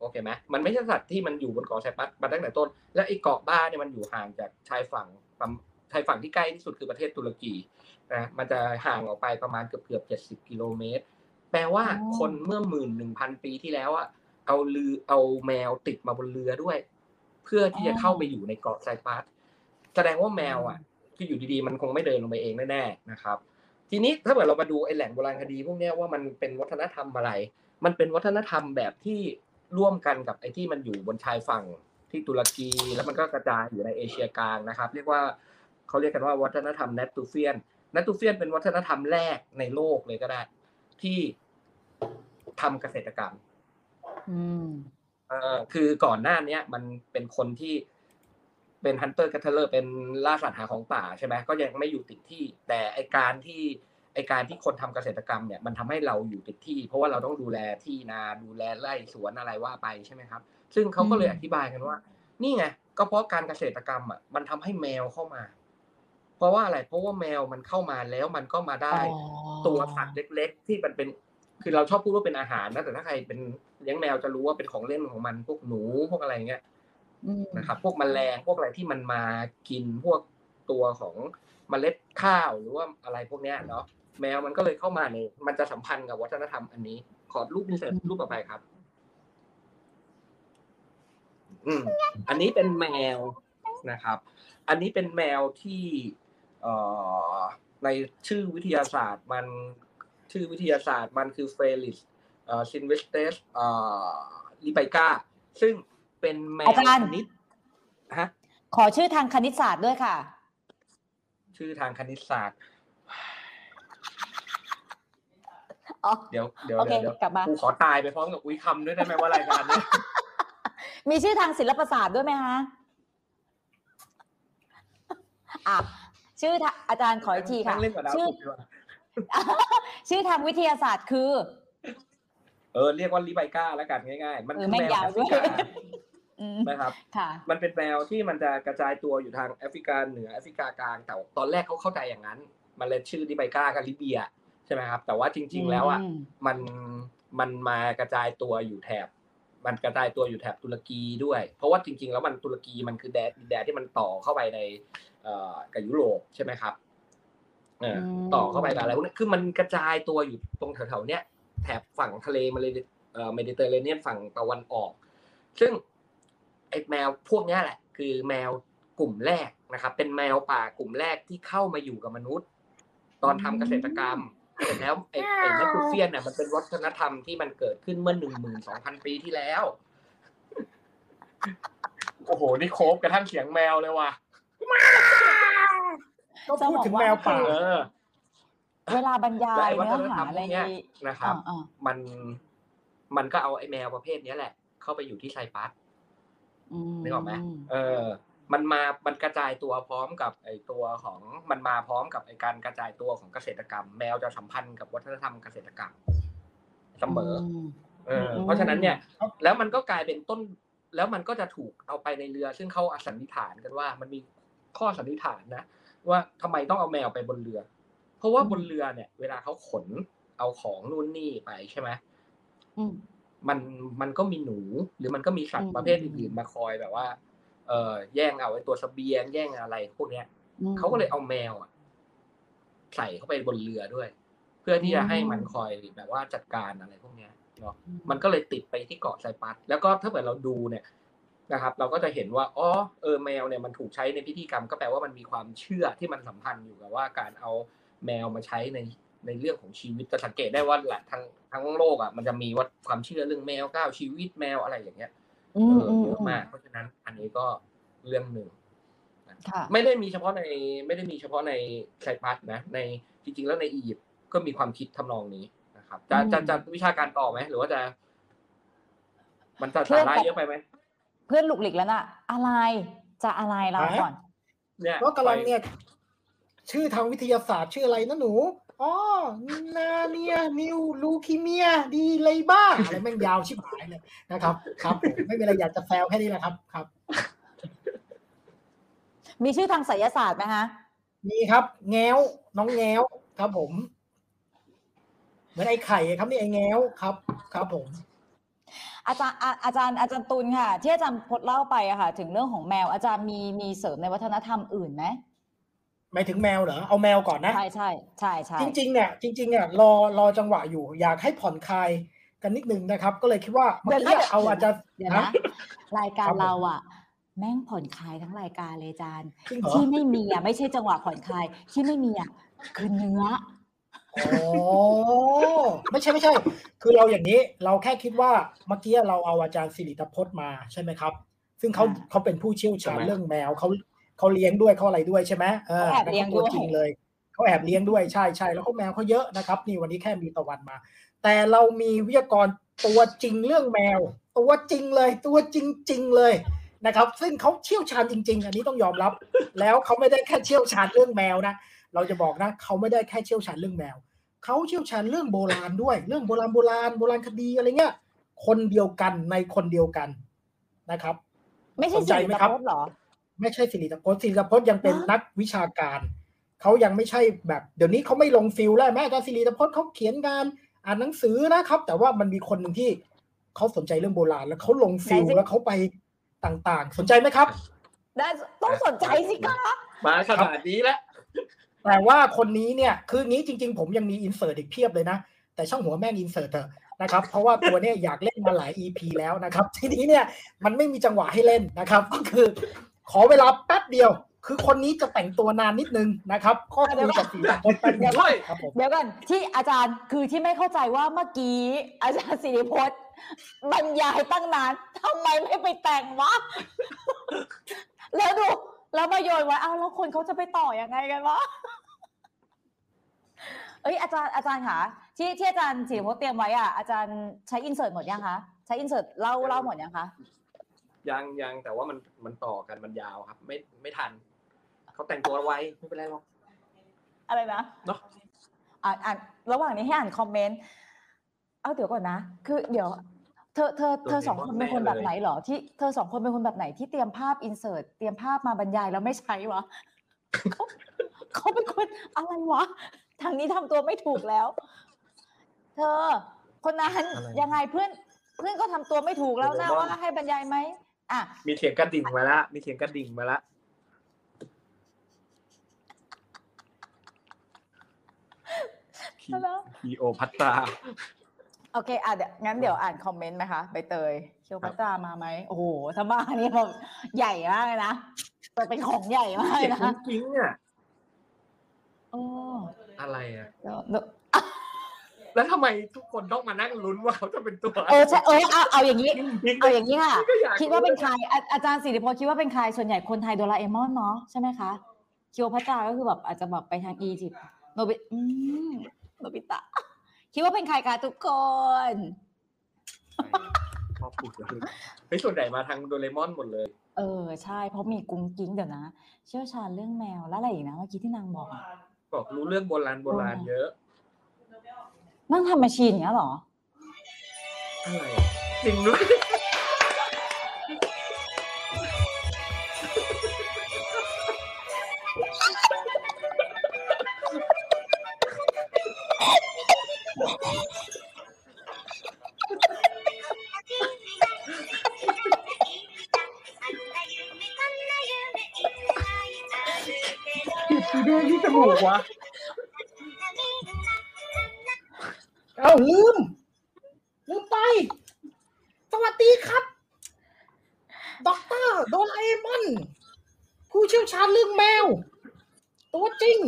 โอเคไหมมันไม่ใช่สัตว์ที่มันอยู่บนเกาะไซปรัสมาตั้งแต่ต้นและไอ้เกาะบ้าเนี่ยมันอยู่ห่างจากชายฝั่งชายฝั่งที่ใกล้ที่สุดคือประเทศตุรกีนะมันจะห่างออกไปประมาณเกือบเกือบเจ็ดสิบกิโลเมตรแปลว่าคนเมื่อหมื่นหนึ่งพันปีที่แล้วอ่ะเอาเรือเอาแมวติดมาบนเรือด้วยเพื่อที่จะเข้าไปอยู่ในเกาะไซปรัสแสดงว่าแมวอ่ะคืออยู่ดีๆมันคงไม่เดินลงไปเองแน่ๆนะครับทีนี้ถ้าเกิดเรามาดูไอ้แหล่งโบราณคดีพวกนี้ว่ามันเป็นวัฒนธรรมอะไรมันเป็นวัฒนธรรมแบบที่ร่วมกันกับไอ้ที่มันอยู่บนชายฝั่งที่ตุรกีแล้วมันก็กระจายอยู่ในเอเชียกลางนะครับเรียกว่าเขาเรียกกันว่าวัฒนธรรมแนตูเฟียนแนตูเฟียนเป็นวัฒนธรรมแรกในโลกเลยก็ได้ที่ทำเกษตรกรรมอืมเอ่อคือก่อนหน้าเนี้ยมันเป็นคนที่เป็นฮันเตอร์กัทเทเลอร์เป็นล่าสัตว์หาของป่าใช่ไหมก็ยังไม่อยู่ติดที่แต่ไอการที่ไอการที่คนทำเกษตรกรรมเนี่ยมันทำให้เราอยู่ติดที่เพราะว่าเราต้องดูแลที่นาดูแลไร่สวนอะไรว่าไปใช่ไหมครับซึ่งเขาก็เลยอธิบายกันว่านี่ไงก็เพราะการเกษตรกรรมอ่ะมันทำให้แมวเข้ามาเพราะว่าอะไรเพราะว่าแมวมันเข้ามาแล้วมันก็มาได้ตัวสัตว์เล็กๆที่มันเป็นคือเราชอบพูดว่าเป็นอาหารนะแต่ถ้าใครเป็นเลี้ยงแมวจะรู้ว่าเป็นของเล่นของมันพวกหนูพวกอะไรเงี้ยนะครับพวกแมลงพวกอะไรที่มันมากินพวกตัวของเมล็ดข้าวหรือว่าอะไรพวกเนี้ยเนาะแมวมันก็เลยเข้ามาในมันจะสัมพันธ์กับวัฒนธรรมอันนี้ขอรูปนี้เสร็จรูปต่อไปครับอืมอันนี้เป็นแมวนะครับอันนี้เป็นแมวที่เอ่อในชื่อวิทยาศาสตร์มันชื่อวิทยาศาสตร์มันคือเฟลิส ซินเวสเตสลิไบก้าซึ่งเป็นแมวคณิตฮะขอชื่อทางคณิตศาสตร์ด้วยค่ะชื่อทางคณิตศาสตร์เดี๋ยวเดี๋ยวเดี๋ยวกูขอตายไปพร้อมกับอุ้ยคำด้วยได้ไหมว่ารายการนี้มีชื่อทางศิลปศาสตร์ด้วยไหมฮะอ่ะชื่ออาจารย์ขออีกทีค่ะชื่อชื่อทางวิทยาศาสตร์คือเออเรียกว่าลิไบก้าแล้วกันง่ายๆมันคือแมวแอฟริกานะครับมันเป็นแมวที่มันจะกระจายตัวอยู่ทางแอฟริกาเหนือแอฟริกากลางแต่ตอนแรกเขาเข้าใจอย่างนั้นมันเลยชื่อลิไบก้ากับลิเบียใช่ไหมครับแต่ว่าจริงๆแล้วอ่ะมันมันมากระจายตัวอยู่แถบมันกระจายตัวอยู่แถบตุรกีด้วยเพราะว่าจริงๆแล้วมันตุรกีมันคือแดนแดนที่มันต่อเข้าไปในเอ่อกับยุโรปใช่ไหมครับเออต่อเข้าไปกับอะไรพวกนี้คือมันกระจายตัวอยู่ตรงแถวๆเนี้ยแถบฝั่งทะเลมาเลยเอ่อเมดิเตอร์เรเนียนฝั่งตะวันออกซึ่งไอ้แมวพวกนี้แหละคือแมวกลุ่มแรกนะครับเป็นแมวป่ากลุ่มแรกที่เข้ามาอยู่กับมนุษย์ตอนทำเกษตรกรรมเสร็จแล้วไอ้ไอ้แมคคูเฟียนเนี่ยมันเป็นวัฒนธรรมที่มันเกิดขึ้นเมื่อหนึ่งหมื่นสองพันปีที่แล้วโอ้โหนี่โคบกระทั่งเสียงแมวเลยว่ะก็พูดถึงแมวป่าเวลาบรรยายเนื้อหาอะไรเนี่ยนะครับมันมันก็เอาไอ้แมวประเภทนี้แหละเข้าไปอยู่ที่ไซปรัสนึกออกไหมเออมันมามันกระจายตัวพร้อมกับไอตัวของมันมาพร้อมกับไอการกระจายตัวของเกษตรกรรมแมวจะสัมพันธ์กับวัฒนธรรมเกษตรกรรมเสมอเออเพราะฉะนั้นเนี่ยแล้วมันก็กลายเป็นต้นแล้วมันก็จะถูกเอาไปในเรือซึ่งเขาสันนิษฐานกันว่ามันมีข้อสันนิษฐานนะว่าทำไมต้องเอาแมวไปบนเรือเพราะว่าบนเรือเนี่ยเวลาเขาขนเอาของนู่นนี่ไปใช่ไหมมันมันก็มีหนูหรือมันก็มีสัตว์ประเภทอื่นๆมาคอยแบบว่าเอ่อแย่งเอาไอ้ตัวเสบียงแย่งอะไรพวกเนี้ยเขาก็เลยเอาแมวอ่ะใส่เข้าไปบนเรือด้วยเพื่อที่จะให้มันคอยแบบว่าจัดการอะไรพวกเนี้ยเนาะมันก็เลยติดไปที่เกาะไซปรัสแล้วก็ถ้าเกิดเราดูเนี่ยนะครับเราก็จะเห็นว่าอ๋อเออแมวเนี่ยมันถูกใช้ในพิธีกรรมก็แปลว่ามันมีความเชื่อที่มันสัมพันธ์อยู่กับว่าการเอาแมวมาใช้ในในเรื่องของชีวิตจะสังเกตได้ว่าหลักทั้งทั้งโลกอ่ะมันจะมีว่าความเชื่อเรื่องแมวก้าวชีวิตแมวอะไรอย่างเงี้ยเยอะมากเพราะฉะนั้นอันนี้ก็เรื่องหนึ่งไม่ได้มีเฉพาะในไม่ได้มีเฉพาะในไซปรัสนะในจริงๆแล้วในอียิปต์ก็มีความคิดทำนองนี้นะครับจะจะจะวิชาการต่อไหมหรือว่าจะมันจะสาระเยอะไปไหมเพื่อนหลุกหลิกแล้วน่ะอะไรจะอะไรเราก่อนเนี่ยก็กำลังเนี่ยชื่อทางวิทยาศาสตร์ชื่ออะไรนะหนูอ๋อนาเนียนิวลูคีเมียดีเลยบ้าอะไรแม่งยาวชิบหายเลยนะครับครับผมไม่มีอะไรอยากจะแซวแค่นี้แหละครับครับมีชื่อทางไสยศาสตร์ไหมฮะมีครับแง้วน้องแง้วครับผมเหมือนไอ้ไข่ครับนี่ไอ้แง้วครับครับผมอาจารย์อาจารย์อาจารย์ตุลค่ะที่อาจารย์พดเล่าไปอะค่ะถึงเรื่องของแมวอาจารย์มีมีเสริมในวัฒนธรรมอื่นไหมหมายถึงแมวเหรอเอาแมวก่อนนะใช่ใช่ใช่ใช่จริงๆเนี่ยจริงๆเนี่ยรอรอจังหวะอยู่อยากให้ผ่อนคลายกันนิดนึงนะครับก็เลยคิดว่าเมื่อกี้เอาอาจจะเดี๋ยวนะรายการเราอ่ะแม่งผ่อนคลายทั้งรายการเลยจานที่ไม่มีอ่ะไม่ใช่จังหวะผ่อนคลายที่ไม่มีอ่ะคือเนื้อโอ้ไม่ใช่ไม่ใช่คือเราอย่างนี้เราแค่คิดว่าเมื่อกี้เราเอาอาจารย์ศิริตพจน์มาใช่ไหมครับซึ่งเขาเขาเป็นผู้เชี่ยวชาญเรื่องแมวเขาเขาเลี้ยงด้วยเขาอะไรด้วยใช่ไหมเขาแอบเลี้ยงตัวจริงเลยเขาแอบเลี้ยงด้วยใช่ใช่แล้วเขาแมวเขาเยอะนะครับนี่วันนี้แค่มีตะวันมาแต่เรามีวิทยากรตัวจริงเรื่องแมวตัวจริงเลยตัวจริงจริงเลยนะครับซึ่งเขาเชี่ยวชาญจริงๆอันนี้ต้องยอมรับแล้วเขาไม่ได้แค่เชี่ยวชาญเรื่องแมวนะเราจะบอกนะเขาไม่ได้แค่เชี่ยวชาญเรื่องแมวเขาเชี่ยวชาญเรื่องโบราณด้วยเรื่องโบราณโบราณโบราณคดีอะไรเงี้ยคนเดียวกันในคนเดียวกันนะครับไม่ใช่ใจไหมครับไม่ใช่ศิริตพจน์ศิริตพจน์ยังเป็นนักวิชาการเขายังไม่ใช่แบบเดี๋ยวนี้เขาไม่ลงฟิลแล้วแม้แต่ศิริตพจน์เขาเขียนงานอ่านหนังสือนะครับแต่ว่ามันมีคนหนึ่งที่เขาสนใจเรื่องโบราณแล้วเขาลงฟิลแล้วเขาไปต่างๆสนใจไหมครับต้องสนใจสิคะมาขนาดนี้แล้วแต่ว่าคนนี้เนี่ยคือนี้จริงๆผมยังมีอินเสิร์ตอีกเพียบเลยนะแต่ช่างหัวแม่งอินเสิร์ตเถอะนะครับเพราะว่าตัวเนี่ยอยากเล่นมาหลาย อี พี แล้วนะครับทีนี้เนี่ยมันไม่มีจังหวะให้เล่นนะครับก็คือขอเวลาแป๊บเดียว คือคนนี้จะแต่งตัวนานนิดนึงนะครับข้อคุยกับสีสันคนเป็นยังไงครับผมเดี๋ยวกันที่อาจารย์คือที่ไม่เข้าใจว่าเมื่อกี้อาจารย์ศิริพจน์บรรยายตั้งนานทำไมไม่ไปแต่งวะแล้วดูแล้วมาโยนว่าอ้าวแล้วคนเขาจะไปต่อยังไงกันวะเอ้ยอาจารย์อาจารย์ค่ะที่ที่อาจารย์ศิริพจน์เตรียมไว้อ่ะอาจารย์ใช้อินเสิร์ตหมดยังคะใช้อินเสิร์ตเล่าเล่าหมดยังคะยังยังแต่ว่ามันมันต่อกันมันยาวครับไม่ไม่ทันเขาแต่งตัวไว้ไม่เป็นไรหรอกอะไรนะเนาะอ่านอ่านระหว่างนี้ให้อ่านคอมเมนต์เอาเดี๋ยวก่อนนะคือเดี๋ยวเธอเธอเธอสองคนเป็นคนแบบไหนหรอที่เธอสองคนเป็นคนแบบไหนที่เตรียมภาพอินเสิร์ตเตรียมภาพมาบรรยายแล้วไม่ใช้วะเขาเป็นคนอะไรวะทางนี้ทำตัวไม่ถูกแล้วเธอคนนั้นยังไงเพื่อนเพื่อนก็ทำตัวไม่ถูกแล้วนะว่าให้บรรยายไหมอ่ะมีเถียงกระดิ่งมาละมีเถียงกระดิ่งมาละพีโอพัตตาโอเคอ่ะเดี๋ยวงั้นเดี๋ยวอ่านคอมเมนต์ไหมคะใบเตยพีโอพัตตามาไหมโอ้โหถ้ามานี่มันใหญ่มากเลยนะมันเป็นของใหญ่มากเลยนะจริงอ่ะโอ้อะไรอ่ะแล้วทำไมทุกคนต้องมานั่งลุ้นว่าเขาจะเป็นตัวเออใช่เออเอาเอาอย่างนี้เอาอย่างนี้ค่ะคิดว่าเป็นใครอาจารย์ศิริพจน์คิดว่าเป็นใครส่วนใหญ่คนไทยโดราเอมอนเนาะใช่ไหมคะพีโอพัตตาก็คือแบบอาจจะแบบไปทางอียิปต์โนบิอืมโนบิตะคิดว่าเป็นใครคะทุกคนชอบพูดเฮ้ยส่วนใหญ่มาทางโดเรมอนหมดเลยเออใช่เพราะมีกุ้งกิ้งเดี๋ยวนะเชี่ยวชาญเรื่องแมวแล้วอะไรอีกนะเมื่อกี้ที่นางบอกบอกรู้เรื่องโบราณโบราณเยอะนั่งทำแมชชีนอย่างนี้หรอจริงด้วยเรื่องที่จะบอกว่าเอาลืมลืมไปสวัสดีครับด็อกเตอร์โดราเอมอนผู้เชี่ยวชาญเรื่องแมวตัวจริง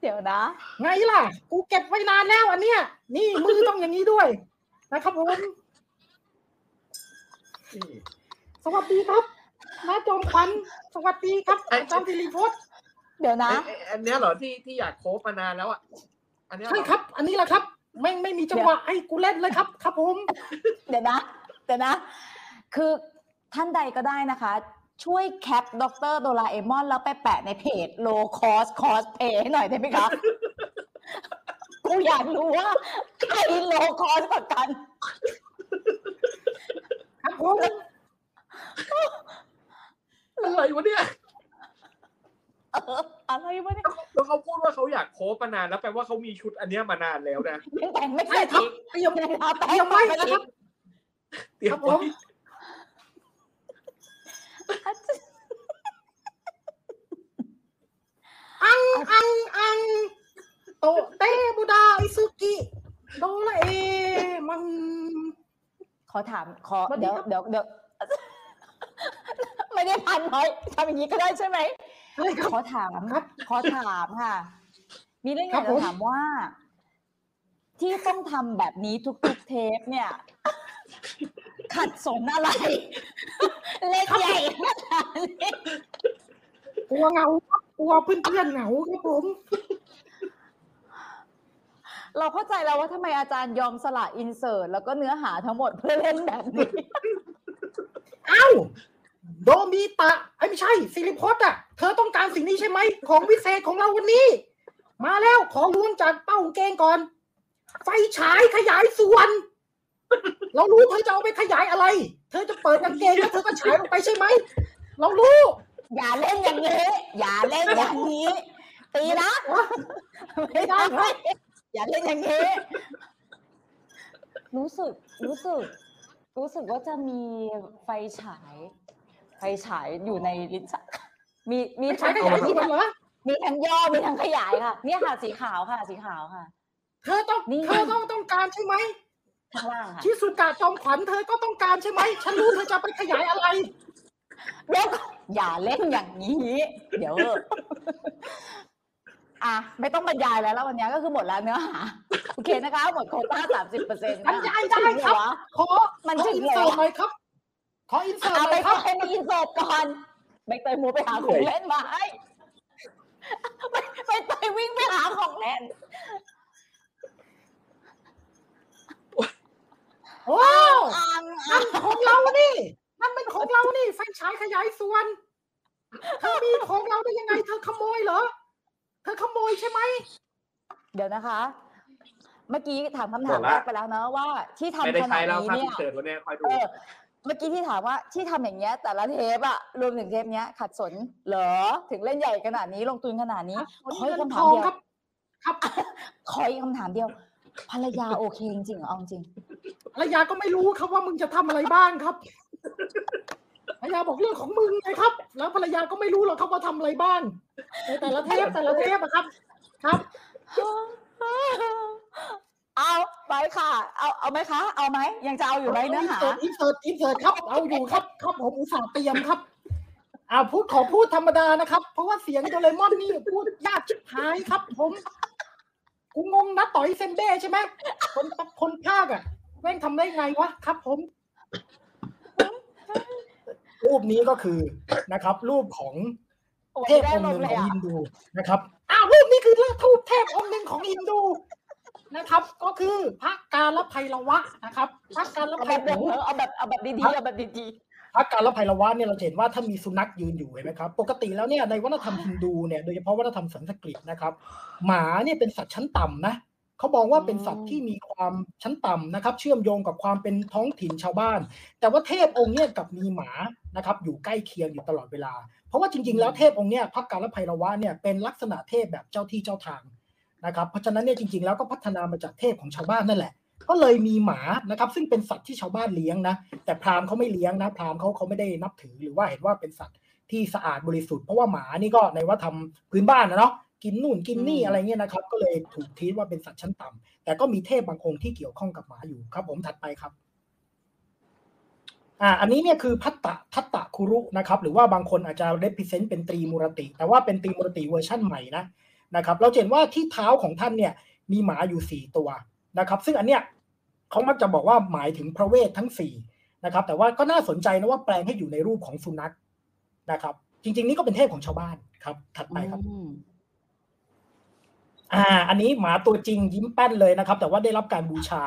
เดี๋ยวนะไงล่ะกูเก็บไว้นานแล้วอันเนี้ยนี่มือต้องอย่างนี้ด้วยนะครับผมสวัสดีครับน้าจอมขวัญสวัสดีครับอาจารย์ศิริพจน์เดี๋ยวนะอันนี้เหรอที่ที่อยากโค้ชมานานแล้วอ่ะอันนี้ใช่ครับอันนี้แหละครับไม่ไม่มีจังหวะไอ้กูเล่นเลยครับครับผมเดี๋ยวนะเดี๋ยวนะคือท่านใดก็ได้นะคะช่วยแคปด็อกเตอร์โดราเอมอนแล้วไปแปะในเพจโลคอสคอสเพย์ให้หน่อยได้ไหมคะกูอยากรู้ว่าใครโลคอสกว่ากันครับผมอะไรวะเนี่ยเอออะไรวะเนี่ยแล้วเขาพูดว่าเขาอยากโค้ชมานานแล้วแปลว่าเขามีชุดอันเนี้ยมานานแล้วนะยังแต่งไม่เสร็จครับยังไม่ได้แต่งไม่เสร็จครับเดี๋ยวผมอังอังอังโตเตบุดาอิซุกิโดราเอมอนขอถามขอเดี๋ยวเดี๋ยวเดี๋ยวไม่ได้พันไว้ทำอย่างนี้ก็ได้ใช่ไหมขอถามครับขอถามค่ะมีเรื่องอยากจะถามว่าที่ต้องทำแบบนี้ทุกๆเทปเนี่ยขัดสนอะไรเล็กใหญ่กลัวเหงากลัวเพื่อนๆเหงาครับผมเราเข้าใจแล้วว่าทำไมอาจารย์ยอมสละอินเสิร์ตแล้วก็เนื้อหาทั้งหมดเพื่อเล่นแบบนี้เอ้าโดมีตะไอ้ไม่ใช่ศิริพจน์อ่ะเธอต้องการสิ่งนี้ใช่ไหมของวิเศษของเราวันนี้มาแล้วขอล้วงจากเป้าเกงก่อนไฟฉายขยายส่วนเรารู้เธอจะเอาไปขยายอะไรเธอจะเปิดกางเกงแล้วเธอก็ฉายลงไปใช่ไหมเรารู้อย่าเล่นอย่างนี้อย่าเล่นอย่างนี้ตีนะไม่ได้อย่าเล่นอย่างนี้รู้สึกรู้สึกรู้สึกว่าจะมีไฟฉายไฟฉายอยู่ในลิ้นชักมีมีทั้งขยายมีทั้งมีทั้งย่อมีทั้งขยายค่ะเนี่ยค่ะสีขาวค่ะสีขาวค่ะเธอต้องเธอต้องต้องการใช่ไหม ข้างล่างค่ะชิสุกะจอมขวัญเธอก็ต้องการใช่ไหมฉันรู้เธอจะไปขยายอะไรแล้วอย่าเล่นอย่างนี้เดี๋ยวอ่ะไม่ต้องบรรยายแล้วแล้ววันนี้ก็คือหมดแล้วเนื้อหาโอเคนะคะหมดโควต้า สามสิบเปอร์เซ็นต์ บรรยายได้ครับขอมันจะอินเสิร์ตหน่อยครับขออินเสิร์ตไปครับเป็นอินเสิร์ตก่อนใบเตยมัวไปหาของเล่นมาให้ใบเตยวิ่งไปหาของเล่นโอ้นั่นของเรานี่นั่นเป็นของเรานี่ไฟฉายขยายส่วนเธอมีของเราได้ยังไงเธอขโมยเหรอเธอขโมยใช่ไหมเดี๋ยวนะคะเมื่อกี้ถามคำถามแรกไปแล้วเนอะว่าที่ทำขนาดนี้เนี่ยเมื่อกี้ที่ถามว่าที่ทำอย่างเงี้ยแต่ละเทปอะรวมถึงเทปเนี้ยขัดสนเหรอถึงเล่นใหญ่ขนาดนี้ลงทุนขนาดนี้ขออีกคำถามเดียวครับขออีกคำถามเดียวภรรยาโอเคจริงๆเหรอเอาจริงภรรยาก็ไม่รู้ครับว่ามึงจะทำอะไรบ้างครับภรรยาบอกเรื่องของมึงไงครับแล้วภรรยาก็ไม่รู้หรอกครับว่าทำอะไรบ้างในแต่ละเทปแต่ละเทปอะครับครับเอาไปค่ะเอาเอาไหมคะเอาไหมยังจะเอาอยู่ไหมเนื้อหาอินเสิร์ตอินเสิร์ตครับเอาอยู่ครับครับผมอุตส่าห์เตรียมครับเอาพูดขอพูดธรรมดานะครับเพราะว่าเสียงโดเรมอนนี่พูดยากชิบหายครับผมกูงงนะต่อยเซนเบ้ใช่ไหมคนคนภาคอะแม่งทำได้ไงวะครับผมรูปนี้ก็คือนะครับรูปของเทพองค์หนึ่งของอินดูนะครับอ้าวรูปนี้คือรูปเทพองค์หนึ่งของอินดูนะครับก็คือพระกาลไพลวะนะครับพระกาลไพลวะเอาแบบเอาแบบดีๆเอาแบบดีๆพระกาลไพลวะเนี่ยเราเห็นว่าถ้ามีสุนัขยืนอยู่เห็นไหมครับปกติแล้วเนี่ยในวัฒนธรรมฮินดูเนี่ยโดยเฉพาะวัฒนธรรมสันสกฤตนะครับหมาเนี่ยเป็นสัตว์ชั้นต่ำนะเขาบอกว่าเป็นสัตว์ที่มีความชั้นต่ำนะครับเชื่อมโยงกับความเป็นท้องถิ่นชาวบ้านแต่ว่าเทพองค์เนี่ยกับมีหมานะครับอยู่ใกล้เคียงอยู่ตลอดเวลาเพราะว่าจริงๆแล้วเทพองค์เนี่ยพระกาลไพลวะเนี่ยเป็นลักษณะเทพแบบเจ้าที่เจ้าทางนะครับเพราะฉะนั้นเนี่ยจริงๆแล้วก็พัฒนามาจากเทพของชาวบ้านนั่นแหละก็เลยมีหมานะครับซึ่งเป็นสัตว์ที่ชาวบ้านเลี้ยงนะแต่พราหมณ์เขาไม่เลี้ยงนะพราหมณ์เขาเขาไม่ได้นับถือหรือว่าเห็นว่าเป็นสัตว์ที่สะอาดบริสุทธิ์เพราะว่าหมานี่ก็ในวัฒนธรรมพื้นบ้านนะเนาะกินนู่นกินนี่อะไรเงี้ยนะครับก็เลยถูกทีว่าเป็นสัตว์ชั้นต่ำแต่ก็มีเทพบางองค์ที่เกี่ยวข้องกับหมาอยู่ครับผมถัดไปครับอ่าอันนี้เนี่ยคือพัตตะทัตตะคุรุนะครับหรือว่าบางคนอาจจะเรพรีเซนต์เป็นตรีมูรติแต่ว่าเป็นตรีมูรติเวอร์ชั่นใหม่นะนะครับเราเห็นว่าที่เท้าของท่านเนี่ยมีหมาอยู่สี่ตัวนะครับซึ่งอันเนี้ยเขามักจะบอกว่าหมายถึงพระเวททั้งสี่นะครับแต่ว่าก็น่าสนใจนะว่าแปลงให้อยู่ในรูปของสุนัขนะครับจริงๆนี่ก็เป็นเทพของชาวบ้านครับถัดไปครับอ่าอันนี้หมาตัวจริงยิ้มแป้นเลยนะครับแต่ว่าได้รับการบูชา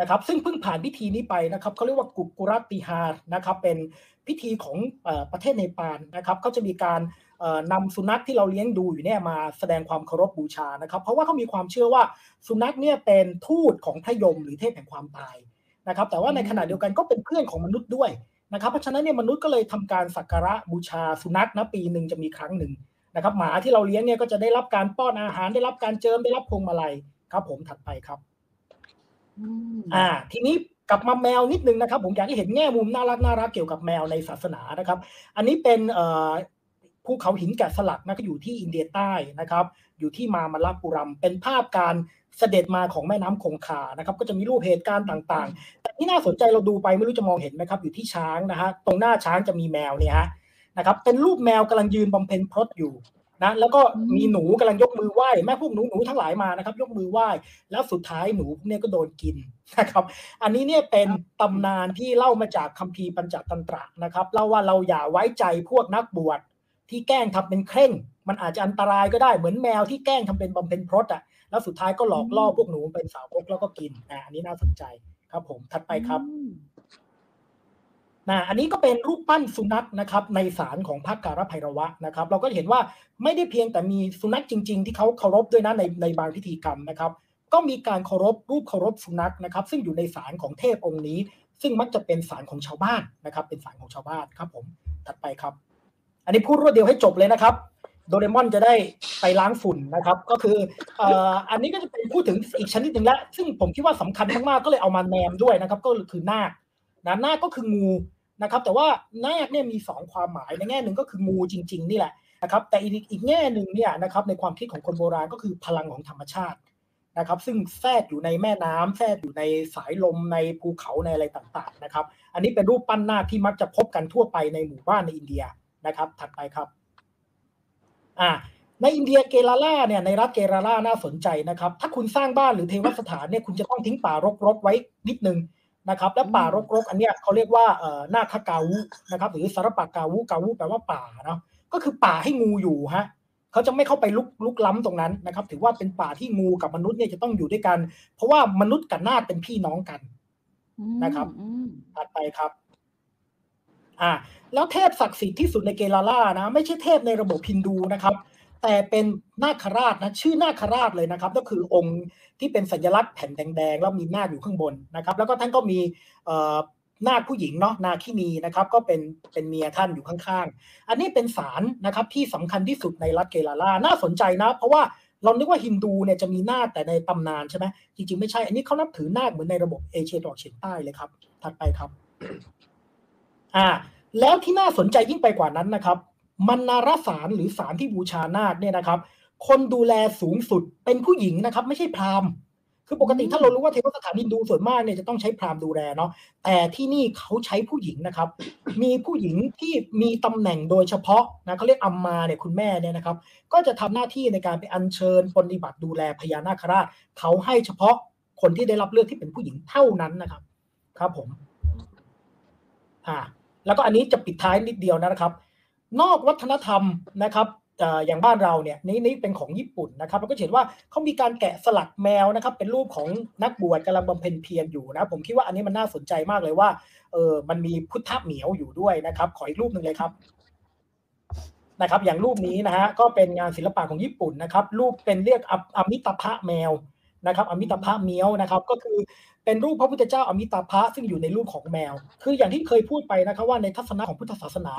นะครับซึ่งเพิ่งผ่านพิธีนี้ไปนะครับเขาเรียกว่ากุกุรติฮานะครับเป็นพิธีของประเทศเนปาลนะครับเขาจะมีการนำสุนัขที่เราเลี้ยงดูอยู่เนี่ยมาแสดงความเคารพบูชานะครับเพราะว่าเขามีความเชื่อว่าสุนัขเนี่ยเป็นทูตของพระยมหรือเทพแห่งความตายนะครับแต่ว่าในขณะเดียวกันก็เป็นเพื่อนของมนุษย์ด้วยนะครับเพราะฉะนั้นเนี่ยมนุษย์ก็เลยทำการสักการะบูชาสุนัขนะปีหนึ่งจะมีครั้งหนึ่งนะครับหมาที่เราเลี้ยงเนี่ยก็จะได้รับการป้อนอาหารได้รับการเจิมได้รับพวงมาลัยครับผมถัดไปครับอ่าทีนี้กลับมาแมวนิดนึงนะครับผมอยากให้เห็นแง่มุมน่ารักน่ารักเกี่ยวกับแมวในศาสนานะครับอันนี้เป็นภูเขาหินแกะสลักนะก็อยู่ที่อินเดียใต้นะครับอยู่ที่มามาลาปุรัมเป็นภาพการเสด็จมาของแม่น้ำคงคานะครับก็จะมีรูปเหตุการณ์ต่างๆแต่ที่น่าสนใจเราดูไปไม่รู้จะมองเห็นไหมครับอยู่ที่ช้างนะฮะตรงหน้าช้างจะมีแมวเนี่ยฮะนะครับเป็นรูปแมวกำลังยืนบำเพ็ญพรตอยู่นะแล้วก็มีหนูกำลังยกมือไหว้แม่พวกหนูหนูทั้งหลายมานะครับยกมือไหว้แล้วสุดท้ายหนูเนี่ยก็โดนกินนะครับอันนี้เนี่ยเป็นตำนานที่เล่ามาจากคัมภีร์ปัญจตันตระนะครับเล่าว่าเราอย่าไว้ใจพวกนักบวชที่แกล้งทำเป็นเคร่งมันอาจจะอันตรายก็ได้เหมือนแมวที่แกล้งทำเป็นบำเพ็ญพรตอ่ะแล้วสุดท้ายก็หลอกล่อพวกหนูเป็นสาวกแล้วก็กินอ่าอันนี้น่าสนใจครับผมถัดไปครับนะอันนี้ก็เป็นรูปปั้นสุนัขนะครับในศาลของพระกาลไพลวะนะครับเราก็เห็นว่าไม่ได้เพียงแต่มีสุนัขจริงๆที่เขาเคารพด้วยนะในในบางพิธีกรรมนะครับก็มีการเคารพรูปเคารพสุนัขนะครับซึ่งอยู่ในศาลของเทพองค์นี้ซึ่งมักจะเป็นศาลของชาวบ้านนะครับเป็นศาลของชาวบ้านครับผมถัดไปครับอันนี้พูดรวดเดียวให้จบเลยนะครับโดเรมอนจะได้ไปล้างฝุ่นนะครับก็คือเอ่ออันนี้ก็จะเป็นพูดถึงอีกชนิดหนึ่งละซึ่งผมคิดว่าสำคัญมากๆก็เลยเอามาแนมด้วยนะครับก็คือนาคนะนาคก็คืองูนะครับแต่ว่านาคเนี่ยมีสองความหมายในแง่หนึ่งก็คืองูจริงๆนี่แหละนะครับแต่อีกอีกแง่หนึ่งเนี่ยนะครับในความคิดของคนโบราณก็คือพลังของธรรมชาติ นะครับซึ่งแทรกอยู่ในแม่น้ำแทรกอยู่ในสายลมในภูเขาในอะไรต่างๆนะครับอันนี้เป็นรูปปั้นนาคที่มักจะพบกันทั่วไปในหมู่บ้านในอินเดียนะครับถัดไปครับอ่าในอินเดียเกราลาเนี่ยในรัฐเกราลาน่าสนใจนะครับถ้าคุณสร้างบ้านหรือเทวสถานเนี่ยคุณจะต้องทิ้งป่ารกๆไว้นิดนึงนะครับและป่ารกๆอันเนี้ยเขาเรียกว่าเอ่อนาคกาวุนะครับหรือสารปากาวุกาวุแปลว่าป่าเนาะก็คือป่าให้งูอยู่ฮะเขาจะไม่เข้าไปลุกลุกล้ำตรงนั้นนะครับถือว่าเป็นป่าที่งูกับมนุษย์เนี่ยจะต้องอยู่ด้วยกันเพราะว่ามนุษย์กับนาคเป็นพี่น้องกันนะครับถัดไปครับอ่าแล้วเทพศักดิ์สิทธิ์ที่สุดในเกราลานะไม่ใช่เทพในระบบฮินดูนะครับแต่เป็นนาคราชนะชื่อนาคราชเลยนะครับก็คือองค์ที่เป็นสัญลักษณ์แผ่นแดงๆแล้วมีนาคอยู่ข้างบนนะครับแล้วก็ท่านก็มีนาคผู้หญิงเนาะนาคินีนะครับก็เป็นเป็นเมียท่านอยู่ข้างๆอันนี้เป็นศาลนะครับที่สำคัญที่สุดในรัฐเกราลาน่าสนใจนะเพราะว่าเราคิดว่าฮินดูเนี่ยจะมีนาคแต่ในตำนานใช่ไหมจริงๆไม่ใช่อันนี้เขานับถือนาคเหมือนในระบบเอเชียตะวันออกเฉียงใต้เลยครับถัดไปครับอ่าแล้วที่น่าสนใจยิ่งไปกว่านั้นนะครับมณรศาลหรือศาลที่บูชานาคเนี่ยนะครับคนดูแลสูงสุดเป็นผู้หญิงนะครับไม่ใช่พราหมณ์คือปกติถ้าเรารู้ว่าเทวสถานฮินดูส่วนมากเนี่ยจะต้องใช้พราหมณ์ดูแลเนาะแต่ที่นี่เขาใช้ผู้หญิงนะครับมีผู้หญิงที่มีตำแหน่งโดยเฉพาะนะเขาเรียกอัมมาเนี่ยคุณแม่เนี่ยนะครับก็จะทำหน้าที่ในการไปอัญเชิญปฏิบัติดูแลพญานาคราชเขาให้เฉพาะคนที่ได้รับเลือกที่เป็นผู้หญิงเท่านั้นนะครับครับผมอ่าแล้วก็อันนี้จะปิดท้ายนิดเดียวนะครับนอกวัฒนธรรมนะครับอย่างบ้านเราเนี่ยนี่นี่เป็นของญี่ปุ่นนะครับเราก็เห็นว่าเขามีการแกะสลักแมวนะครับเป็นรูปของนักบวชกำลังบำเพ็ญเพียรอยู่นะผมคิดว่าอันนี้มันน่าสนใจมากเลยว่าเออมันมีพุทธเหมียวอยู่ด้วยนะครับขออีกรูปหนึ่งเลยครับนะครับอย่างรูปนี้นะฮะก็เป็นงานศิลปะของญี่ปุ่นนะครับรูปเป็นเรียกอมิตาภะแมวนะครับอมิตาภะเหมียวนะครับก็คือเป็นรูปพระพุทธเจ้าอมิตาภะซึ่งอยู่ในรูปของแมวคืออย่างที่เคยพูดไปนะครับว่าในทัศนะของพุทธศาสนา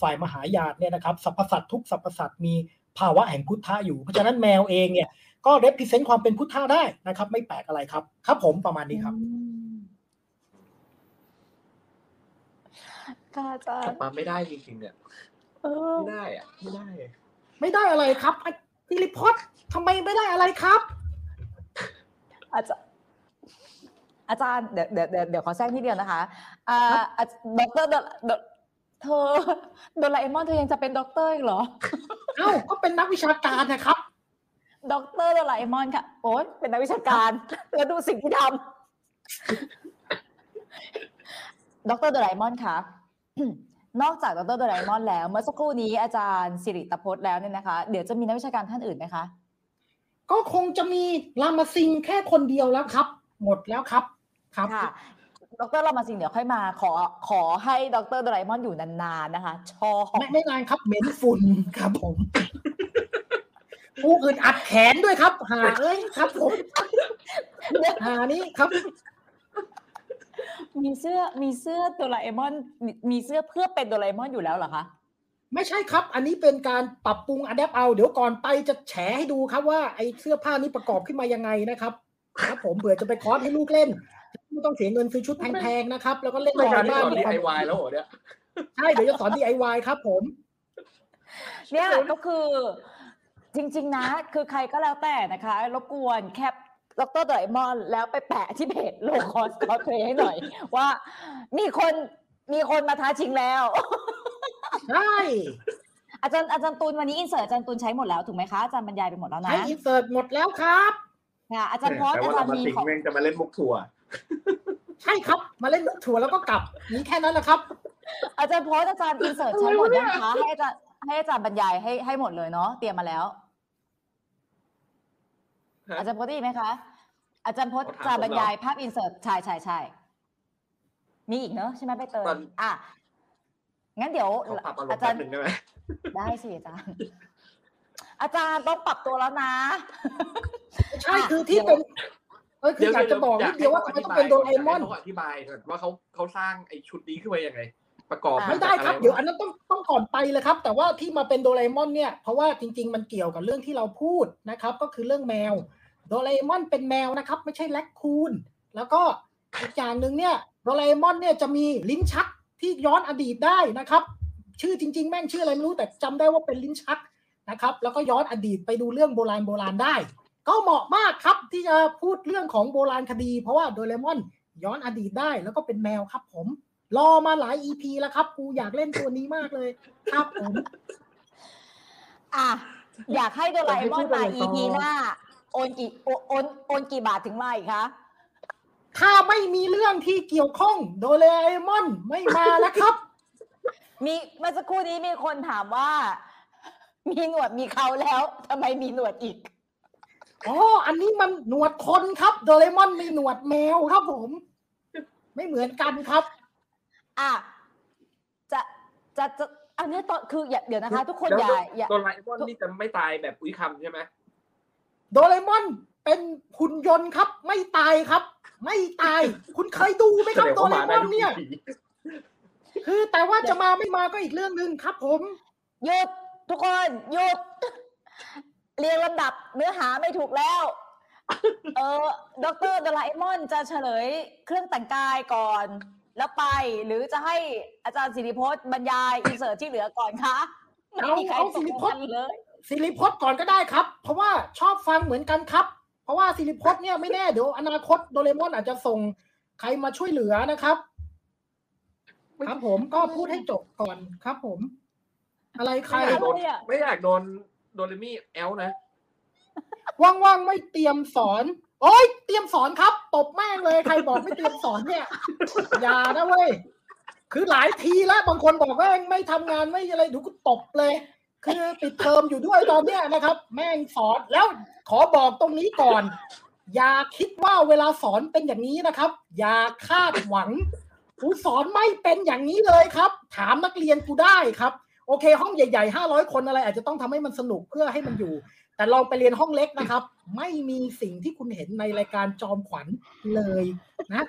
ฝ่ายมหายานเนี่ยนะครับสรรพสัตว์ทุกสรรพสัตว์มีภาวะแห่งพุทธะอยู่เพราะฉะนั้นแมวเองเนี่ยก็ represent ความเป็นพุทธะได้นะครับไม่แปลกอะไรครับครับผมประมาณนี้ครับก็จะกลับมาไม่ได้จริงๆเนี่ยไม่ได้อะไม่ได้ไม่ได้อะไรครับพี่ลิพพทำไมไม่ได้อะไรครับอาจารย์อาจารย์เดี๋ยวเดี๋ยวเดี๋ยวขอแทรกนิดเดียวนะคะอ่าด็อกเตอร์เธอโดราเอมอนเธอยังจะเป็นด็อกเตอร์อีกเหรอเอ้าก็เป็นนักวิชาการนะครับด็อกเตอร์โดราเอมอนค่ะโอ๊ยเป็นนักวิชาการแล้วดูสิ่งที่ทำด็อกเตอร์โดราเอมอนค่ะนอกจากด็อกเตอร์โดราเอมอนแล้วเมื่อสักครู่นี้อาจารย์สิริตพจน์แล้วเนี่ยนะคะเดี๋ยวจะมีนักวิชาการท่านอื่นไหมคะก็คงจะมีรามาซิงแค่คนเดียวแล้วครับหมดแล้วครับครับดร.รามาซิงเดี๋ยวค่อยมาขอขอให้ดร.โดราเอมอนอยู่นานๆนะคะชอไม่ไม่นานครับเหม็นฝุ่นครับผมผู้อื่นอัดแขนด้วยครับหาเอ้ยครับผมหานี้ครับมีเสื้อมีเสื้อโดราเอมอนมีเสื้อเพื่อเป็นโดราเอมอนอยู่แล้วเหรอคะไม่ใช่ครับอันนี้เป็นการปรับปรุงอะแดปเอาเดี๋ยวก่อนไปจะแฉให้ดูครับว่าไอ้เสื้อผ้านี้ประกอบขึ้นมายังไงนะครับครับผมเผื่อจะไปคอร์สให้ลูกเล่นไม่ต้องเสียเงินซื้อชุดแพงๆนะครับแล้วก็เล่นในบ้านดีไอวายแล้วเหรอเนี่ยใช่เดี๋ยวจะสอนดีไอวายครับผมเนี่ยก็คือจริงๆนะคือใครก็แล้วแต่นะคะรบกวนแคปดร.โดราเอมอนแล้วไปแปะที่เพจโลคอสคอสเพลย์ให้หน่อยว่ามีคนมีคนมาท้าชิงแล้วใช่อาจารย์อาจารย์ตูนวันนี้อินเสิร์ตอาจารย์ตูนใช้หมดแล้วถูกไหมคะอาจารย์บรรยายไปหมดแล้วนะใช้อินเสิร์ตหมดแล้วครับค่ะอาจารย์พอดอาจารย์มีของจะมาเล่นมุกถั่วใช่ครับมาเล่นมุกถั่วแล้วก็กลับนี้แค่นั้นแหละครับอาจารย์พอดอาจารย์อินเสิร์ตใช้หมดแล้วคะให้อาจารย์ให้อาจารย์บรรยายให้ให้หมดเลยเนาะเตรียมมาแล้วอาจารย์พอดได้ไหมคะอาจารย์พอดจะบรรยายภาพอินเสิร์ตใช่ใช่ใช่มีอีกเนาะใช่ไหมไปเติมอ่ะงั้นเดี๋ยวอาจารย์หนึ่งได้ไหมได้สิอาจารย์อาจารย์ต้องปรับตัวแล้วนะใช่คือที่เป็นเออคืออยากจะบอกนิดเดียวว่าทำไมต้องเป็นโดราเอมอนอธิบายว่าเขาเขาสร้างไอ้ชุดนี้ขึ้นมาอย่างไรประกอบไม่ได้ครับเดี๋ยวอันนั้นต้องต้องก่อนไปเลยครับแต่ว่าที่มาเป็นโดราเอมอนเนี่ยเพราะว่าจริงๆมันเกี่ยวกับเรื่องที่เราพูดนะครับก็คือเรื่องแมวโดราเอมอนเป็นแมวนะครับไม่ใช่แร็คคูนแล้วก็อีกอย่างหนึ่งเนี่ยโดราเอมอนเนี่ยจะมีลิ้นชักที่ย้อนอดีตได้นะครับชื่อจริงๆแม่งชื่ออะไรไม่รู้แต่จำได้ว่าเป็นลิ้นชักนะครับแล้วก็ย้อนอดีตไปดูเรื่องโบราณโบราณได้ ก็เหมาะมากครับที่จะพูดเรื่องของโบราณคดีเพราะว่าโดเรมอนย้อนอดีตได้แล้วก็เป็นแมวครับผมรอมาหลาย อี พี แล้วครับกูอยากเล่นตัวนี้มากเลยครับผมอ่ะอยากให้โดเรมอนมา อี พี หน้าโอนกี่โอนโอนกี่บาทถึงมาอีกคะถ้าไม่มีเรื่องที่เกี่ยวข้องโดเรมอนไม่มาแล้วครับมีเมื่อสักครู่นี้มีคนถามว่ามีหนวดมีเขาแล้วทำไมมีหนวดอีกอ๋ออันนี้มันหนวดคนครับโดเรมอนมีหนวดแมวครับผมไม่เหมือนกันครับอ่ะจะจะจะอันนี้ตอนคืออย่าเดี๋ยวนะคะทุกคนอย่าอย่าโดเรมอนนี่จะไม่ตายแบบอุ้ยคำใช่ไหมโดเรมอนเป็นหุ่นยนต์ครับไม่ตายครับไม่ตายคุณเคยดูไหมครับโดเรมอนเนี่ยคือแต่ว่าจะมาไม่มาก็อีกเรื่องนึงครับผมหยุดทุกคนหยุดเรียงลำดับเนื้อหาไม่ถูกแล้วเออดร.โดราเอมอนจะเฉลยเครื่องแต่งกายก่อนแล้วไปหรือจะให้อาจารย์ศิริพจน์บรรยายอินเสิร์ตที่เหลือก่อนคะไม่มีใครศิริพจน์เลยศิริพจน์ก่อนก็ได้ครับเพราะว่าชอบฟังเหมือนกันครับเพราะว่าศิริพจน์เนี่ยไม่แน่เดี๋ยวอนาคตโดราเอมอนอาจจะส่งใครมาช่วยเหลือนะครับครับผมก็พูดให้จบก่อนครับผมอะไรใครไม่อยากโดนโดเรมี่แอลนะว่างๆไม่เตรียมสอนโอ๊ยเตรียมสอนครับตบแม่งเลยใครบอกไม่เตรียมสอนเนี่ยอย่านะเว้ยคือหลายทีแล้วบางคนบอกว่าไม่ทำงานไม่อะไรดูกูตบเลยคือปิดเทอมอยู่ด้วยตอนเนี้ยนะครับแม่งสอนแล้วขอบอกตรงนี้ก่อนอย่าคิดว่าเวลาสอนเป็นอย่างนี้นะครับอย่าคาดหวังกูสอนไม่เป็นอย่างนี้เลยครับถามนักเรียนกูได้ครับโอเคห้องใหญ่ๆห้าร้อยคนอะไรอาจจะต้องทำให้มันสนุกเพื่อให้มันอยู่แต่ลองไปเรียนห้องเล็กนะครับไม่มีสิ่งที่คุณเห็นในรายการจอมขวัญเลยนะ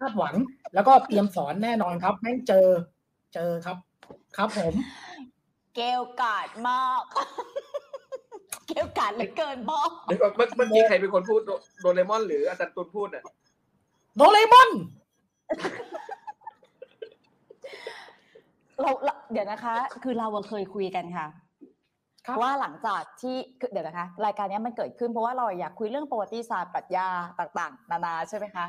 คาดหวังแล้วก็เตรียมสอนแน่นอนครับแม่งเจอเจอครับครับผมเกลกาดมากเกลกาดเหลือเกินบอกเมื่อกี้ใครเป็นคนพูดโดเรมอนหรืออาจารย์ตุลพูดน่ะโดเรมอนเราเดี๋ยวนะคะคือเราเคยคุยกันค่ะว่าหลังจากที่เดี๋ยวนะคะรายการนี้มันเกิดขึ้นเพราะว่าเราอยากคุยเรื่องประวัติศาสตร์ปรัชญาต่างๆนานาใช่ไหมคะ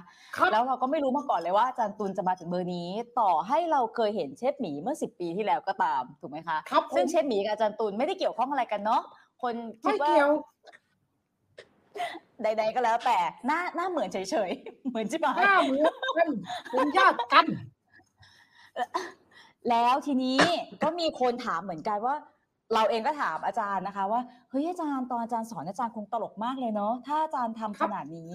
แล้วเราก็ไม่รู้มาก่อนเลยว่าอาจารย์ตุลจะมาถึงเบอร์นี้ต่อให้เราเคยเห็นเชฟหมีเมื่อสิบปีที่แล้วก็ตามถูกไหมคะซึ่งเชฟหมีกับอาจารย์ตุลไม่ได้เกี่ยวข้องอะไรกันเนาะคนคิดว่าใดๆก็แล้วแต่หน้าหน้าเหมือนเฉยๆเหมือนจิ๋วหน้าเหมือนกันเป็นญาติกันแล้วทีนี้ก็มีคนถามเหมือนกันว่าเราเองก็ถามอาจารย์นะคะว่าเฮ้ยอาจารย์ตอนอาจารย์สอนอาจารย์คงตลกมากเลยเนาะถ้าอาจารย์ทำขนาดนี้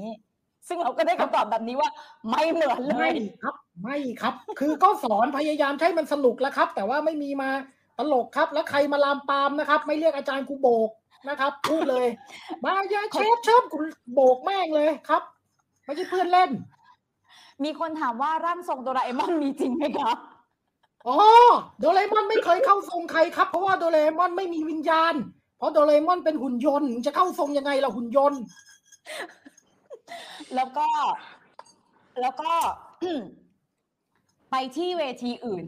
ซึ่งเราก็ได้คำตอบแบบนี้ว่าไม่เหมือนเลยไม่ครับไม่ครับคือก็สอนพยายามให้มันสนุกแล้วครับแต่ว่าไม่มีมาตลกครับแล้วใครมาลามปามนะครับไม่เรียกอาจารย์กูโบกนะครับพูดเลยมาเยอะเชฟเชฟกูโบกแม่งเลยครับไม่ใช่เพื่อนเล่นมีคนถามว่าร่างทรงโดราเอมอนมีจริงไหมครับอ๋อโดเรมอนไม่เคยเข้าทรงใครครับเพราะว่าโดเรมอนไม่มีวิญญาณเพราะโดเรมอนเป็นหุ่นยนต์จะเข้าทรงยังไงล่ะหุ่นยนต์แล้วก็แล้วก็ไปที่เวทีอื่น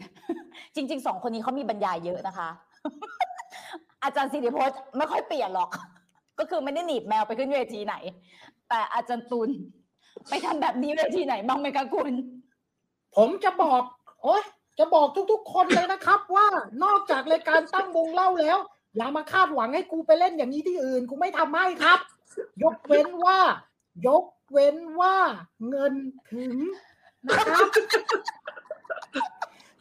จริงๆสองคนนี้เขามีบรรยายเยอะนะคะอาจารย์ศิริพจน์ไม่ค่อยเปลี่ยนหรอกก็คือไม่ได้หนีบแมวไปขึ้นเวทีไหนแต่อาจารย์ตุลไปทำแบบนี้เวทีไหนบ้างไหมคะคุณผมจะบอกโอ๊ยจะบอกทุกๆคนเลยนะครับว่านอกจากรายการตั้งวงเล่าแล้วอย่ามาคาดหวังให้กูไปเล่นอย่างนี้ที่อื่นกูไม่ทำให้ครับยกเว้นว่ายกเว้นว่าเงินถึงนะครับ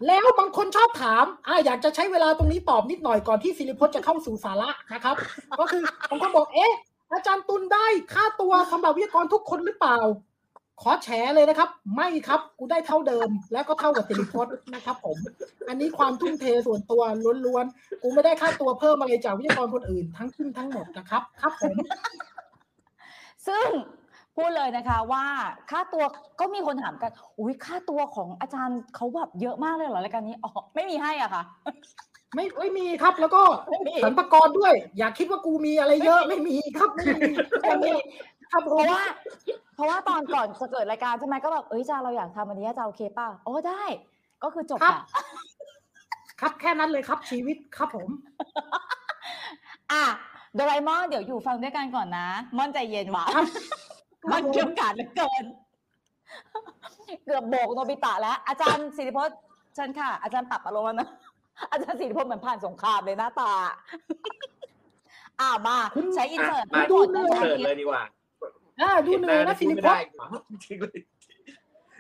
แล้วบางคนชอบถามอ่ะอยากจะใช้เวลาตรงนี้ตอบนิดหน่อยก่อนที่ศิริพจน์จะเข้าสู่สาระนะครับก็คือบางคนบอกเอ๊ะอาจารย์ตุลได้ค่าตัวสำหรับวิทยากรทุกคนหรือเปล่าขอแฉเลยนะครับไม่ครับกูได้เท่าเดิมและก็เท่ากับศิริพจน์นะครับผมอันนี้ความทุ่มเทส่วนตัวล้วนๆกูไม่ได้ค่าตัวเพิ่มอะไรจากวิทยากรคนอื่นทั้งขึ้นทั้งหมดนะครับครับผมซึ่งพูดเลยนะคะว่าค่าตัวก็มีคนถามกันอุ้ยค่าตัวของอาจารย์เขาแบบเยอะมากเลยเหรอรายการนี้อ๋อไม่มีให้อ่ะค่ะไม่ไม่มีครับแล้วก็สรรพากรด้วยอย่าคิดว่ากูมีอะไรเยอะไม่มีครับไม่มีเพราะว่าเพราะว่าตอนก่อนจะเกิดรายการใช่ไหมก็แบบเอ้ยจ้าเราอยากทำอันนี้จะโอเคป่ะโอ้ได้ก็คือจบค่ะครับแค่นั้นเลยครับชีวิตครับผมอ่ะ โดราเอมอนเดี๋ยวอยู่ฟังด้วยกันก่อนนะม่อนใจเย็นว่ะมันเกี่ยวกันเหลือเกินเกือบโบกโนบิตะแล้วอาจารย์ศิริพจน์เชิญค่ะอาจารย์ปรับอารมณ์นะอาจารย์ศิริพจน์เหมือนผ่านสงครามเลยหน้าตาอ่ามาใช้อินเสิร์ตมาดูเลยดีกว่าอ่าดูเหนื่อยนะศิริพจน์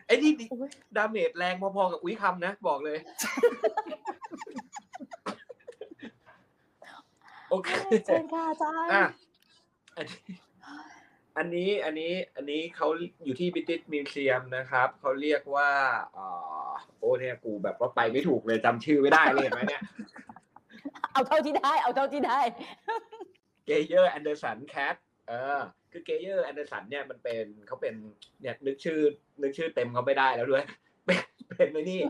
ไอ้นี่ดาเมจแรงพอๆกับอุ้ยคำนะบอกเลยโอเคเชิญค่ะอาจารย์อ่ะอันนี้อันนี้อันนี้เขาอยู่ที่บริติชมิวเซียมนะครับเขาเรียกว่าโอ้เนี่ยกูแบบว่าไปไม่ถูกเลยจำชื่อไม่ได้เลยเห็นไหมเนี่ยเอาเท่าที่ได้เอาเท่าที่ได้เกเยอร์แอนเดอร์สันแคทเออคือเกเยอร์แอนเดอร์สันเนี่ยมันเป็นเขาเป็นเนี่ยนึกชื่อนึกชื่อเต็มเขาไม่ได้แล้วด้วยเป็นเป็นไอ้นี่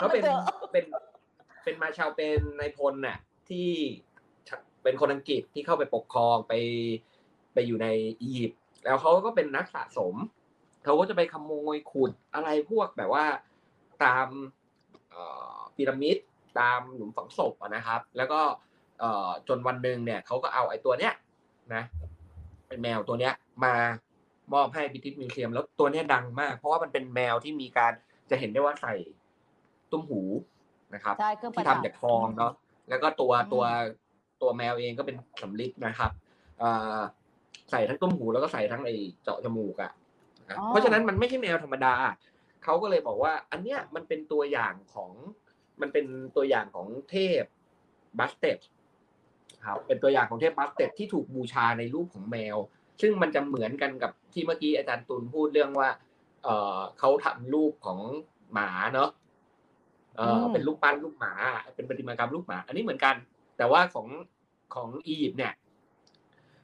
เขาเป็นเป็นเป็นมาชาวเป็นนายพลน่ะที่เป็นคนอังกฤษที่เข้าไปปกครองไปไปอยู่ในอียิปต์แล้วเขาก็เป็นนักสะสมเขาก็จะไปขโมยขุดอะไรพวกแบบว่าตามพีระมิดตามหลุมฝังศพนะครับแล้วก็จนวันหนึ่งเนี่ยเขาก็เอาไอ้ตัวเนี้ยนะเป็นแมวตัวเนี้ยมามอบให้บริติชมิวเซียมแล้วตัวเนี้ยดังมากเพราะว่ามันเป็นแมวที่มีการจะเห็นได้ว่าใส่ตุ้มหูนะครับที่ทำจากทองเนาะแล้วก็ตัวตัวตัวแมวเองก็เป็นสำริดนะครับใส่ทั้งตุ้มหูแล้วก็ใส่ทั้งไอเจาะจมูกอ่ะเพราะฉะนั้นมันไม่ใช่แมวธรรมดาเขาก็เลยบอกว่าอันเนี้ยมันเป็นตัวอย่างของมันเป็นตัวอย่างของเทพบัสเต็ดครับเป็นตัวอย่างของเทพบัสเต็ดที่ถูกบูชาในรูปของแมวซึ่งมันจะเหมือนกันกับที่เมื่อกี้อาจารย์ตุลพูดเรื่องว่าเออเขาทำรูปของหมาเนาะเออเป็นรูปปั้นรูปหมาเป็นประติมากรรมรูปหมาอันนี้เหมือนกันแต่ว่าของของอียิปต์เนี่ย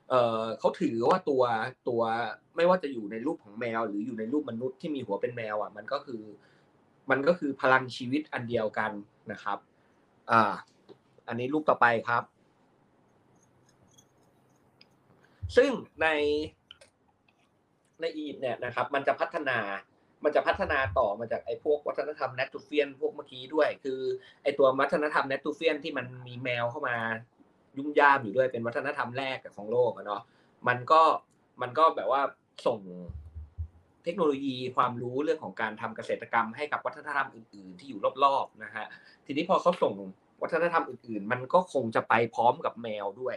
เออเขาถือว่าตัวตัวไม่ว่าจะอยู่ในรูปของแมวหรืออยู่ในรูปมนุษย์ที่มีหัวเป็นแมวอ่ะมันก็คือมันก็คือพลังชีวิตอันเดียวกันนะครับอ่าอันนี้รูปต่อไปครับซึ่งในในอียิปต์เนี่ยนะครับมันจะพัฒนามันจะพัฒนาต่อมาจากไอ้พวกวัฒนธรรมแนตูเฟียนพวกเมื่อกี้ด้วยคือไอ้ตัววัฒนธรรมแนตูเฟียนที่มันมีแมวเข้ามายุ่มย่ามอยู่ด้วยเป็นวัฒนธรรมแรกของโลกเนาะมันก็มันก็แบบว่าส่งเทคโนโลยีความรู้เรื่องของการทำเกษตรกรรมให้กับวัฒนธรรมอื่นๆที่อยู่รอบๆนะฮะทีนี้พอเขาส่งวัฒนธรรมอื่นๆมันก็คงจะไปพร้อมกับแมวด้วย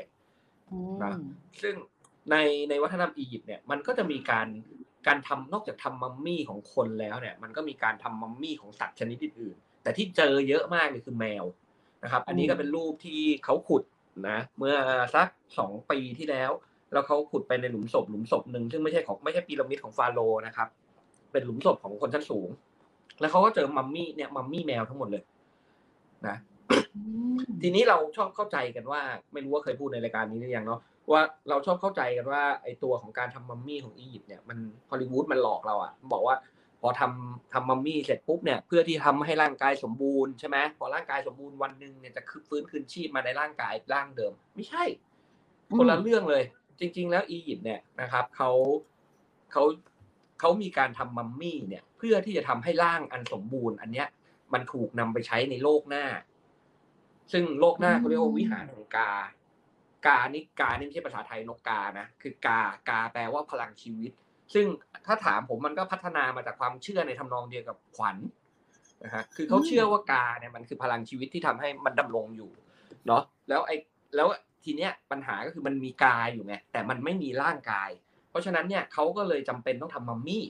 นะซึ่งในในวัฒนธรรมอียิปต์เนี่ยมันก็จะมีการการทำนอกจากทำมัมมี่ของคนแล้วเนี่ยมันก็มีการทำมัมมี่ของสัตว์ชนิดอื่นๆแต่ที่เจอเยอะมากเลยคือแมวนะครับอันนี้ก็เป็นรูปที่เขาขุดนะเมื่อสักสองปีที่แล้วแล้วเขาขุดไปในหลุมศพหลุมศพหนึ่งซึ่งไม่ใช่ของไม่ใช่พีระมิดของฟาโรห์นะครับเป็นหลุมศพของคนชั้นสูงแล้วเขาก็เจอมัมมี่เนี่ยมัมมี่แมวทั้งหมดเลยนะ ทีนี้เราชอบเข้าใจกันว่าไม่รู้ว่าเคยพูดในรายการนี้หรือยังเนาะว่าเราชอบเข้าใจกันว่าไอตัวของการทำมัมมี่ของอียิปต์เนี่ยมันฮอลลีวูดมันหลอกเราอ่ะบอกว่าพอทำทำมัมมี่เสร็จปุ๊บเนี่ยเพื่อที่ทำให้ร่างกายสมบูรณ์ใช่ไหมพอร่างกายสมบูรณ์วันหนึ่งเนี่ยจะคืบฟื้นคืนชีพมาในร่างกายร่างเดิมไม่ใช่คนละเรื่องเลยจริงๆแล้วอียิปต์เนี่ยนะครับเขาเขาเขามีการทำมัมมี่เนี่ยเพื่อที่จะทำให้ร่างอันสมบูรณ์อันเนี้ยมันถูกนำไปใช้ในโลกหน้าซึ่งโลกหน้าเขาเรียกว่าวิหารของกากานี่กานี่ไม่ใช่ภาษาไทยนกกานะคือกากาแปลว่าพลังชีวิตซึ่งถ้าถามผมมันก็พัฒนามาจากความเชื่อในทำนองเดียวกับขวัญ น, นะฮะคือเขาเชื่อว่ากาเนี่ยมันคือพลังชีวิตที่ทำให้มันดำรงอยู่เนาะแล้วไอ้แล้วทีเนี้ยปัญหาก็คือมันมีกายอยู่ไงแต่มันไม่มีร่างกายเพราะฉะนั้นเนี่ยเขาก็เลยจำเป็นต้องทำมัมมี่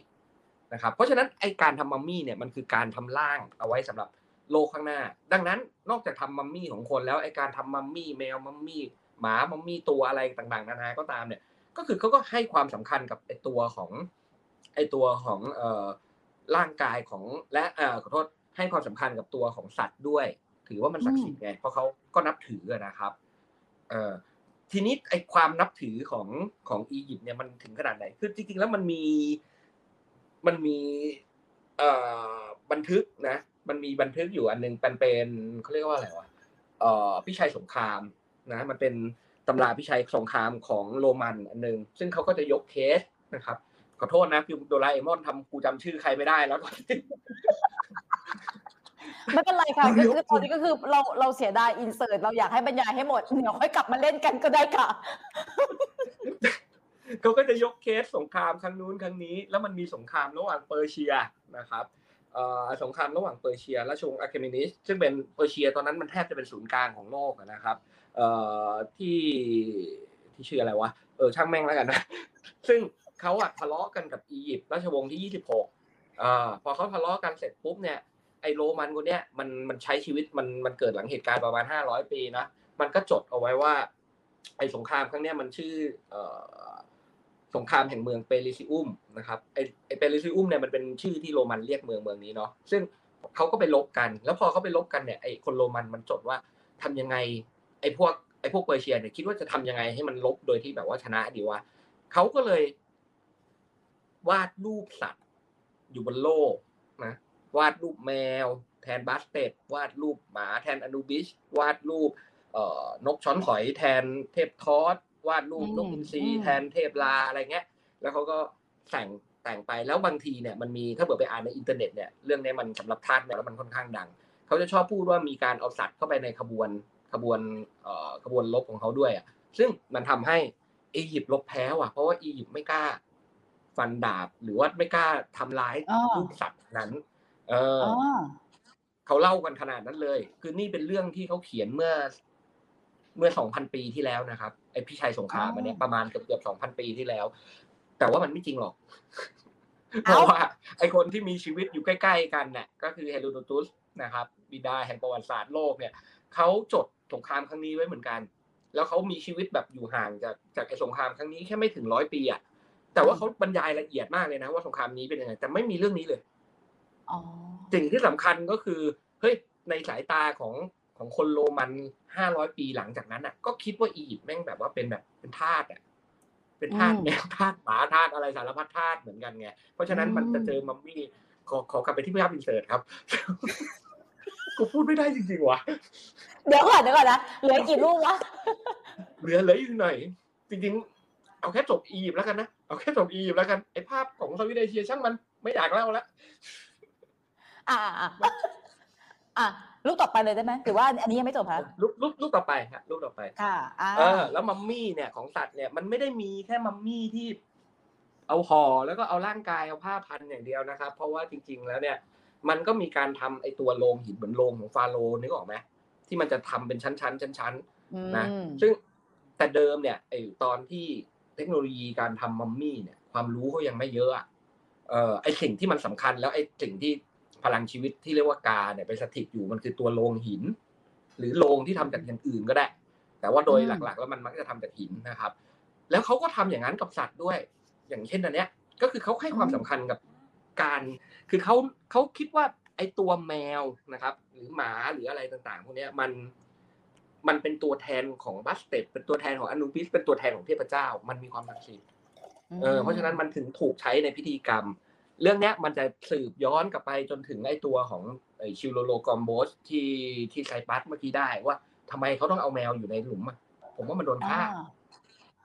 นะครับเพราะฉะนั้นไอ้การทำมัมมี่เนี่ยมันคือการทำร่างเอาไว้สำหรับโลกข้างหน้าดังนั้นนอกจากทำมัมมี่ของคนแล้วไอ้การทำมัมมี่แมวมัมมี่หมามัมมี่ตัวอะไรต่างๆนานาก็ตามเนี่ยก็คือเขาก็ให้ความสำคัญกับไอตัวของไอตัวของเอ่อร่างกายของและเอ่อขอโทษให้ความสำคัญกับตัวของสัตว์ด้วยถือว่ามันศักดิ์สิทธิ์ไงเพราะเขาก็นับถือนะครับเอ่อทีนี้ไอความนับถือของของอียิปต์เนี่ยมันถึงขนาดไหนคือจริงๆแล้วมันมีมันมีเอ่อบันทึกนะมันมีบันทึกอยู่อันนึงเป็นเป็นเขาเรียกว่าอะไรวะเอ่อพิชัยสงครามนะมันเป็นตำราพิชัยสงครามของโรมันอันนึงซึ่งเขาก็จะยกเคสนะครับขอโทษนะพี่โดราเอมอนทำกูจำชื่อใครไม่ได้แล้ว ไม่เป็นไรค่ะก็คือตอนนี้ก็คือเราเราเสียดายอินเสิร์ตเราอยากให้บรรยายให้หมดเดี๋ยวค่อยกลับมาเล่นกันก็ได้ค่ะเขาก็จะยกเคสสงครามครั้งนู้นครั้งนี้แล้วมันมีสงครามระหว่างเปอร์เซียนะครับสงครามระหว่างเปอร์เซียราชวงศ์อาเคเมนิสซึ่งเป็นเปอร์เซียตอนนั้นมันแทบจะเป็นศูนย์กลางของโลกนะครับที่ที่ชื่ออะไรวะเออช่างแม่งแล้วกันนะซึ่งเขาอะทะเลาะกันกับอียิปต์ราชวงศ์ที่ยี่สิบหกอ่าพอเขาทะเลาะกันเสร็จปุ๊บเนี่ยไอ้โรมันคนเนี้ยมันมันใช้ชีวิตมันมันเกิดหลังเหตุการณ์ประมาณห้าร้อยปีนะมันก็จดเอาไว้ว่าไอ้สงครามครั้งเนี้ยมันชื่อสงครามแห่งเมืองเปริซิอุมนะครับไอ้เปริซิอุมเนี่ยมันเป็นชื่อที่โรมันเรียกเมืองเมืองนี้เนาะซึ่งเขาก็ไปลบกันแล้วพอเขาไปลบกันเนี่ยไอ้คนโรมันมันจดว่าทำยังไงไอ้พวกไอ้พวกเปอร์เซียเนี่ยคิดว่าจะทำยังไงให้มันลบโดยที่แบบว่าชนะดีวะเขาก็เลยวาดรูปสัตว์อยู่บนโลกนะวาดรูปแมวแทนบาสเตดวาดรูปหมาแทนอนูบิสวาดรูปนกช้อนหอยแทนเทพทอสวาดรูปนกอินทรีแทนเทพลาอะไรเงี้ยแล้วเขาก็แต่งแต่งไปแล้วบางทีเนี่ยมันมีถ้าเกิดไปอ่านในอินเทอร์เน็ตเนี่ยเรื่องนี้มันสำหรับทาสเนี่ยแล้วมันค่อนข้างดังเขาจะชอบพูดว่ามีการเอาสัตว์เข้าไปในขบวนขบวนเอ่อขบวนลบของเขาด้วยอ่ะซึ่งมันทำให้อียิปต์ลบแพ้ว่ะเพราะว่าอียิปต์ไม่กล้าฟันดาบหรือว่าไม่กล้าทำร้ายรูปสัตว์นั้นเออเขาเล่ากันขนาดนั้นเลยคือนี่เป็นเรื่องที่เขาเขียนเมื่อเมื่อ สองพัน ปีที่แล้วนะครับไอ้พี่ชายสงครามอันเนี้ยประมาณเกือบๆ สองพัน ปีที่แล้วแต่ว่ามันไม่จริงหรอกเพราะว่าไอ้คนที่มีชีวิตอยู่ใกล้ๆกันน่ะก็คือเฮโรโดตัสนะครับบิดาแห่งประวัติศาสตร์โลกเนี่ยเขาจดสงครามครั้งนี้ไว้เหมือนกันแล้วเขามีชีวิตแบบอยู่ห่างจากจากไอ้สงครามครั้งนี้แค่ไม่ถึงร้อยปีอ่ะแต่ว่าเขาบรรยายละเอียดมากเลยนะว่าสงครามนี้เป็นยังไงแต่ไม่มีเรื่องนี้เลยอ๋อสิ่งที่สำคัญก็คือเฮ้ยในสายตาของของคนโรมันห้าร้อยปีหลังจากนั้นน่ะก็คิดว่าอียิปต์แม่งแบบว่าเป็นแบบเป็นทาสอ่ะเป็นทาสแมวทาสหมาทาสอะไรสารพัดทาสเหมือนกันไงเพราะฉะนั้นมันจะเจอมัมมี่ขอขอกลับไปที่ภาพอินเสิร์ตครับกูพูดไม่ได้จริงๆวะเดี๋ยวก่อนเดี๋ยวก่อนนะเหลือกี่รูปวะเหลือเหลืออีกหน่อยจริงๆเอาแค่จบอียิปต์แล้วกันนะเอาแค่จบอียิปต์แล้วกันไอ้ภาพของสวิตเดนเชียช่างมันไม่อยากเล่าละอ่าอ่ะรูปต่อไปเลยได้ไหมหรือว่าอันนี้ยังไม่จบคะรูปรูปรูปต่อไปฮะรูปต่อไปค่ะเออแล้วมัมมี่เนี่ยของสัตว์เนี่ยมันไม่ได้มีแค่มัมมี่ที่เอาห่อแล้วก็เอาร่างกายเอาผ้าพันอย่างเดียวนะครับเพราะว่าจริงๆแล้วเนี่ยมันก็มีการทำไอตัวโลงหินเหมือนโลงของฟาโรห์นึกออกไหมที่มันจะทำเป็นชั้นๆชั้นๆนะซึ่งแต่เดิมเนี่ยไอตอนที่เทคโนโลยีการทำมัมมี่เนี่ยความรู้เขายังไม่เยอะอ่ะเออไอสิ่งที่มันสำคัญแล้วไอสิ่งที่พลังชีวิตที่เรียกว่ากาเนี่ยไปสถิตอยู่มันคือตัวโลงหินหรือโลงที่ทำจากอย่างอื่นก็ได้แต่ว่าโดยหลักๆแล้วมันมักจะทำจากหินนะครับแล้วเขาก็ทำอย่างนั้นกับสัตว์ด้วยอย่างเช่นอันเนี้ยก็คือเขาให้ความสำคัญกับการคือเขาเขาคิดว่าไอ้ตัวแมวนะครับหรือหมาหรืออะไรต่างๆพวกนี้มันมันเป็นตัวแทนของบัสเตดเป็นตัวแทนของอนูบิสเป็นตัวแทนของเทพเจ้ามันมีความศักดิ์สิทธิ์เออเพราะฉะนั้นมันถึงถูกใช้ในพิธีกรรมเรื่องนี้มันจะสืบย้อนกลับไปจนถึงไอ้ตัวของไอ้ชิโลโลกอมโบสที่ที่ไซปัสเมื่อกี้ได้ว่าทำไมเขาต้องเอาแมวอยู่ในหลุมอ่ะผมว่ามันโดนฆ่า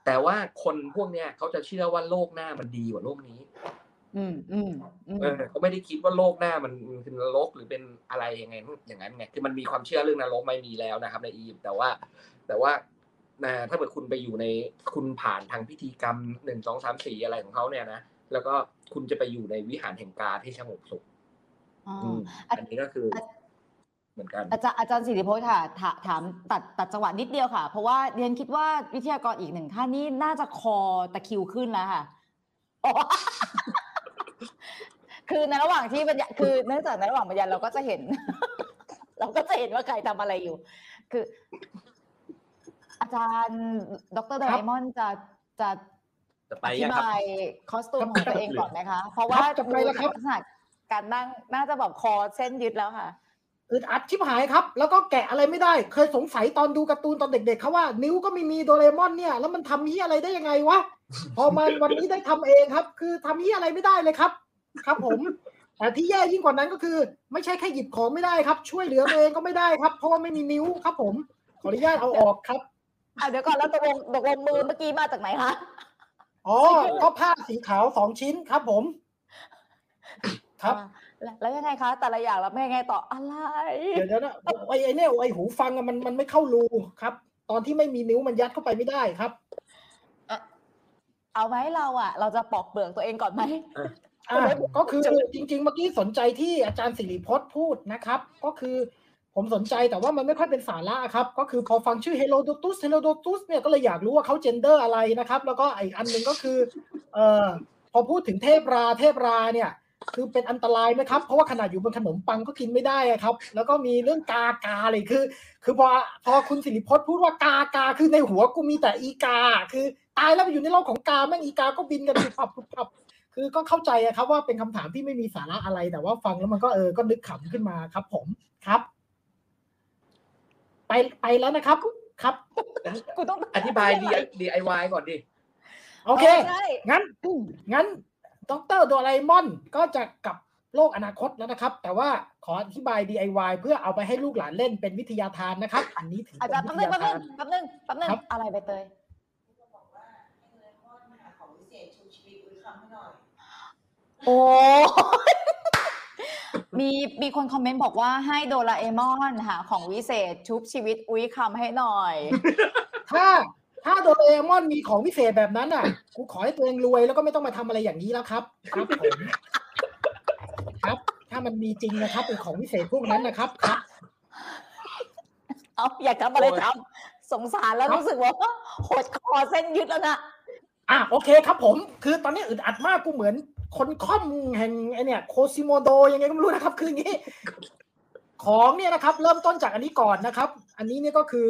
แต่ว่าคนพวกเนี้ยเขาจะเชื่อว่าโลกหน้ามันดีกว่าโลกนี้อืมอืมเออเขาไม่ได้คิดว่าโลกหน้ามันเป็นนรกหรือเป็นอะไรยังไงอย่างนั้นไงคือมันมีความเชื่อเรื่องนรกไม่มีแล้วนะครับในอียิปต์แต่ว่าแต่ว่านะถ้าเกิดคุณไปอยู่ในคุณผ่านทางพิธีกรรมหนึ่งสองสามสี่อะไรของเขาเนี่ยนะแล้วก็คุณจะไปอยู่ในวิหารแห่งกาที่สงบสุขอันนี้ก็คือเหมือนกันอาจารย์อาจารย์สิริพจน์ค่ะถามตัดตัดจังหวะนิดเดียวค่ะเพราะว่าเรียนคิดว่าวิทยากรอีกหนึ่งท่านนี่น่าจะคอตะคิวขึ้นแล้วค่ะคือในระหว่างที่บรรยายคือเนื่องจากในระหว่างบรรยายเราก็จะเห็นเราก็จะเห็นว่าใครทำอะไรอยู่คืออาจารย์ดรไดมอนด์จะจะอธิบายคอสตูมของตัวเองก่อนไหมคะเพราะว่าจะไปแล้วครับการนั่งน่าจะแบบคอเส้นยึดแล้วค่ะอึดอัดชิบหายครับแล้วก็แกะอะไรไม่ได้เคยสงสัยตอนดูการ์ตูนตอนเด็กๆเขาว่านิ้วก็ไม่มีโดเรมอนเนี่ยแล้วมันทำเหี้ยอะไรได้ยังไงวะพอมาวันนี้ได้ทำเองครับคือทำเหี้ยอะไรไม่ได้เลยครับครับผมแต่ที่แย่ยิ่งกว่านั้นก็คือไม่ใช่แค่หยิบของไม่ได้ครับช่วยเหลือตัวเองก็ไม่ได้ครับเพราะว่าไม่มีนิ้วครับผมขออนุญาตเอาออกครับอ่ะเดี๋ยวก่อนแล้วตกลงตกลงมือเมื่อกี้มาจากไหนคะอ๋อก็ผ้าสีขาวสองชิ้นครับผมครับ แล้วยังไงคะแต่ละอย่างแล้วไม่ไงต่ออะไรเดี๋ยวนะไอ้ไอ้เนี่ยไอ้หูฟังมันมันไม่เข้ารูครับตอนที่ไม่มีนิ้วมันยัดเข้าไปไม่ได้ครับเอาไว้เราอ่ะเราจะปอกเปลือกตัวเองก่อนไหมอ่าก็คือจริงๆเมื่อกี้สนใจที่อาจารย์สิริพจน์พูดนะครับก็คือผมสนใจแต่ว่ามันไม่ค่อยเป็นสาระครับก็คือพอฟังชื่อ Herodotus Herodotus เนี่ยก็เลยอยากรู้ว่าเขาเจนเดอร์อะไรนะครับแล้วก็อีกอันนึงก็คือเอ่อพอพูดถึงเทพราเทพราเนี่ยคือเป็นอันตรายนะครับเพราะว่าขนาดอยู่บนขนมปังก็กินไม่ได้ครับแล้วก็มีเรื่องกากาเลยคือคือพอพอคุณสิริพจน์พูดว่ากากาคือในหัวกูมีแต่อีกาคือตายแล้วไปอยู่ในโลกของกาแม่งอีกาก็บินกันปุบปับปุบปับคือก็เข้าใจครับว่าเป็นคำถามที่ไม่มีสาระอะไรแต่ว่าฟังแล้วมันก็เออก็นึกขำขึ้นมาครับผมครับไปไปแล้วนะครับครับกูต้องอธิบาย ดี ไอ วาย ก่อนดิโอเคงั้นงั้นดร.โดราเอมอนก็จะกลับโลกอนาคตแล้วนะครับแต่ว่าขออธิบาย ดี ไอ วาย เพื่อเอาไปให้ลูกหลานเล่นเป็นวิทยาทานนะครับอันนี้ถืออาจารย์แป๊บนึงแป๊บนึงแป๊บนึงแป๊บนึงอะไรไปเตยโอ้มีมีคนคอมเมนต์บอกว่าให้โดราเอมอนหาของวิเศษชุบชีวิตอุ้ยคำให้หน่อยถ้าถ้าโดราเอมอนมีของวิเศษแบบนั้นอ่ะกูขอให้ตัวเองรวยแล้วก็ไม่ต้องมาทำอะไรอย่างนี้แล้วครับครับผมครับถ้ามันมีจริงนะครับเป็นของวิเศษพวกนั้นนะครับครับเอาอยากทำอะไรทำสงสารแล้วรู้สึกว่าโหดคอเส้นยึดแล้วนะอ่ะโอเคครับผมคือตอนนี้อึดอัดมากกูเหมือนคนค่อมแห่งไอเนี่ยโคซิโมโดยังไงก็ไม่รู้นะครับคืออย่างนี้ของเนี่ยนะครับเริ่มต้นจากอันนี้ก่อนนะครับอันนี้เนี่ยก็คือ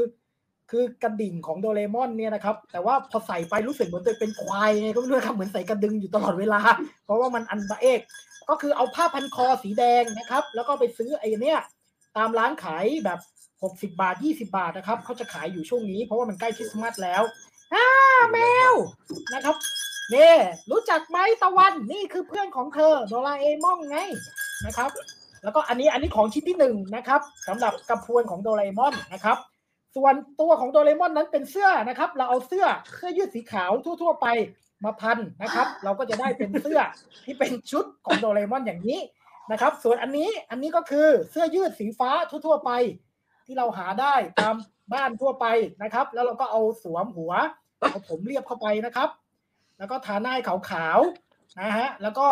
คือกระดิ่งของโดราเอมอนเนี่ยนะครับแต่ว่าพอใส่ไปรู้สึกเหมือนตัวเป็นควายไงก็ไม่รู้ครับเหมือนใส่กระดึงอยู่ตลอดเวลาเพราะว่ามันอันบะเอกก็คือเอาผ้าพันคอสีแดงนะครับแล้วก็ไปซื้อไอเนี่ยตามร้านขายแบบหกสิบบาทยี่สิบบาทนะครับเขาจะขายอยู่ช่วงนี้เพราะว่ามันใกล้คริสต์มาสแล้วอ้าแมวนะครับนี่รู้จักไหมตะวันนี่คือเพื่อนของเธอโดราเอมอนไงนะครับแล้วก็อันนี้อันนี้ของชิ้นที่หนึ่งนะครับสำหรับกระพวนของโดราเอมอนนะครับส่วนตัวของโดราเอมอนนั้นเป็นเสื้อนะครับเราเอาเสื้อเสื้อยืดสีขาวทั่วๆไปมาพันนะครับเราก็จะได้เป็นเสื้อที่เป็นชุดของโดราเอมอนอย่างนี้นะครับส่วนอันนี้อันนี้ก็คือเสื้อยืดสีฟ้าทั่วๆไปที่เราหาได้ตามบ้านทั่วไปนะครับแล้วเราก็เอาสวมหัวเอาผมเรียบเข้าไปนะครับแล้วก็ทาหน้าขาวๆนะฮะแล้วก็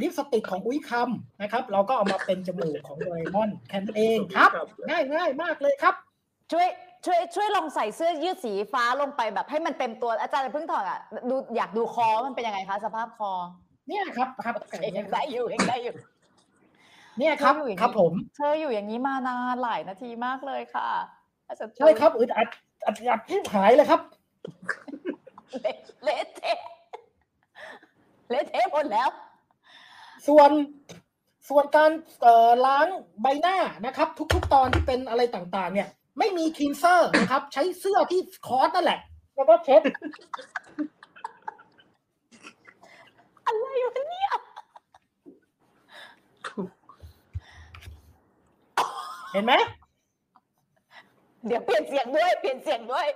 ลิปสติกของอุ้ยคำนะครับเราก็เอามาเป็นจมูกของโดราเอมอนแค่นั้นเองครับง่ายง่ายมากเลยครับช่วยช่วยช่วยลองใส่เสื้อยืดสีฟ้าลงไปแบบให้มันเต็มตัวอาจารย์เพิ่งถอดอ่ะดูอยากดูคอมันเป็นยังไงคะสภาพคอเนี่ยครับครับยังได้อยู่ยังได้อยู่เนี่ยครับครับผมเธออยู่อย่างนี้มานานหลายนาทีมากเลยค่ะอาจารย์ใช่ครับอึดอัดอัดอัดที่หายเลยครับเละเทะเละเทะหมดแล้วส่วนส่วนการล้างใบหน้านะครับทุกๆตอนที่เป็นอะไรต่างๆเนี่ยไม่มีคลีนเซอร์นะครับใช้เสื้อที่คอสนั่นแหละแล้วก็เช็ดอะไรวะเนี่ยเห็นไหมเดี๋ยวเปลี่ยนเสียงด้วยเปลี่ยนเสียงด้วย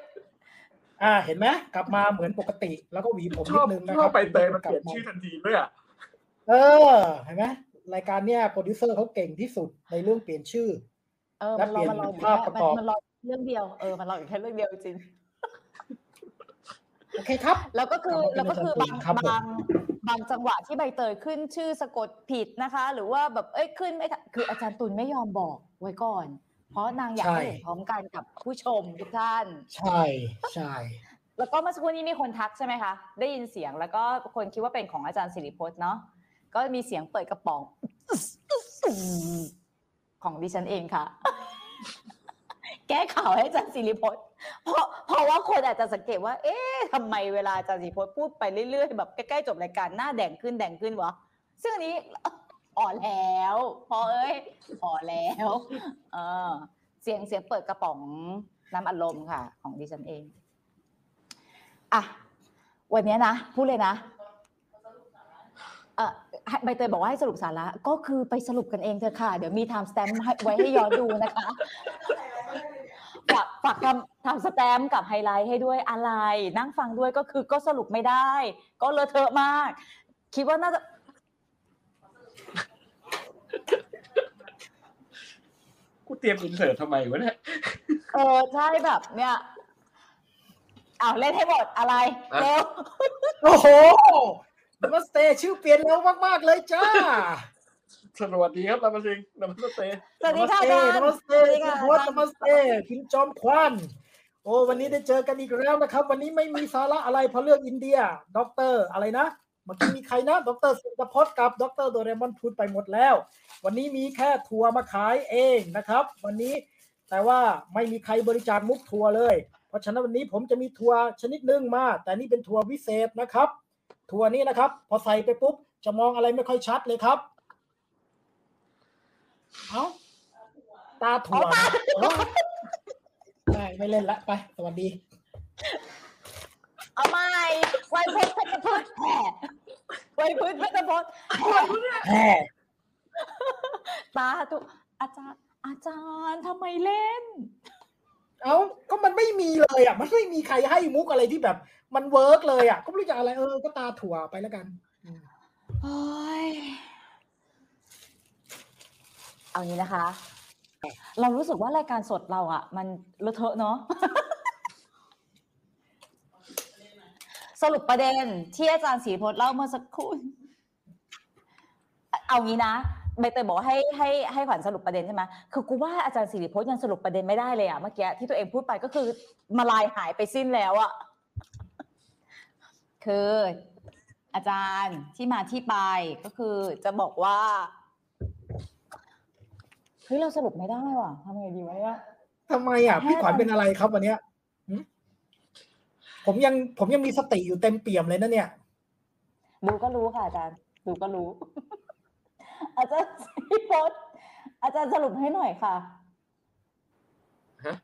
อ่าเห็นไหมกลับมาเหมือนปกติแล้วก็หวีผมนิดนึงนะครับชอบไปเตยมันเปลี่ยนชื่อทันทีด้วยอ่ะเออเห็นไหมรายการเนี้ยโปรดิวเซอร์เขาเก่งที่สุดในเรื่องเปลี่ยนชื่อเออมันรอมันรอภาพประกอบมันรอเรื่องเดียวเออมันรออยู่แค่เรื่องเดียวจริงโอเคครับแล้วก็คือแล้วก็คือบางบางบางจังหวะที่ใบเตยขึ้นชื่อสะกดผิดนะคะหรือว่าแบบเอ้ยขึ้นไม่คืออาจารย์ตุลไม่ยอมบอกไว้ก่อนเพราะนางอยากให้เห็นพร้อมกันกับผู้ชมทุกท่านใช่ใช่แล้วก็เมื่อสักครู่นี้มีคนทักใช่ไหมคะได้ยินเสียงแล้วก็คนคิดว่าเป็นของอาจารย์สิริพจน์เนาะก็มีเสียงเปิดกระป๋องของดิฉันเองค่ะแก้ข่าวให้อาจารย์สิริพจน์เพราะเพราะว่าคนอาจจะสังเกตว่าเอ๊ะทำไมเวลาอาจารย์สิริพจน์พูดไปเรื่อยๆแบบใกล้ๆจบรายการหน้าแดงขึ้นแดงขึ้นวะซึ่งอันนี้อ่อนแล้วพอเอ้ยอ่อนแล้วเออเสียงเสียงเปิดกระป๋องน้ำอัดลมค่ะของดิฉันเองอ่ะวันนี้นะพูดเลยนะเออใบเตยบอกว่าให้สรุปสาระก็คือไปสรุปกันเองเถอะค่ะเดี๋ยวมีไทม์สแตมป์ไว้ให้ย้อนดูนะคะฝากฝากทำทำสแตมป์กับไฮไลท์ให้ด้วยอะไรนั่งฟังด้วยก็คือก็สรุปไม่ได้ก็เลอะเทอะมากคิดว่าน่าจะ กูเตรียมอินเสิร์ตทำไมวะเนี่ยเออใช่แบบเนี่ยอ้าวเล่นให้หมดอะไรเร็วโอ้โหดัมเบลสเตย์ชื่อเปลี่ยนเร็วมากๆเลยจ้าสวัสดีครับดัมเบลสเตย์ดัมเบลสเตย์ดัมเบลสเตย์ดัมเบลสเตย์คุณพจน์ดัมเบลสเตย์คุณจอมขวัญโอ้วันนี้ได้เจอกันอีกแล้วนะครับวันนี้ไม่มีสาระอะไรเพราะเรื่องอินเดียด็อกเตอร์อะไรนะเมื่อกี้มีใครนะด็อกเตอร์สุนทรพจน์กับด็อกเตอร์โดเรมอนพูดไปหมดแล้ววันนี้มีแค่ถั่วมาขายเองนะครับวันนี้แต่ว่าไม่มีใครบริจาคมุกถั่วเลยเพราะฉะนั้นวันนี้ผมจะมีถั่วชนิดนึงมาแต่นี่เป็นถั่ววิเศษนะครับถั่วนี้นะครับพอใส่ไปปุ๊บจะมองอะไรไม่ค่อยชัดเลยครับเอ้าตาถั่วไม่ไม่เล่นละไปสวัสดีเอาใหม่ไว้พุทธพุทธพุทธแห่ไว้พุทธพุทธพุทธแห่ตาตุอาจารย์อาจารย์ทำไมเล่นเอ้าก็มันไม่มีเลยอ่ะมันไม่มีใครให้มุกอะไรที่แบบมันเวิร์กเลยอ่ะก็ไม่รู้จะอะไรเออก็ตาถั่วไปแล้วกันโอ้ยเอางี้นะคะเรารู้สึกว่ารายการสดเราอ่ะมันเลอะเทอะเนาะสรุปประเด็นที่อาจารย์ศรีพจน์เล่าเมื่อสักครู่เอางี้นะใบเตยบอกให้ให้ให้ขวัญสรุปประเด็นใช่ไหมคือกูว่าอาจารย์ศรีพจน์ยังสรุปประเด็นไม่ได้เลยอ่ะเมื่อกี้ที่ตัวเองพูดไปก็คือมาลายหายไปสิ้นแล้วอ่ะคืออาจารย์ที่มาที่ไปก็คือจะบอกว่าเฮ้ยเราสรุปไม่ได้ว่ะทำไงดีวะเนี่ยทำไมอ่ะพี่ขวัญเป็นอะไรครับวันเนี้ยผมยังผมยังมีสติอยู่เต็มเปี่ยมเลยนะเนี่ยดูก็รู้ค่ะอาจารย์ดูก็รู้อาจารย์พี่พจน์อาจารย์สรุปให้หน่อยค่ะฮะ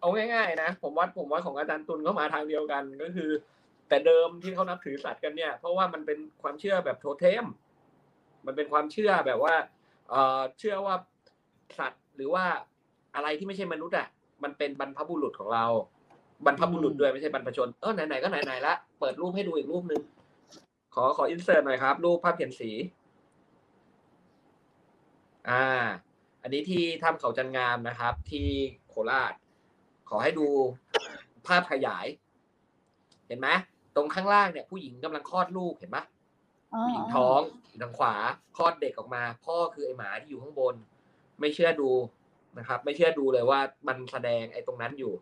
เอาง่ายๆนะผมวัดผมวัดของอาจารย์ตุลก็มาทางเดียวกันก็คือแต่เดิมที่เขานับถือสัตว์กันเนี่ยเพราะว่ามันเป็นความเชื่อแบบโทเทมมันเป็นความเชื่อแบบว่าเอ่อเชื่อว่าสัตว์หรือว่าอะไรที่ไม่ใช่มนุษย์อ่ะมันเป็นบรรพบุรุษของเราบรรพบุรุษด้วยไม่ใช่บรรพชนเออไหนๆก็ไหนๆละเปิดรูปให้ดูอีกรูปนึงขอขออินเสิร์ตหน่อยครับรูปภาพเขียนสีอ่าอันนี้ที่ถ้ำเขาจันงามนะครับที่โคราชขอให้ดูภาพขยายเห็นไหมตรงข้างล่างเนี่ยผู้หญิงกำลังคลอดลูกเห็นไหมผู้หญิงท้องทางขวาคลอดเด็กออกมาพ่อคือไอ้หมาที่อยู่ข้างบนไม่เชื่อดูนะครับไม่เชื่อดูเลยว่ามันแสดงไอ้ตรงนั้นอยู่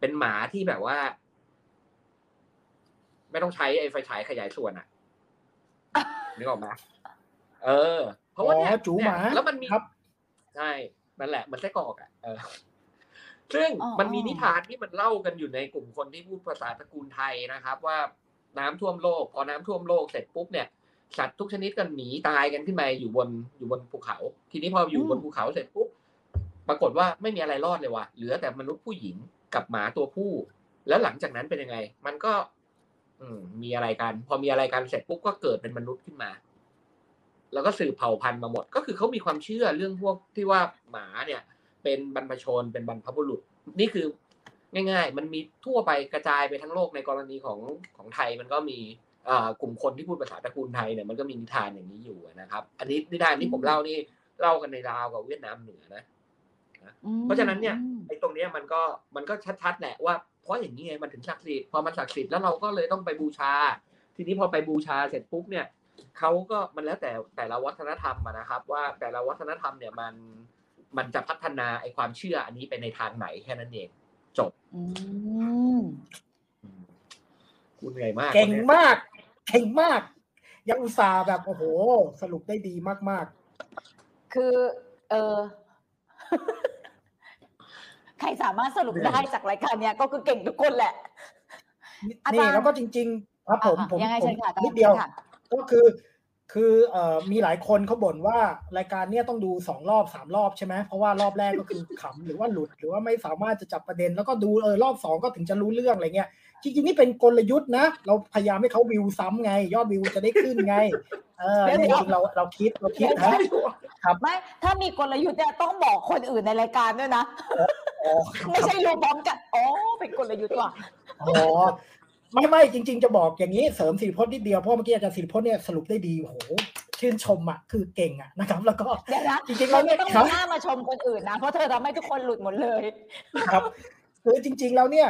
เป็นหมาที่แบบว่าไม่ต้องใช้ไอ้ไฟฉายขยายส่วนอ่ะนึกออกไหมเออเพราะว่าเนี่ยจู๋หมาแล้วมันมีใช่นั่นแหละมันไส้กรอกอ่ะเออซึ่งมันมีนิทานที่มันเล่ากันอยู่ในกลุ่มคนที่พูดภาษาตระกูลไทยนะครับว่าน้ำท่วมโลกพอน้ำท่วมโลกเสร็จปุ๊บเนี่ยสัตว์ทุกชนิดกันหนีตายกันขึ้นมาอยู่บนอยู่บนภูเขาทีนี้พออยู่บนภูเขาเสร็จปุ๊บปรากฏว่าไม่มีอะไรรอดเลยว่ะเหลือแต่มนุษย์ผู้หญิงกับหมาตัวผู้แล้วหลังจากนั้นเป็นยังไงมันก็มีอะไรกันพอมีอะไรกันเสร็จปุ๊บก็เกิดเป็นมนุษย์ขึ้นมาแล้วก็สืบเผ่าพันธุ์มาหมดก็คือเขามีความเชื่อเรื่องพวกที่ว่าหมาเนี่ยเป็นบรรพชนเป็นบรรพบุรุษนี่คือง่ายๆมันมีทั่วไปกระจายไปทั้งโลกในกรณีของของไทยมันก็มีกลุ่มคนที่พูดภาษาตระกูลไทยเนี่ยมันก็มีนิทานอย่างนี้อยู่นะครับอันนี้นิทานที่ผมเล่านี่เล่ากันในลาวกับเวียดนามเหนือนะเพราะฉะนั้นเนี่ยไอ้ตรงนี้มันก็มันก็ชัดๆแหละว่าเพราะอย่างนี้ไงมันถึงศักดิ์สิทธิ์พอมันศักดิ์สิทธิ์แล้วเราก็เลยต้องไปบูชาทีนี้พอไปบูชาเสร็จปุ๊บเนี่ยเขาก็มันแล้วแต่แต่ละวัฒนธรรมนะครับว่าแต่ละวัฒนธรรมเนี่ยมันมันจะพัฒนาไอ้ความเชื่ออันนี้ไปในทางไหนแค่นั้นเองจบอืมคุณไงมากเก่งมากเก่งมากยังอุตส่าห์แบบโอ้โหสรุปได้ดีมากๆคือเออใครสามารถสรุปได้จากรายการเนี้ยก็คือเก่งทุกคนแหละนี่แล้วก็จริงๆครับผมผมนิดเดียวก็คือคือเอ่อมีหลายคนเขาบ่นว่ารายการเนี้ยต้องดูสองรอบสามรอบใช่ไหมเพราะว่ารอบแรกก็คือขำหรือว่าหลุดหรือว่าไม่สามารถจะจับประเด็นแล้วก็ดูเออรอบสองก็ถึงจะรู้เรื่องอะไรเงี้ยจริงๆนี่เป็นกลยุทธ์นะเราพยายามให้เขาวิวซ้ำไงยอดวิวจะได้ขึ้นไงเออจริงๆเราเราคิดเราคิดนะครับไม่ถ้ามีกลยุทธ์เนี่ยต้องบอกคนอื่นในรายการด้วยนะไม่ใช่รู้พร้อมกันอ๋อเป็นกลยุทธ์ว่ะอ๋อไม่ไม่จริงๆจะบอกอย่างนี้เสริมศิริพจน์นิดเดียวเพราะเมื่อกี้อาจารย์ศิริพจน์เนี่ยสรุปได้ดีโหเท ชื่นชมอ่ะคือเก่งอ่ะนะครับแล้วก็เดี๋ยวนะจริงๆเราไม่ต้องหน้ามาชมคนอื่นนะเพราะเธอทำให้ทุกคนหลุดหมดเลยครับคือจริงๆแล้วเนี่ย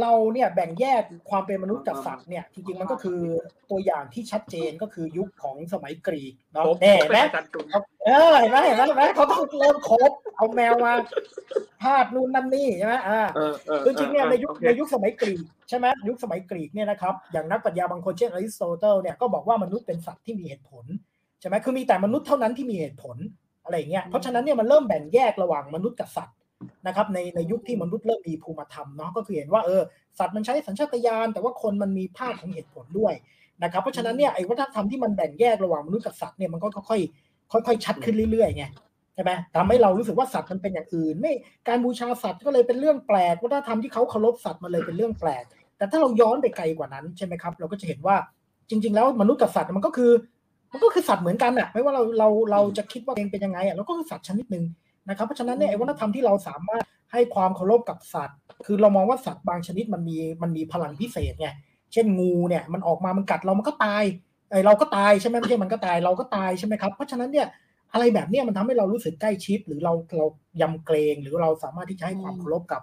เราเนี่ยแบ่งแยกความเป็นมนุษย์กับสัตว์เนี่ยจริงๆมันก็คือตัวอย่างที่ชัดเจนก็คือยุคของสมัยกรีกเนาะแน่แม่เออเห็นไหมเห็นไหมเห็นไหมเขาต้องเริ่มโคบเอาแมวมาพาดนู่นนั่นนี่ใช่ไหมอ่าจริงๆเนี่ยในยุคในยุคสมัยกรีกใช่ไหมยุคสมัยกรีกเนี่ยนะครับอย่างนักปรัชญาบางคนเช่นอริสโตเติลเนี่ยก็บอกว่ามนุษย์เป็นสัตว์ที่มีเหตุผลใช่ไหมคือมีแต่มนุษย์เท่านั้นที่มีเหตุผลอะไรเงี้ยเพราะฉะนั้นเนี่ยมันเริ่มแบ่งแยกระหว่างมนุษย์กับสัตว์นะครับในในยุคที่มนุษย์เริ่มมีภูมิธรรมเนาะก็คือเห็นว่าเออสัตว์มันใช้สัญชาตญาณแต่ว่าคนมันมีภาคของเหตุผลด้วยนะครับเพราะฉะนั้นเนี่ยไอ้วัฒนธรรมที่มันแบ่งแยกระหว่างมนุษย์กับสัตว์เนี่ยมันก็ค่อยๆค่อยๆชัดขึ้นเรื่อยๆไงใช่ไหมทำให้เรารู้สึกว่าสัตว์มันเป็นอย่างอื่นไม่การบูชาสัตว์ก็เลยเป็นเรื่องแปลกวัฒนธรรมที่เขาเคารพสัตว์มันเลยเป็นเรื่องแปลกแต่ถ้าเราย้อนไปไกลกว่านั้นใช่ไหมครับเราก็จะเห็นว่าจริงๆแล้วมนุษย์กับสัตว์มันก็คือมันก็คือสัตว์เหมือนกันอะไม่ว่าเราเราเราจะคิดว่าเองเป็นยังไงอะเราก็คือสัตว์ชนิดนึงนะครับเพราะฉะนั้นเนี่ยไอ้วัฒนธรรมที่เราสามารถให้ความเคารพกับสัตว์คือเรามองว่าสัตว์บางชนิดมันมีมันมีพลังพิเศษไงเช่นงูเนี่ยมันออกมามันกัดเรามันก็ตายไอ้เราก็ตายใช่ไหมไม่ใช่มันก็ตายเราก็ตายใช่ไหมครับเพราะฉะนั้นเนี่ยอะไรแบบเนี้ยมันทำให้เรารู้สึกใกล้ชิดหรือเราเรายำเกรงหรือเราสามารถที่จะให้ความเคารพกับ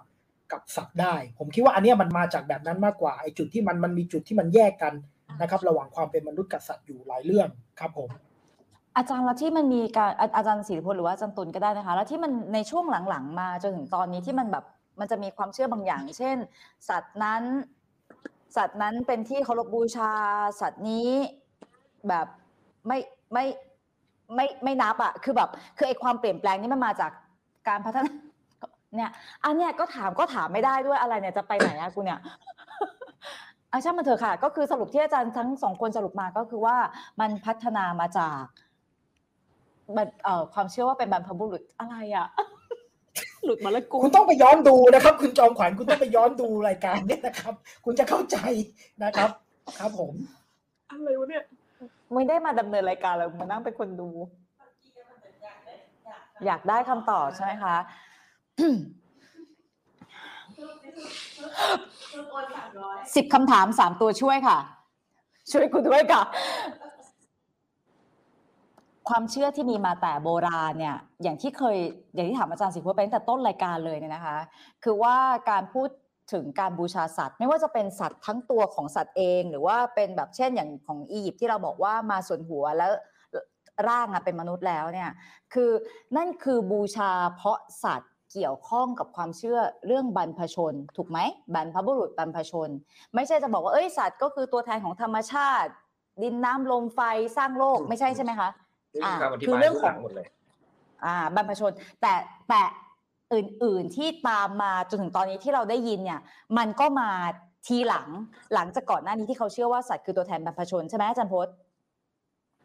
กับสัตว์ได้ผมคิดว่าอันเนี้ยมันมาจากแบบนั้นมากกว่าไอ้จุดที่มันมันมีจุดที่มันแยกกันนะครับระหว่างความเป็นมนุษย์กับสัตว์อยู่หลายเรื่องครับผมอาจารย์แล้วที่มันมีการอาจารย์ศิริพลหรือว่าอาจารย์ตุลก็ได้นะคะแล้วที่มันในช่วงหลังๆมาจนถึงตอนนี้ที่มันแบบมันจะมีความเชื่อบางอย่างเช่นสัตว์นั้นสัตว์นั้นเป็นที่เคารพบูชาสัตว์นี้แบบไม่ไม่ไม่ไม่นับอ่ะคือแบบคือไอ้ความเปลี่ยนแปลงนี่มันมาจากการพัฒนาเนี่ยอันเนี้ยก็ถามก็ถามไม่ได้ด้วยอะไรเนี่ยจะไปไหนอ่ะกูเนี่ยอ่ะช่างมันเถอะค่ะก็คือสรุปที่อาจารย์ทั้งสองคนสรุปมาก็คือว่ามันพัฒนามาจากความเชื่อว่าเป็นบรรพบุรุษอะไรอ่ะหลุดมาแล้วกูคุณต้องไปย้อนดูนะครับคุณจอมขวัญคุณต้องไปย้อนดูรายการเนี่ยนะครับคุณจะเข้าใจนะครับครับผมอะไรวะเนี่ยไม่ได้มาดำเนินรายการเรามานั่งเป็นคนดูอยากได้คำตอบใช่ไหมคะสิบคำถามสามตัวช่วยค่ะช่วยกูด้วยค่ะความเชื่อที่มีมาแต่โบราณเนี่ยอย่างที่เคยอย่างที่ถามอาจารย์ศิริพลไปตั้งแต่ต้นรายการเลยเนี่ยนะคะคือว่าการพูดถึงการบูชาสัตว์ไม่ว่าจะเป็นสัตว์ทั้งตัวของสัตว์เองหรือว่าเป็นแบบเช่นอย่างของอียิปต์ที่เราบอกว่ามาส่วนหัวแล้วร่างเป็นมนุษย์แล้วเนี่ยคือนั่นคือบูชาเพราะสัตว์เกี่ยวข้องกับความเชื่อเรื่องบรรพชนถูกไหมบรรพบุรุษบรรพชนไม่ใช่จะบอกว่าเอ้ยสัตว์ก็คือตัวแทนของธรรมชาติดินน้ำลมไฟสร้างโลกไม่ใช่ใช่ไหมคะคือเรื่องของอ่าบรรพชนแต่แต่อื่นๆที่ตามมาจนถึงตอนนี้ที่เราได้ยินเนี่ยมันก็มาทีหลังหลังจากก่อนหน้านี้ที่เขาเชื่อว่าสัตว์คือตัวแทนบรรพชนใช่ไหมอาจารย์พจน์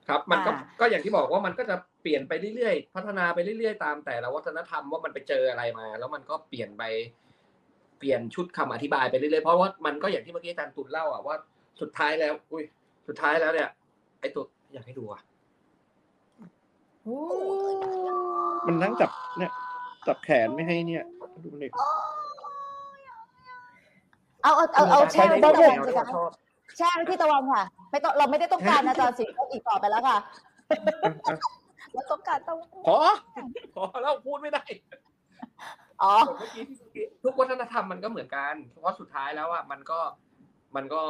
ครับมันก็ก็อย่างที่บอกว่ามันก็จะเปลี่ยนไปเรื่อยๆพัฒนาไปเรื่อยๆตามแต่ละวัฒนธรรมว่ามันไปเจออะไรมาแล้วมันก็เปลี่ยนไปเปลี่ยนชุดคำอธิบายไปเรื่อยๆเพราะว่ามันก็อย่างที่เมื่อกี้อาจารย์ตุลเล่าอ่ะว่าสุดท้ายแล้วอุ้ยสุดท้ายแล้วเนี่ยไอตัวอยากให้ดูอ่ะมันทั้งจับเนี่ยจับแขนไม่ให้เนี่ยดูนี่เอาเอาเอาเอาแช่ที่ตะวันแช่ที่ตะวันค่ะไม่ต้องเราไม่ได้ต้องการอาจารย์ศิริพลอีกต่อไปแล้วค่ะเราต้องการตะวันพอพอแล้วพูดไม่ได้อ๋อเมื่อกี้ทุกวัฒนธรรมมันก็เหมือนกันเพราะสุดท้ายแล้วอ่ะมันก็มันก็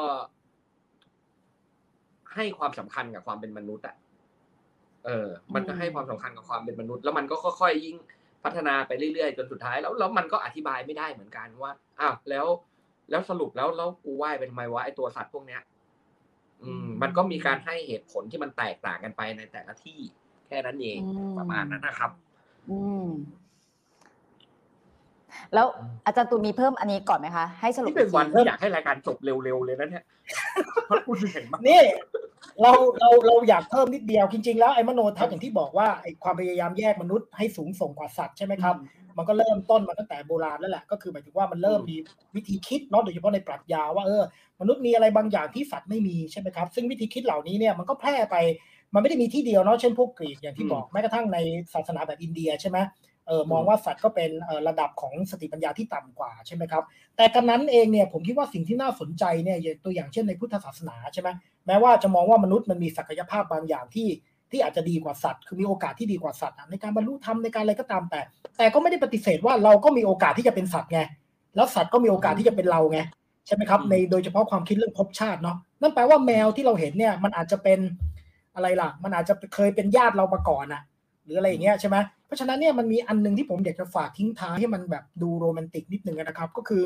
ให้ความสำคัญกับความเป็นมนุษย์อ่ะเออมันก็ให้ความสำคัญกับความเป็นมนุษย์แล้วมันก็ค่อยๆยิ่งพัฒนาไปเรื่อยๆจนสุดท้ายแล้วแล้วมันก็อธิบายไม่ได้เหมือนกันว่าอ้าวแล้วแล้วสรุปแล้วแล้วกูไหว้ไปทำไมวะไอตัวสัตว์พวกเนี้ยอืมมันก็มีการให้เหตุผลที่มันแตกต่างกันไปในแต่ละที่แค่นั้นเองประมาณนั้นนะครับอืมแล้วอาจารย์ตูมีเพิ่มอันนี้ก่อนไหมคะให้สรุปที่เป็นวันที่อยากให้รายการจบเร็วๆเลยนะเนี่ยเพราะคุณเห็นมากนี่เราเราเราอยากเพิ่มนิดเดียวจริงๆแล้วไอ้มโนทัศน์อย่างที่บอกว่าไอ้ความพยายามแยกมนุษย์ให้สูงส่งกว่าสัตว์ใช่ไหมครับมันก็เริ่มต้นมาตั้งแต่โบราณแล้วแหละก็คือหมายถึงว่ามันเริ่มมีวิธีคิดเนาะโดยเฉพาะในปรัชญาว่าเออมนุษย์มีอะไรบางอย่างที่สัตว์ไม่มีใช่ไหมครับซึ่งวิธีคิดเหล่านี้เนี่ยมันก็แพร่ไปมันไม่ได้มีที่เดียวเนาะเช่นพวกกรีกอย่างที่บอกแม้กระทั่งในศาสนาแบบอินเดียใช่ไหม เออมองว่าสัตว์ก็เป็นระดับของสติปัญญาที่ต่ำกว่าใช่ไหมครับแต่กระนั้นเองเนี่ยผมคิดว่าสิ่งที่น่าสนใจเนี่ยตัวอย่างเช่นในพุทธศาสนาใช่ไหมแม้ว่าจะมองว่ามนุษย์มันมีศักยภาพบางอย่างที่ที่อาจจะดีกว่าสัตว์คือมีโอกาสที่ดีกว่าสัตว์ในการบรรลุธรรมในการอะไรก็ตามแต่แต่ก็ไม่ได้ปฏิเสธว่าเราก็มีโอกาสที่จะเป็นสัตว์ไงแล้วสัตว์ก็มีโอกาสที่จะเป็นเราไงใช่ไหมครับในโดยเฉพาะความคิดเรื่องภพชาติเนาะนั่นแปลว่าแมวที่เราเห็นเนี่ยมันอาจจะเป็นอะไรล่ะมันอาจจะเคยเป็นญาติเรามาก่อนอะหรืออะไรอย่างเงี้ยใช่ไหมเพราะฉะนั้นเนี่ยมันมีอันนึงที่ผมอยากจะฝากทิ้งท้ายให้มันแบบดูโรแมนติกนิดนึงนะครับก็คือ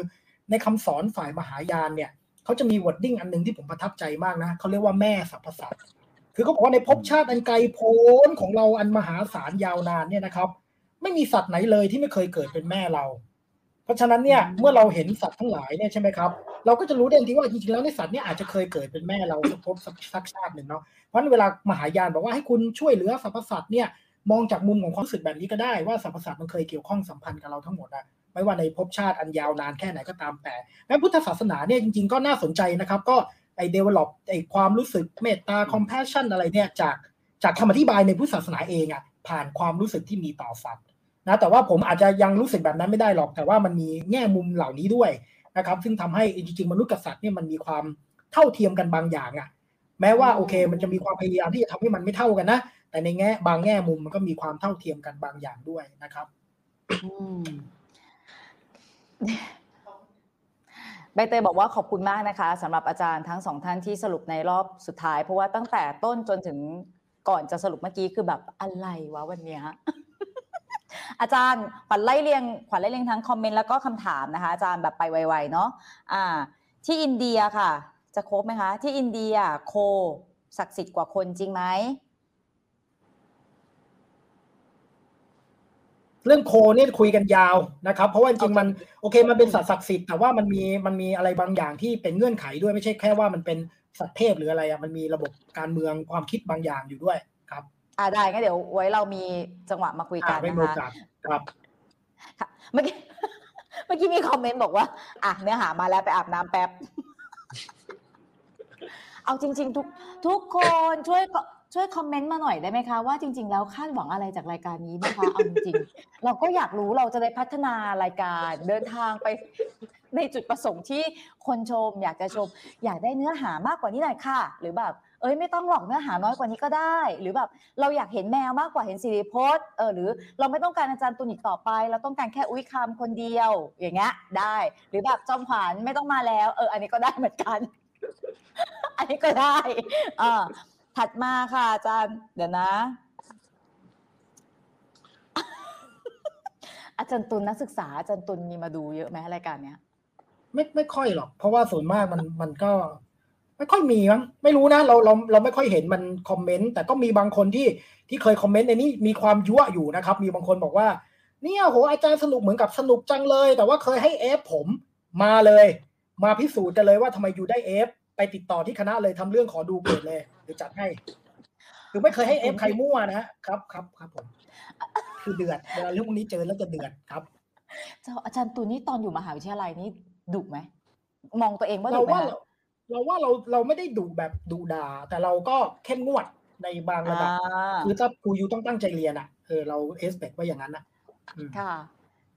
ในคำสอนฝ่ายมหายานเนี่ยเขาจะมีวอร์ดดิ้งอันนึงที่ผมประทับใจมากนะเขาเรียกว่าแม่สรรพสัตว์คือเขาบอกว่าในภพชาติอันไกลโพ้นของเราอันมหาศาลยาวนานเนี่ยนะครับไม่มีสัตว์ไหนเลยที่ไม่เคยเกิดเป็นแม่เราเพราะฉะนั้นเนี่ยเมื่อเราเห็นสัตว์ทั้งหลายเนี่ยใช่ไหมครับเราก็จะรู้ได้จริงว่าจริงๆแล้วในสัตว์เนี่ยอาจจะเคยเกิดเป็นแม่เราสักภพสักชาติหนึ่งเนาะเพราะนั้นเวลามหายานบอกว่าให้คุณช่วยเหลือสรรพสัตว์เนี่ยมองจากมุมของความรู้สึกแบบนี้ก็ได้ว่าสรรพสัตว์มันเคยเกี่ยวข้องสัมพันธ์กับเราทั้งหมดอะไม่ว่าในภพชาติอันยาวนานแค่ไหนก็ตามแต่แม้พุทธศาสนาเนี่ยจริงๆก็น่าสนใจนะครับก็ไอ้ develop ไอ้ความรู้สึกเมตตา compassion อะไรเนี่ยจากจากคำอธิบายในพุทธศาสนาเองอะผ่านความรู้สึกที่มีต่อสัตว์นะแต่ว่าผมอาจจะยังรู้สึกแบบนั้นไม่ได้หรอกแต่ว่ามันมีแง่มุมเหล่านี้ด้วยนะครับซึ่งทำให้จริงๆมนุษย์กับสัตว์เนี่ยมันมีความเท่าเทียมกันบางอย่างอะแม้ว่าโอเคมันจะมีความพยายามที่จะทำให้มันไม่เท่ากันนะแต่ในแง่บางแง่มุมมันก็มีความเท่าเทียมกันบางอย่างด้วยนะครับใบเตยบอกว่าขอบคุณมากนะคะสำหรับอาจารย์ทั้งสองท่านที่สรุปในรอบสุดท้ายเพราะว่าตั้งแต่ต้นจนถึงก่อนจะสรุปเมื่อกี้คือแบบอะไรวะวันนี้อาจารย์ขวัญไล่เรียงขวัญไล่เรียงทั้งคอมเมนต์แล้วก็คำถามนะคะอาจารย์แบบไปไวๆเนาะอ่าที่อินเดียค่ะจะครบไหมคะที่อินเดียโคศักดิ์สิทธิ์กว่าคนจริงไหมเรื่องโคเนี่ยคุยกันยาวนะครับเพราะว่าจริงมันโอเคมันเป็นสัตว์ศักดิ์สิทธิ์แต่ว่ามันมีมันมีอะไรบางอย่างที่เป็นเงื่อนไขด้วยไม่ใช่แค่ว่ามันเป็นสัตว์เทพหรืออะไรอ่ะมันมีระบบการเมืองความคิดบางอย่างอยู่ด้วยครับอ่าได้งั้นเดี๋ยวไว้เรามีจังหวะมาคุยกันนะคะครับเมื่อกี้เมื่อกี้มีคอมเมนต์บอกว่าอ่ะเนื้อหามาแล้วไปอาบน้ำแป๊บเอาจริงๆทุกทุกคนช่วยช่วยคอมเมนต์มาหน่อยได้ไหมคะว่าจริงๆแล้วคาดหวังอะไรจากรายการนี้นะคะเอาจริงๆเราก็อยากรู้เราจะได้พัฒนารายการเดินทางไปในจุดประสงค์ที่คนชมอยากจะชมอยากได้เนื้อหามากกว่านี้หน่อยค่ะหรือแบบเอ้ยไม่ต้องหรอกเนื้อหาน้อยกว่านี้ก็ได้หรือแบบเราอยากเห็นแมวมากกว่าเห็นสิริพจน์เออหรือเราไม่ต้องการอาจารย์ตุลอีกต่อไปเราต้องการแค่อุ้ยคำคนเดียวอย่างเงี้ยได้หรือแบบจอมขวัญไม่ต้องมาแล้วเอออันนี้ก็ได้เหมือนกันอันนี้ก็ได้อ่าถัดมาค่ะอาจารย์เดี๋ยวนะอาจารย์ตุลนักศึกษาอาจารย์ตุลมีมาดูเยอะไหมรายการเนี้ยไม่ไม่ค่อยหรอกเพราะว่าส่วนมากมันมันก็ไม่ค่อยมีมั้งไม่รู้นะเราเราเราไม่ค่อยเห็นมันคอมเมนต์แต่ก็มีบางคนที่ที่เคยคอมเมนต์ในนี้มีความยั่วอยู่นะครับมีบางคนบอกว่าเนี่ยโหอาจารย์สนุกเหมือนกับสนุกจังเลยแต่ว่าเคยให้เอฟผมมาเลยมาพิสูจน์กันเลยว่าทำไมอยู่ได้เอฟไปติดต่อที่คณะเลยทำเรื่องขอดูเกรดเลยเดี๋ยวจัดให้คือไม่เคยให้เอฟใครมั่วนะครับครับครับผมคือเดือดเวลาเรื่องนี้เจอแล้วจะเดือดครับเจ้าอาจารย์ตูนนี่ตอนอยู่มหาวิทยาลัยนี่ดุไหมมองตัวเองว่าดุไหมเราว่าเราเราไม่ได้ดุแบบดุด่าแต่เราก็เข้มงวดในบางระดับคือถ้าครูยูต้องตั้งใจเรียนอ่ะเออเราเอสเปกว่าอย่างนั้นอ่ะค่ะ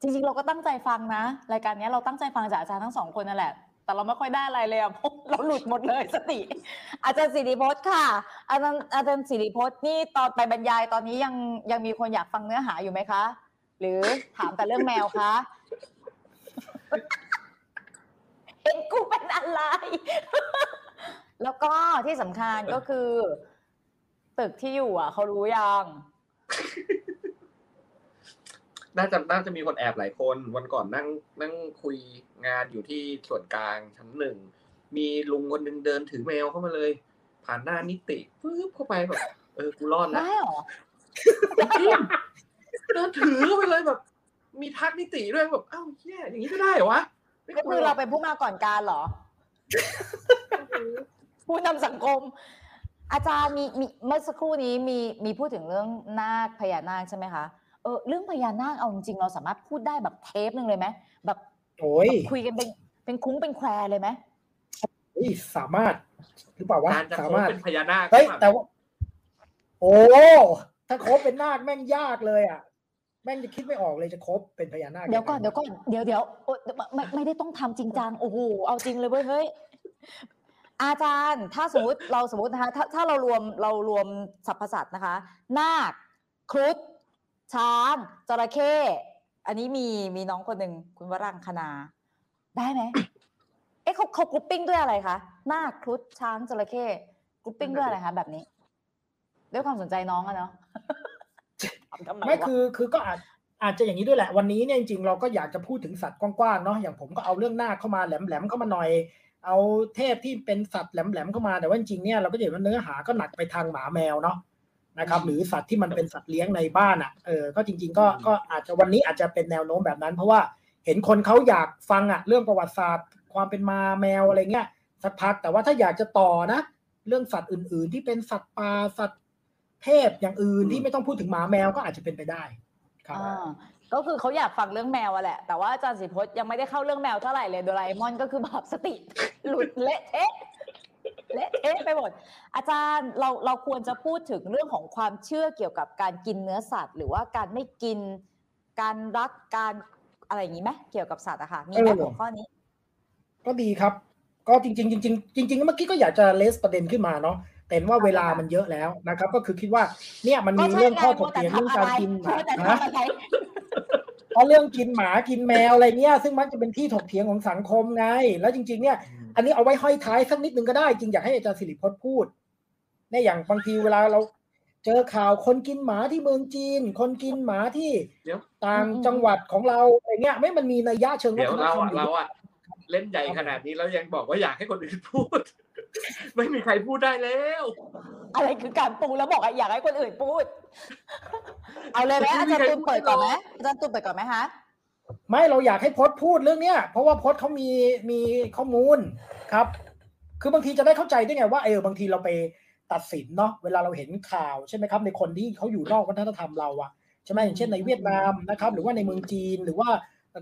จริงๆเราก็ตั้งใจฟังนะรายการนี้เราตั้งใจฟังจากอาจารย์ทั้งสองคนนั่นแหละแต่เราไม่ค่อยได้อะไรเลยอ่ะเราหลุดหมดเลยสติอาจารย์สิริพจน์ค่ะอาจารย์อาจารย์สิริพจน์นี่ตอนไปบรรยายตอนนี้ยังยังมีคนอยากฟังเนื้อหาอยู่ไหมคะหรือถามแต่เรื่องแมวคะเห็นกูเป็นอะไรแล้วก็ที่สำคัญก็คือตึกที่อยู่อ่ะเขารู้ยังน่าจะน่าจะมีคนแอบหลายคนวันก่อนนั่งนั่งคุยงานอยู่ที่ส่วนกลางชั้นหนึ่งมีลุงคนหนึ่งเดินถือแมวเข้ามาเลยผ่านหน้านิติปึ๊บเข้าไปแบบเออกูรอดแล้วได้หรอเดินถือเข้าไปเลยแบบมีทักนิติด้วยแบบอ้าวเหี้ยอย่างนี้ก็ได้เหรอวะก็คือเราเป็นผู้มาก่อนการเหรอผู้นำสังคมอาจารย์มีมีเมื่อสักครู่นี้มีมีพูดถึงเรื่องนาคพญานาคใช่ไหมคะเออเรื่องพญานาคเอาจริงๆเราสามารถพูดได้แบบเทปนึงเลยไหมแบบคุยกันเป็นเป็นคุ้งเป็นแควเลยไหมสามารถหรือเปล่าวะสามารถเป็นพญานาคเฮ้ยแต่ว่าโอ้ถ้าโคบเป็นนาคแม่งยากเลยอ่ะ แม่งจะคิดไม่ออกเลยจะครบเป็นพญานาคเดี๋ยวก่อนเดี๋ยวก่อนเดี๋ยวเดี๋ยวไม่ไม่ได้ต้องทำจริงจังโอ้โหเอาจริงเลยเว้ยเฮ้ยอาจารย์ถ้าสมมติเราสมมตินะคะถ้าถ้าเรารวมเรารวมสรรพสัตว์นะคะนาคครุฑช้างจระเข้อันนี้มีมีน้องคนหนึ่งคุณวรังคณาได้ไหมเอ๊ะเขาเขากรุ๊ปปิ้งด้วยอะไรคะนาคครุฑช้างจระเข้กรุ๊ปปิ้งด้วยอะไรคะแบบนี้ด้วยความสนใจน้องอะเนาะไม่คือคือก็อาจอาจจะอย่างนี้ด้วยแหละวันนี้เนี่ยจริงๆเราก็อยากจะพูดถึงสัตว์กว้างๆเนาะอย่างผมก็เอาเรื่องนาคเข้ามาแหลมๆเข้ามาหน่อยเอาเทพที่เป็นสัตว์แหลมๆเข้ามาแต่ว่าจริงๆเนี่ยเราก็เห็นว่าเนื้อหาก็หนักไปทางหมาแมวเนาะนะครับหรือสัตว์ที่มันเป็นสัตว์เลี้ยงในบ้านอ่ะเออก็จริงๆก็ก็อาจจะวันนี้อาจจะเป็นแนวโน้มแบบนั้นเพราะว่าเห็นคนเขาอยากฟังอ่ะเรื่องประวัติศาสตร์ความเป็นมาแมวอะไรเงี้ยสักพักแต่ว่าถ้าอยากจะต่อนะเรื่องสัตว์อื่นๆที่เป็นสัตว์ป่าสัตว์เทพอย่างอื่นที่ไม่ต้องพูดถึงหมาแมวก็อาจจะเป็นไปได้ครับก็คือเขาอยากฟังเรื่องแมวอะแหละแต่ว่าอาจารย์ศิพจน์ยังไม่ได้เข้าเรื่องแมวเท่าไหร่เลยโดราเอมอนก็คือแบบสติหลุดเละเทะเละเทะไปหมดอาจารย์เราเราควรจะพูดถึงเรื่องของความเชื่อเกี่ยวกับการกินเนื้อสัตว์หรือว่าการไม่กินการรักการอะไรอย่างนี้ไหมเกี่ยวกับสัตว์อะค่ะมีไหมหัวข้อนี้ก็ดีครับก็จริงจริงจริงจริงจริงเมื่อกี้ก็อยากจะเลสประเด็นขึ้นมาเนาะเห็นว่าเวลามันเยอะแล้วนะครับก็คือคิดว่าเนี่ยมันมีเรื่องข้อถกเถียงเรื่องการกินหมานะเพราะเรื่องกินหมากินแมวอะไรเนี่ยซึ่งมันจะเป็นที่ถกเถียงของสังคมไงแล้วจริงๆเนี่ยอันนี้เอาไว้ห้อยท้ายสักนิดนึงก็ได้จริงอยากให้อาจารย์ศิริพจน์พูดเนี่ยอย่างบางทีเวลาเราเจอข่าวคนกินหมาที่เมืองจีนคนกินหมาที่ต่างจังหวัดของเราอะไรเงี้ยไม่มันมีนัยยะเชิงวัฒนธรรมเราอะเล่นใหญ่ขนาดนี้แล้วยังบอกว่าอยากให้คนอื่นพูดไม่มีใครพูดได้แล้วอะไรคือการปูแล้วบอกอยากให้คนอื่นพูดเอาเลยไหมอาจารย์ตูนเปิดก่อนไหมอาจารย์ตูนเปิดก่อนไหมคะไม่เราอยากให้พจน์พูดเรื่องเนี้ยเพราะว่าพจน์เขามีมีข้อมูลครับคือบางทีจะได้เข้าใจด้วยไงว่าเออบางทีเราไปตัดสินเนาะเวลาเราเห็นข่าวใช่ไหมครับในคนที่เขาอยู่นอกวัฒนธรรมเราอะใช่ไหมอย่างเช่นในเวียดนามนะครับหรือว่าในเมืองจีนหรือว่า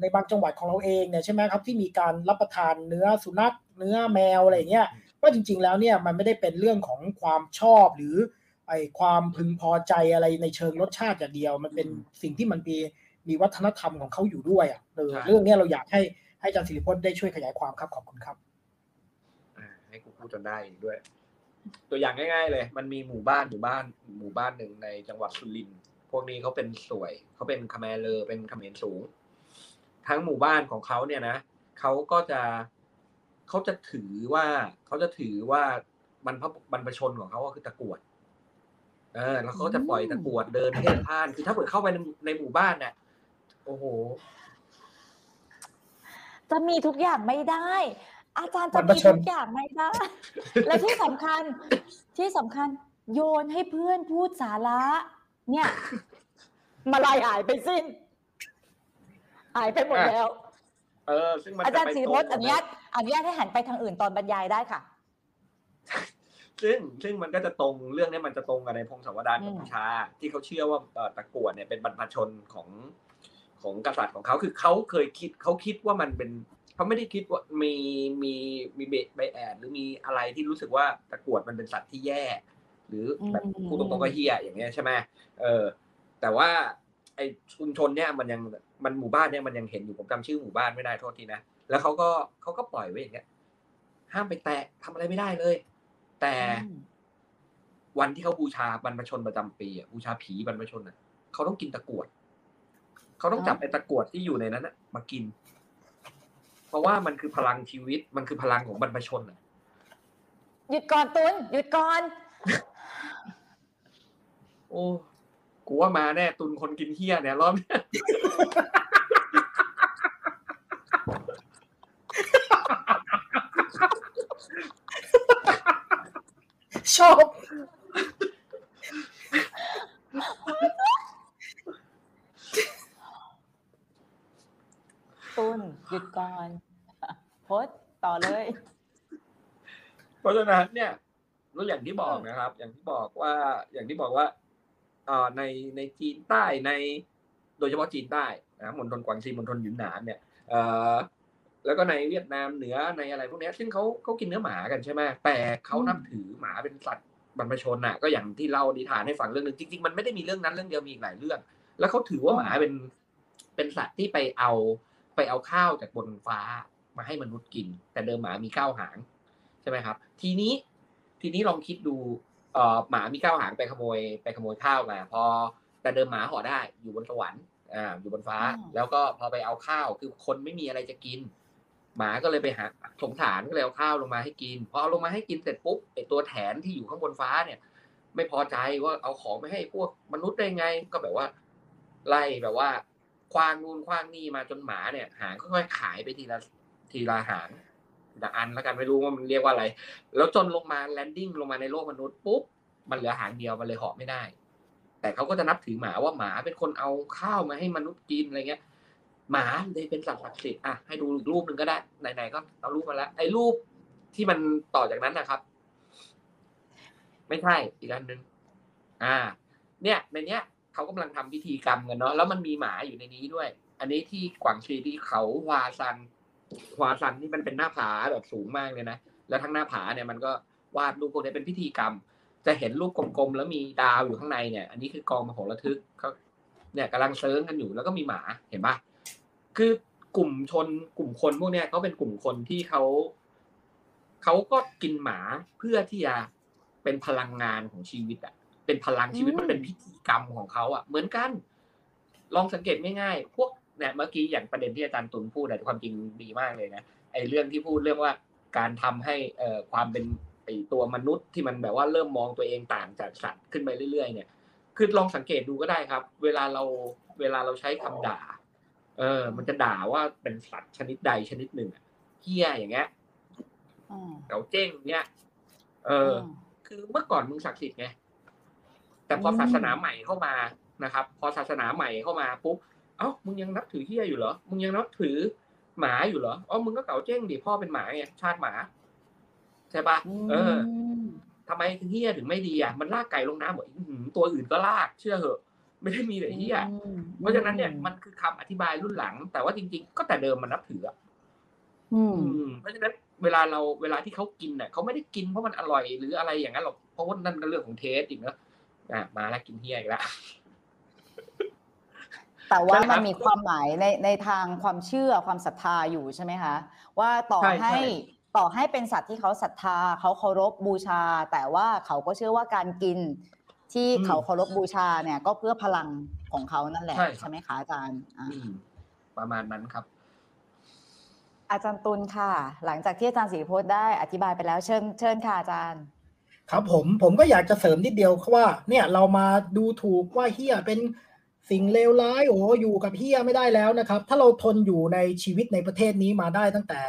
ในบางจังหวัดของเราเองเนี่ยใช่ไหมครับที่มีการรับประทานเนื้อสุนัขเนื้อแมวอะไรเงี้ยว่าจริงๆแล้วเนี่ยมันไม่ได้เป็นเรื่องของความชอบหรือไอความพึงพอใจอะไรในเชิงรสชาติอย่างเดียวมันเป็นสิ่งที่มันมีมีวัฒนธรรมของเขาอยู่ด้วยอ่ะเออเรื่องนี้เราอยากให้ให้อาจารย์ศิริพจน์ได้ช่วยขยายความครับขอบคุณครับให้กูพูดจนได้ด้วยตัวอย่างง่ายๆเลยมันมีหมู่บ้านหมู่บ้านหมู่บ้านหนึ่งในจังหวัดสุรินทร์พวกนี้เขาเป็นสวยเขาเป็นคาแมเลอร์เป็นเขมรสูงทั้งหมู่บ้านของเขาเนี่ยนะเขาก็จะเขาจะถือว่าเขาจะถือว่าบรรพบรรพชนของเขาก็คือตะกรวดเออแล้วเขาจะปล่อยตะกรวดเดินเพ่นพ่านคือถ้าเกิดเข้าไปในหมู่บ้านเนี่ยโอ้โหจะมีทุกอย่างไม่ได้อาจารย์จะมีทุกอย่างไม่ได้และที่สำคัญที่สำคัญโยนให้เพื่อนพูดสาระเนี่ยมาลายหายไปสิ้นหายไปหมดแล้วเออซึ่งอาจารย์ศิริพจน์อนุญาตอนุญาตให้หันไปทางอื่นตอนบรรยายได้ค่ะซึ่งซึ่งมันก็จะตรงเรื่องนี้มันจะตรงกับในพงศาวดารกัมพูชาที่เขาเชื่อว่าตะกรวดเนี่ยเป็นบรรพชนของของกษัตริย์ของเขาคือเขาเคยคิดเขาคิดว่ามันเป็นเขาไม่ได้คิดว่ามีมีมีเบใบแอดหรือมีอะไรที่รู้สึกว่าตะกรวดมันเป็นสัตว์ที่แย่หรือแบบพูดตรงๆก็เฮี้ยอย่างเงี้ยใช่ไหมเออแต่ว่าไอชุมชนเนี่ยมันยังมันหมู่บ้านเนี่ยมันยังเห็นอยู่ผมจำชื่อหมู่บ้านไม่ได้โทษทีนะแล้วเขาก็เขาก็ปล่อยไว้อย่างเงี้ยห้ามไปแตะทำอะไรไม่ได้เลยแต่วันที่เขาบูชาบรรพชนประจำปีอ่ะบูชาผีบรรพชนอ่ะเขาต้องกินตะกรวดเขาต้องจับไอ้ตะกรวดที่อยู่ในนั้นอ่ะมากินเพราะว่ามันคือพลังชีวิตมันคือพลังของบรรพชนอ่ะหยุดก่อนตุนหยุดก่อนโอ้กูว่ามาแน่ตุนคนกินเหี้ยเนี่ยรอบนี้ชอบตุนหยุดก่อนโพสต่อเลยเพราะฉะนั้นเนี่ยรู้อย่างที่บอกนะครับอย่างที่บอกว่าอย่างที่บอกว่าในในจีนใต้ในโดยเฉพาะจีนใต้นะมณฑลกวางซีมณฑลหยุนหนานเนี่ยแล้วก็ในเวียดนามเหนือในอะไรพวกนี้ซึ่งเขาเขากินเนื้อหมากันใช่ไหมแต่เขานับถือหมาเป็นสัตว์บรรพชนน่ะก็อย่างที่เล่านิทานให้ฟังเรื่องนึงจริงๆมันไม่ได้มีเรื่องนั้นเรื่องเดียวมีอีกหลายเรื่อง แล้วเขาถือว่าหมาเป็นเป็นสัตว์ที่ไปเอาไปเอาข้าวจากบนฟ้ามาให้มนุษย์กินแต่เดิมหมามีเก้าหางใช่ไหมครับทีนี้ทีนี้ลองคิดดูเอ่อหมามีเก้าหางไปขโมยไปขโมยข้าวมาพอแต่เดิมหมาห่อได้อยู่บนสวรรค์อ่าอยู่บนฟ้าแล้วก็พอไปเอาข้าวคือคนไม่มีอะไรจะกินหมาก็เลยไปหาสงสารก็เลยเอาข้าวลงมาให้กินพอเอาลงมาให้กินเสร็จปุ๊บไอตัวแถนที่อยู่ข้างบนฟ้าเนี่ยไม่พอใจว่าเอาของไปให้พวกมนุษย์ได้ไงก็แบบว่าไล่แบบว่าคว้างนู่นคว้างนี่มาจนหมาเนี่ยหางค่อยๆขายไปทีละทีละหางแต่อันแล้วกันไม่รู้ว่ามันเรียกว่าอะไรแล้วจนลงมาแลนดิ้งลงมาในโลกมนุษย์ปุ๊บมันเหลือหางเดียวมันเลยเหาะไม่ได้แต่เขาก็จะนับถือหมาว่าหมาเป็นคนเอาข้าวมาให้มนุษย์กินอะไรเงี้ยหมาเลยเป็นสัตว์ศักดิ์สิทธิ์อ่ะให้ดูอีกรูปหนึ่งก็ได้ไหนๆก็เอารูปมาแล้วไอ้รูปที่มันต่อจากนั้นนะครับไม่ใช่อีกอันนึงอ่าเนี่ยในเนี้ยเขากำลังทำพิธีกรรมกันเนาะแล้วมันมีหมาอยู่ในนี้ด้วยอันนี้ที่กวางซีที่เขาฮวาซันฮวาซันนี่มันเป็นหน้าผาแบบสูงมากเลยนะแล้วทั้งหน้าผาเนี่ยมันก็วาดรูปพวกนี้เป็นพิธีกรรมจะเห็นรูปกลมๆแล้วมีดาวอยู่ข้างในเนี่ยอันนี้คือกองมโหระทึกเขาเนี่ยกำลังเซิร์งกันอยู่แล้วก็มีหมาเห็นปะคือกลุ่มชนกลุ่มคนพวกเนี้ยเขาเป็นกลุ่มคนที่เขาเขาก็กินหมาเพื่อที่จะเป็นพลังงานของชีวิตอ่ะเป็นพลังชีวิตมันเป็นพิธีกรรมของเขาอ่ะเหมือนกันลองสังเกตง่ายๆพวกเนี่ยเมื่อกี้อย่างประเด็นที่อาจารย์ตุลพูดแต่ความจริงดีมากเลยนะไอ้เรื่องที่พูดเรื่องว่าการทำให้เอ่อความเป็นไอ้ตัวมนุษย์ที่มันแบบว่าเริ่มมองตัวเองต่างจากสัตว์ขึ้นไปเรื่อยๆเนี่ยคือลองสังเกตดูก็ได้ครับเวลาเราเวลาเราใช้คำด่าเออมันจะด่าว่าเป็นสัตว์ชนิดใดชนิดหนึ่งเหี้ยอย่างเงี้ยเก๋าเจ้งเงี้ยเออคือเมื่อก่อนมึงศักดิ์สิทธิ์ไงแต่พอศาสนาใหม่เข้ามานะครับพอศาสนาใหม่เข้ามาปุ๊บเอ้ามึงยังนับถือเหี้ยอยู่เหรอมึงยังนับถือหมาอยู่เหรออ๋อมึงก็เก๋าเจ้งดิพ่อเป็นหมาไงชาติหมาใช่ปะเออทำไมเหี้ยถึงไม่ดีอ่ะมันลากไก่ลงน้ำหมดตัวอื่นก็ลากเชื่อเหอะไม่ได้มีแต่เหี้ยเพราะฉะนั้นเนี่ยมันคือคำอธิบายรุ่นหลังแต่ว่าจริงๆก็แต่เดิมมันนับถืออืมเพราะฉะนั้นเวลาเราเวลาที่เขากินน่ะเขาไม่ได้กินเพราะมันอร่อยหรืออะไรอย่างนั้นหรอกเพราะว่านั่นก็เรื่องของเทสอีกเนอะอ่ะมาแล้วกินเหี้ยอีกแล้วแต่ว่ามันมีความหมายในในทางความเชื่อความศรัทธาอยู่ใช่ไหมคะว่าต่อให้ต่อให้เป็นสัตว์ที่เขาศรัทธาเขาเคารพบูชาแต่ว่าเขาก็เชื่อว่าการกินที่เขาเคารพบูชาเนี่ยก็เพื่อพลังของเขานั่นแหละใช่ไหมคะอาจารย์ประมาณนั้นครับอาจารย์ตุลค่ะหลังจากที่อาจารย์ศรีโพธิ์ได้อธิบายไปแล้วเชิญเชิญค่ะอาจารย์ครับผมผมก็อยากจะเสริมนิดเดียวว่าเนี่ยเรามาดูถูกว่าเหี้ยเป็นสิ่งเลวร้ายโอ้อยู่กับเหี้ยไม่ได้แล้วนะครับถ้าเราทนอยู่ในชีวิตในประเทศนี้มาได้ตั้งแต่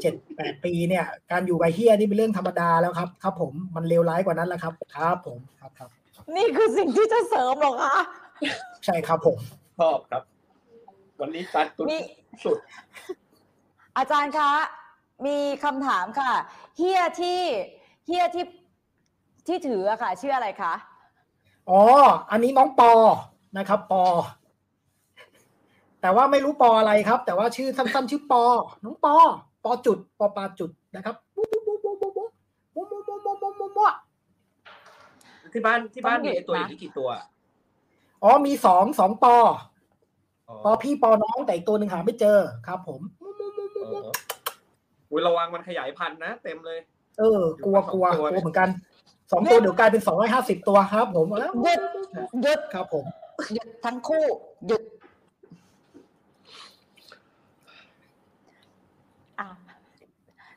เจ็ดแปดปีเนี่ยการอยู่กับเฮียนี่เป็นเรื่องธรรมดาแล้วครับครับผมมันเลวร้ายกว่านั้นแล้วครับครับผมครับครับนี่คือสิ่งที่จะเสริมหรอคะใช่ครับผมชอบครับวันนี้ตัดตุนสุดอาจารย์คะมีคำถามค่ะเฮียที่เฮียที่ที่ถือค่ะชื่ออะไรคะอ๋ออันนี้น้องปอนะครับปอแต่ว่าไม่รู้ปออะไรครับแต่ว่าชื่อสั้นๆชื่อปอน้องปอปอจุดปอปาจุดนะครับบ๊บบ๊บบ๊บบ๊บบ๊บบ๊บบ๊บบ๊บบ๊บบ๊บบ๊บบ๊บที่บ้านที่บ้านมีตัวอย่างนี้กี่ตัวอ๋อมีสองสองปอปอพี่ปอน้องแต่อีกตัวหนึ่งหาไม่เจอครับผมอุ้ยระวังมันขยายพันธุ์นะเต็มเลยเออกลัวกลัวกลัวเหมือนกันสองตัวเดี๋ยวกลายเป็นสองร้อยห้าสิบตัวครับผมแล้วหยุดหยุดครับผมหยุดทั้งคู่หยุด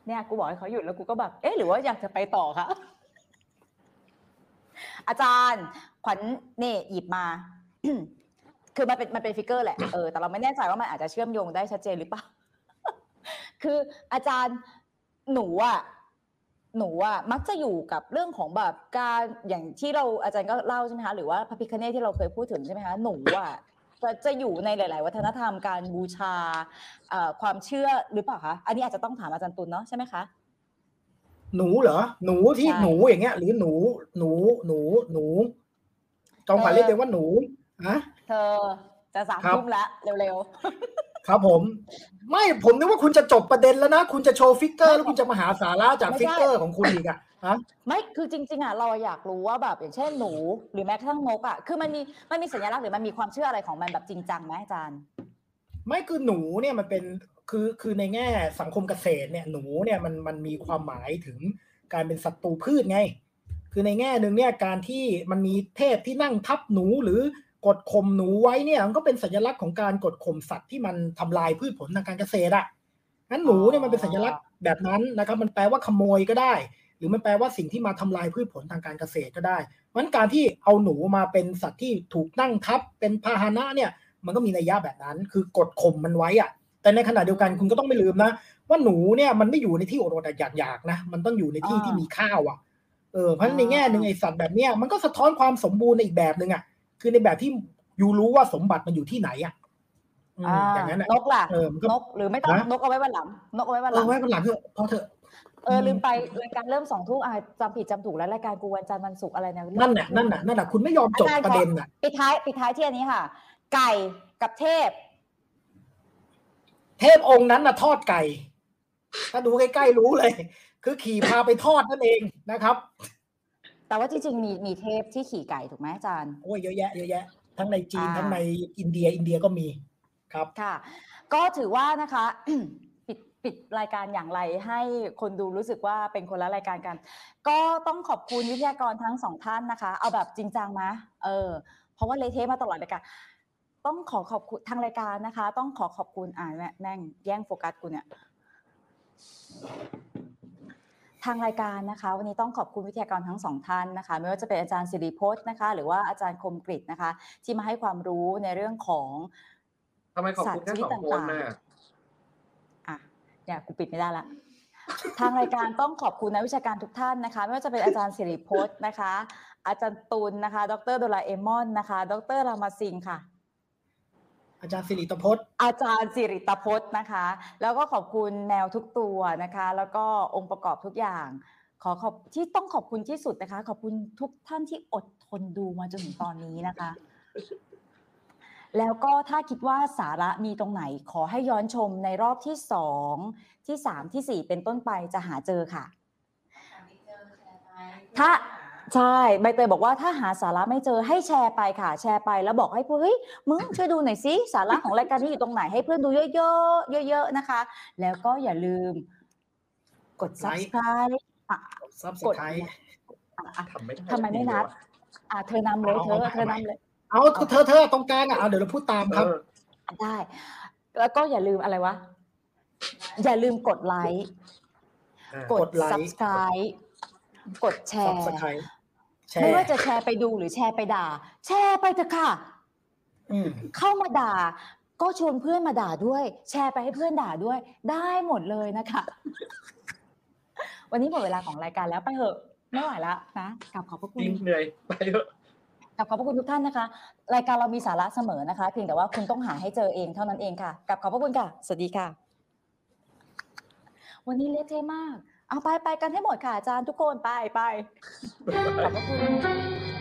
เนี่ยกูบอกให้เขาหยุดแล้วกูก็แบบเอ๊ะหรือว่าอยากจะไปต่อคะอาจารย์ขวัญนี่หยิบมา คือมันเป็นมันเป็นฟิกเกอร์แหละเออแต่เราไม่แน่ใจว่ามันอาจจะเชื่อมโยงได้ชัดเจนหรือเปล่า คืออาจารย์หนูอ่ะหนูอ่ะมักจะอยู่กับเรื่องของแบบการอย่างที่เราอาจารย์ก็เล่าใช่ไหมคะหรือว่าพระพิฆเนศที่เราเคยพูดถึงใช่ไหมคะหนูอ่ะจะจะอยู่ในหลายๆวัฒนธรรมการบูชาความเชื่อหรือเปล่าคะอันนี้อาจจะต้องถามอาจารย์ตุลเนาะใช่ไหมคะหนูเหรอหนูที่หนูอย่างเงี้ยหรือหนูหนูหนูหนูจองขวัญเรียกเรียกว่าหนูฮะเธอจะสามทุ่มแล้วเร็วๆ ครับผมไม่ผมนึกว่าคุณจะจบประเด็นแล้วนะคุณจะโชว์ฟิกเกอร์แล้วคุณจะมาหาสาระจากฟิกเกอร์ของคุณอีกอ่ะฮะไม่คือจริงๆอ่ะเราอยากรู้ว่าแบบอย่างเช่นหนูหรือแม้กระทั่งนกอ่ะคือมันมีมันมีสัญลักษณ์หรือมันมีความเชื่ออะไรของมันแบบจริงจังไหมอาจารย์ไม่คือหนูเนี่ยมันเป็นคือคือในแง่สังคมเกษตรเนี่ยหนูเนี่ยมันมันมีความหมายถึงการเป็นศัตรูพืชไงคือในแง่นึงเนี่ยการที่มันมีเทพที่นั่งทับหนูหรือกดข่มหนูไว้เนี่ยมันก็เป็นสัญลักษณ์ของการกดข่มสัตว์ที่มันทำลายพืชผลทางการเกษตรอ่ะงั้นหนูเนี่ยมันเป็นสัญลักษณ์แบบนั้นนะครับมันแปลว่าขโมยก็ได้หรือมันแปลว่าสิ่งที่มาทำลายพืชผลทางการเกษตรก็ได้งั้นการที่เอาหนูมาเป็นสัตว์ที่ถูกนั่งทับเป็นพาหนะเนี่ยมันก็มีนัยยะแบบนั้นคือกดข่มมันไว้อ่ะแต่ในขณะเดียวกันคุณก็ต้องไม่ลืมนะว่าหนูเนี่ยมันไม่อยู่ในที่อดอดอยากๆนะมันต้องอยู่ในที่ที่มีข้าวอ่ะเออเพราะในแง่นึงไอ้สัตว์แบบเนี้ยมันก็สะท้อนความสมบูรณ์ในอีกแบบนึงอ่ะคือในแบบที่อยู่รู้ว่าสมบัติมันอยู่ที่ไหนอ่ะอย่างนั้นนกล่ะนกหรือไม่ต้องนกเอาไว้วันหลังนกเอาไว้วันหลังเอาไว้วันหลังเถอะพอเถอะเออลืมไปรายการเริ่มสองทุ่มอ่ะจำผิดจำถูกแล้วรายการกูวันจันทร์วันศุกร์อะไรเนี่ยนั่นน่ะนั่นน่ะนั่นน่ะคุณไม่ยอมจบประเด็นน่ะปิดท้ายปิดท้ายที่อันนี้ค่ะไก่กับเทพเทพองค์นั้นน่ะทอดไก่ถ้าดูใกล้ๆรู้เลยคือขี่พาไปทอดนั่นเองนะครับแต่ว่าจริงๆมีมีเทพที่ขี่ไก่ถูกไหมอาจารย์โอ้ยเยอะแยะเยอะแยะทั้งในจีนทั้งในอินเดียอินเดียก็มีครับค่ะก็ถือว่านะคะ ปิดปิดรายการอย่างไรให้คนดูรู้สึกว่าเป็นคนละรายการกันก็ต้องขอบคุณวิทยากรทั้งสองท่านนะคะเอาแบบจริงจังนะเออเพราะว่าเลยเทพมาตลอดรายการต้องขอขอบคุณทางรายการนะคะต้องขอขอบคุณอ่าแม่งแย่งโฟกัสกูเนี่ยทางรายการนะคะวันนี้ต้องขอบคุณวิทยากรทั้งสองท่านนะคะไม่ว่าจะเป็นอาจารย์สิริพจน์นะคะหรือว่าอาจารย์คมกฤษนะคะที่มาให้ความรู้ในเรื่องของสัตว์ชนิดต่างๆอ่ะเนี่ยกูปิดไม่ได้ละทางรายการต้องขอบคุณนักวิชาการทุกท่านนะคะไม่ว่าจะเป็นอาจารย์สิริพจน์นะคะอาจารย์ตูนนะคะดร.โดราเอมอนนะคะดร.รามาสิงค่ะอาจารย์สิริตพจน์อาจารย์สิริตพจน์นะคะแล้วก็ขอบคุณแมวทุกตัวนะคะแล้วก็องค์ประกอบทุกอย่างขอขอบที่ต้องขอบคุณที่สุดนะคะขอบคุณทุกท่านที่อดทนดูมาจนถึงตอนนี้นะคะแล้วก็ถ้าคิดว่าสาระมีตรงไหนขอให้ย้อนชมในรอบที่สองที่สามที่สี่เป็นต้นไปจะหาเจอค่ะถ้าใช่ใบเตยบอกว่าถ้าหาสาระไม่เจอให้แชร์ไปค่ะแชร์ไปแล้วบอกให้เพื่อนเฮ้ยมึงช่วยดูหน่อยสิสาระของรายการนี้อยู่ตรงไหนให้เพื่อนดูเยอะๆเยอะๆนะคะแล้วก็อย่าลืมกด subscribe กดทำไมไม่นับอ่ะเธอนำเลยเธอเธอนำเลยเอาเธอเธอตรงกลางอ่ะเอาเดี๋ยวเราพูดตามครับได้แล้วก็อย่าลืมอะไรวะอย่าลืมกดไลค์กด subscribe กดแชร์ไม่ว่าจะแชร์ไปดูหรือแชร์ไปด่าแชร์ไปเถอะค่ะเข้ามาด่าก็ชวนเพื่อนมาด่าด้วยแชร์ไปให้เพื่อนด่าด้วยได้หมดเลยนะคะวันนี้หมดเวลาของรายการแล้วไปเหอะไม่ไหวแล้วนะกลับขอบพระคุณเหนื่อยไปเถอะกลับขอบพระคุณทุกท่านนะคะรายการเรามีสาระเสมอนะคะเพียงแต่ว่าคุณต้องหาให้เจอเองเท่านั้นเองค่ะกลับขอบพระคุณค่ะสวัสดีค่ะวันนี้เละเทะมากเอาไปไปกันให้หมดค่ะอาจารย์ทุกคนไปไปขอบคุณ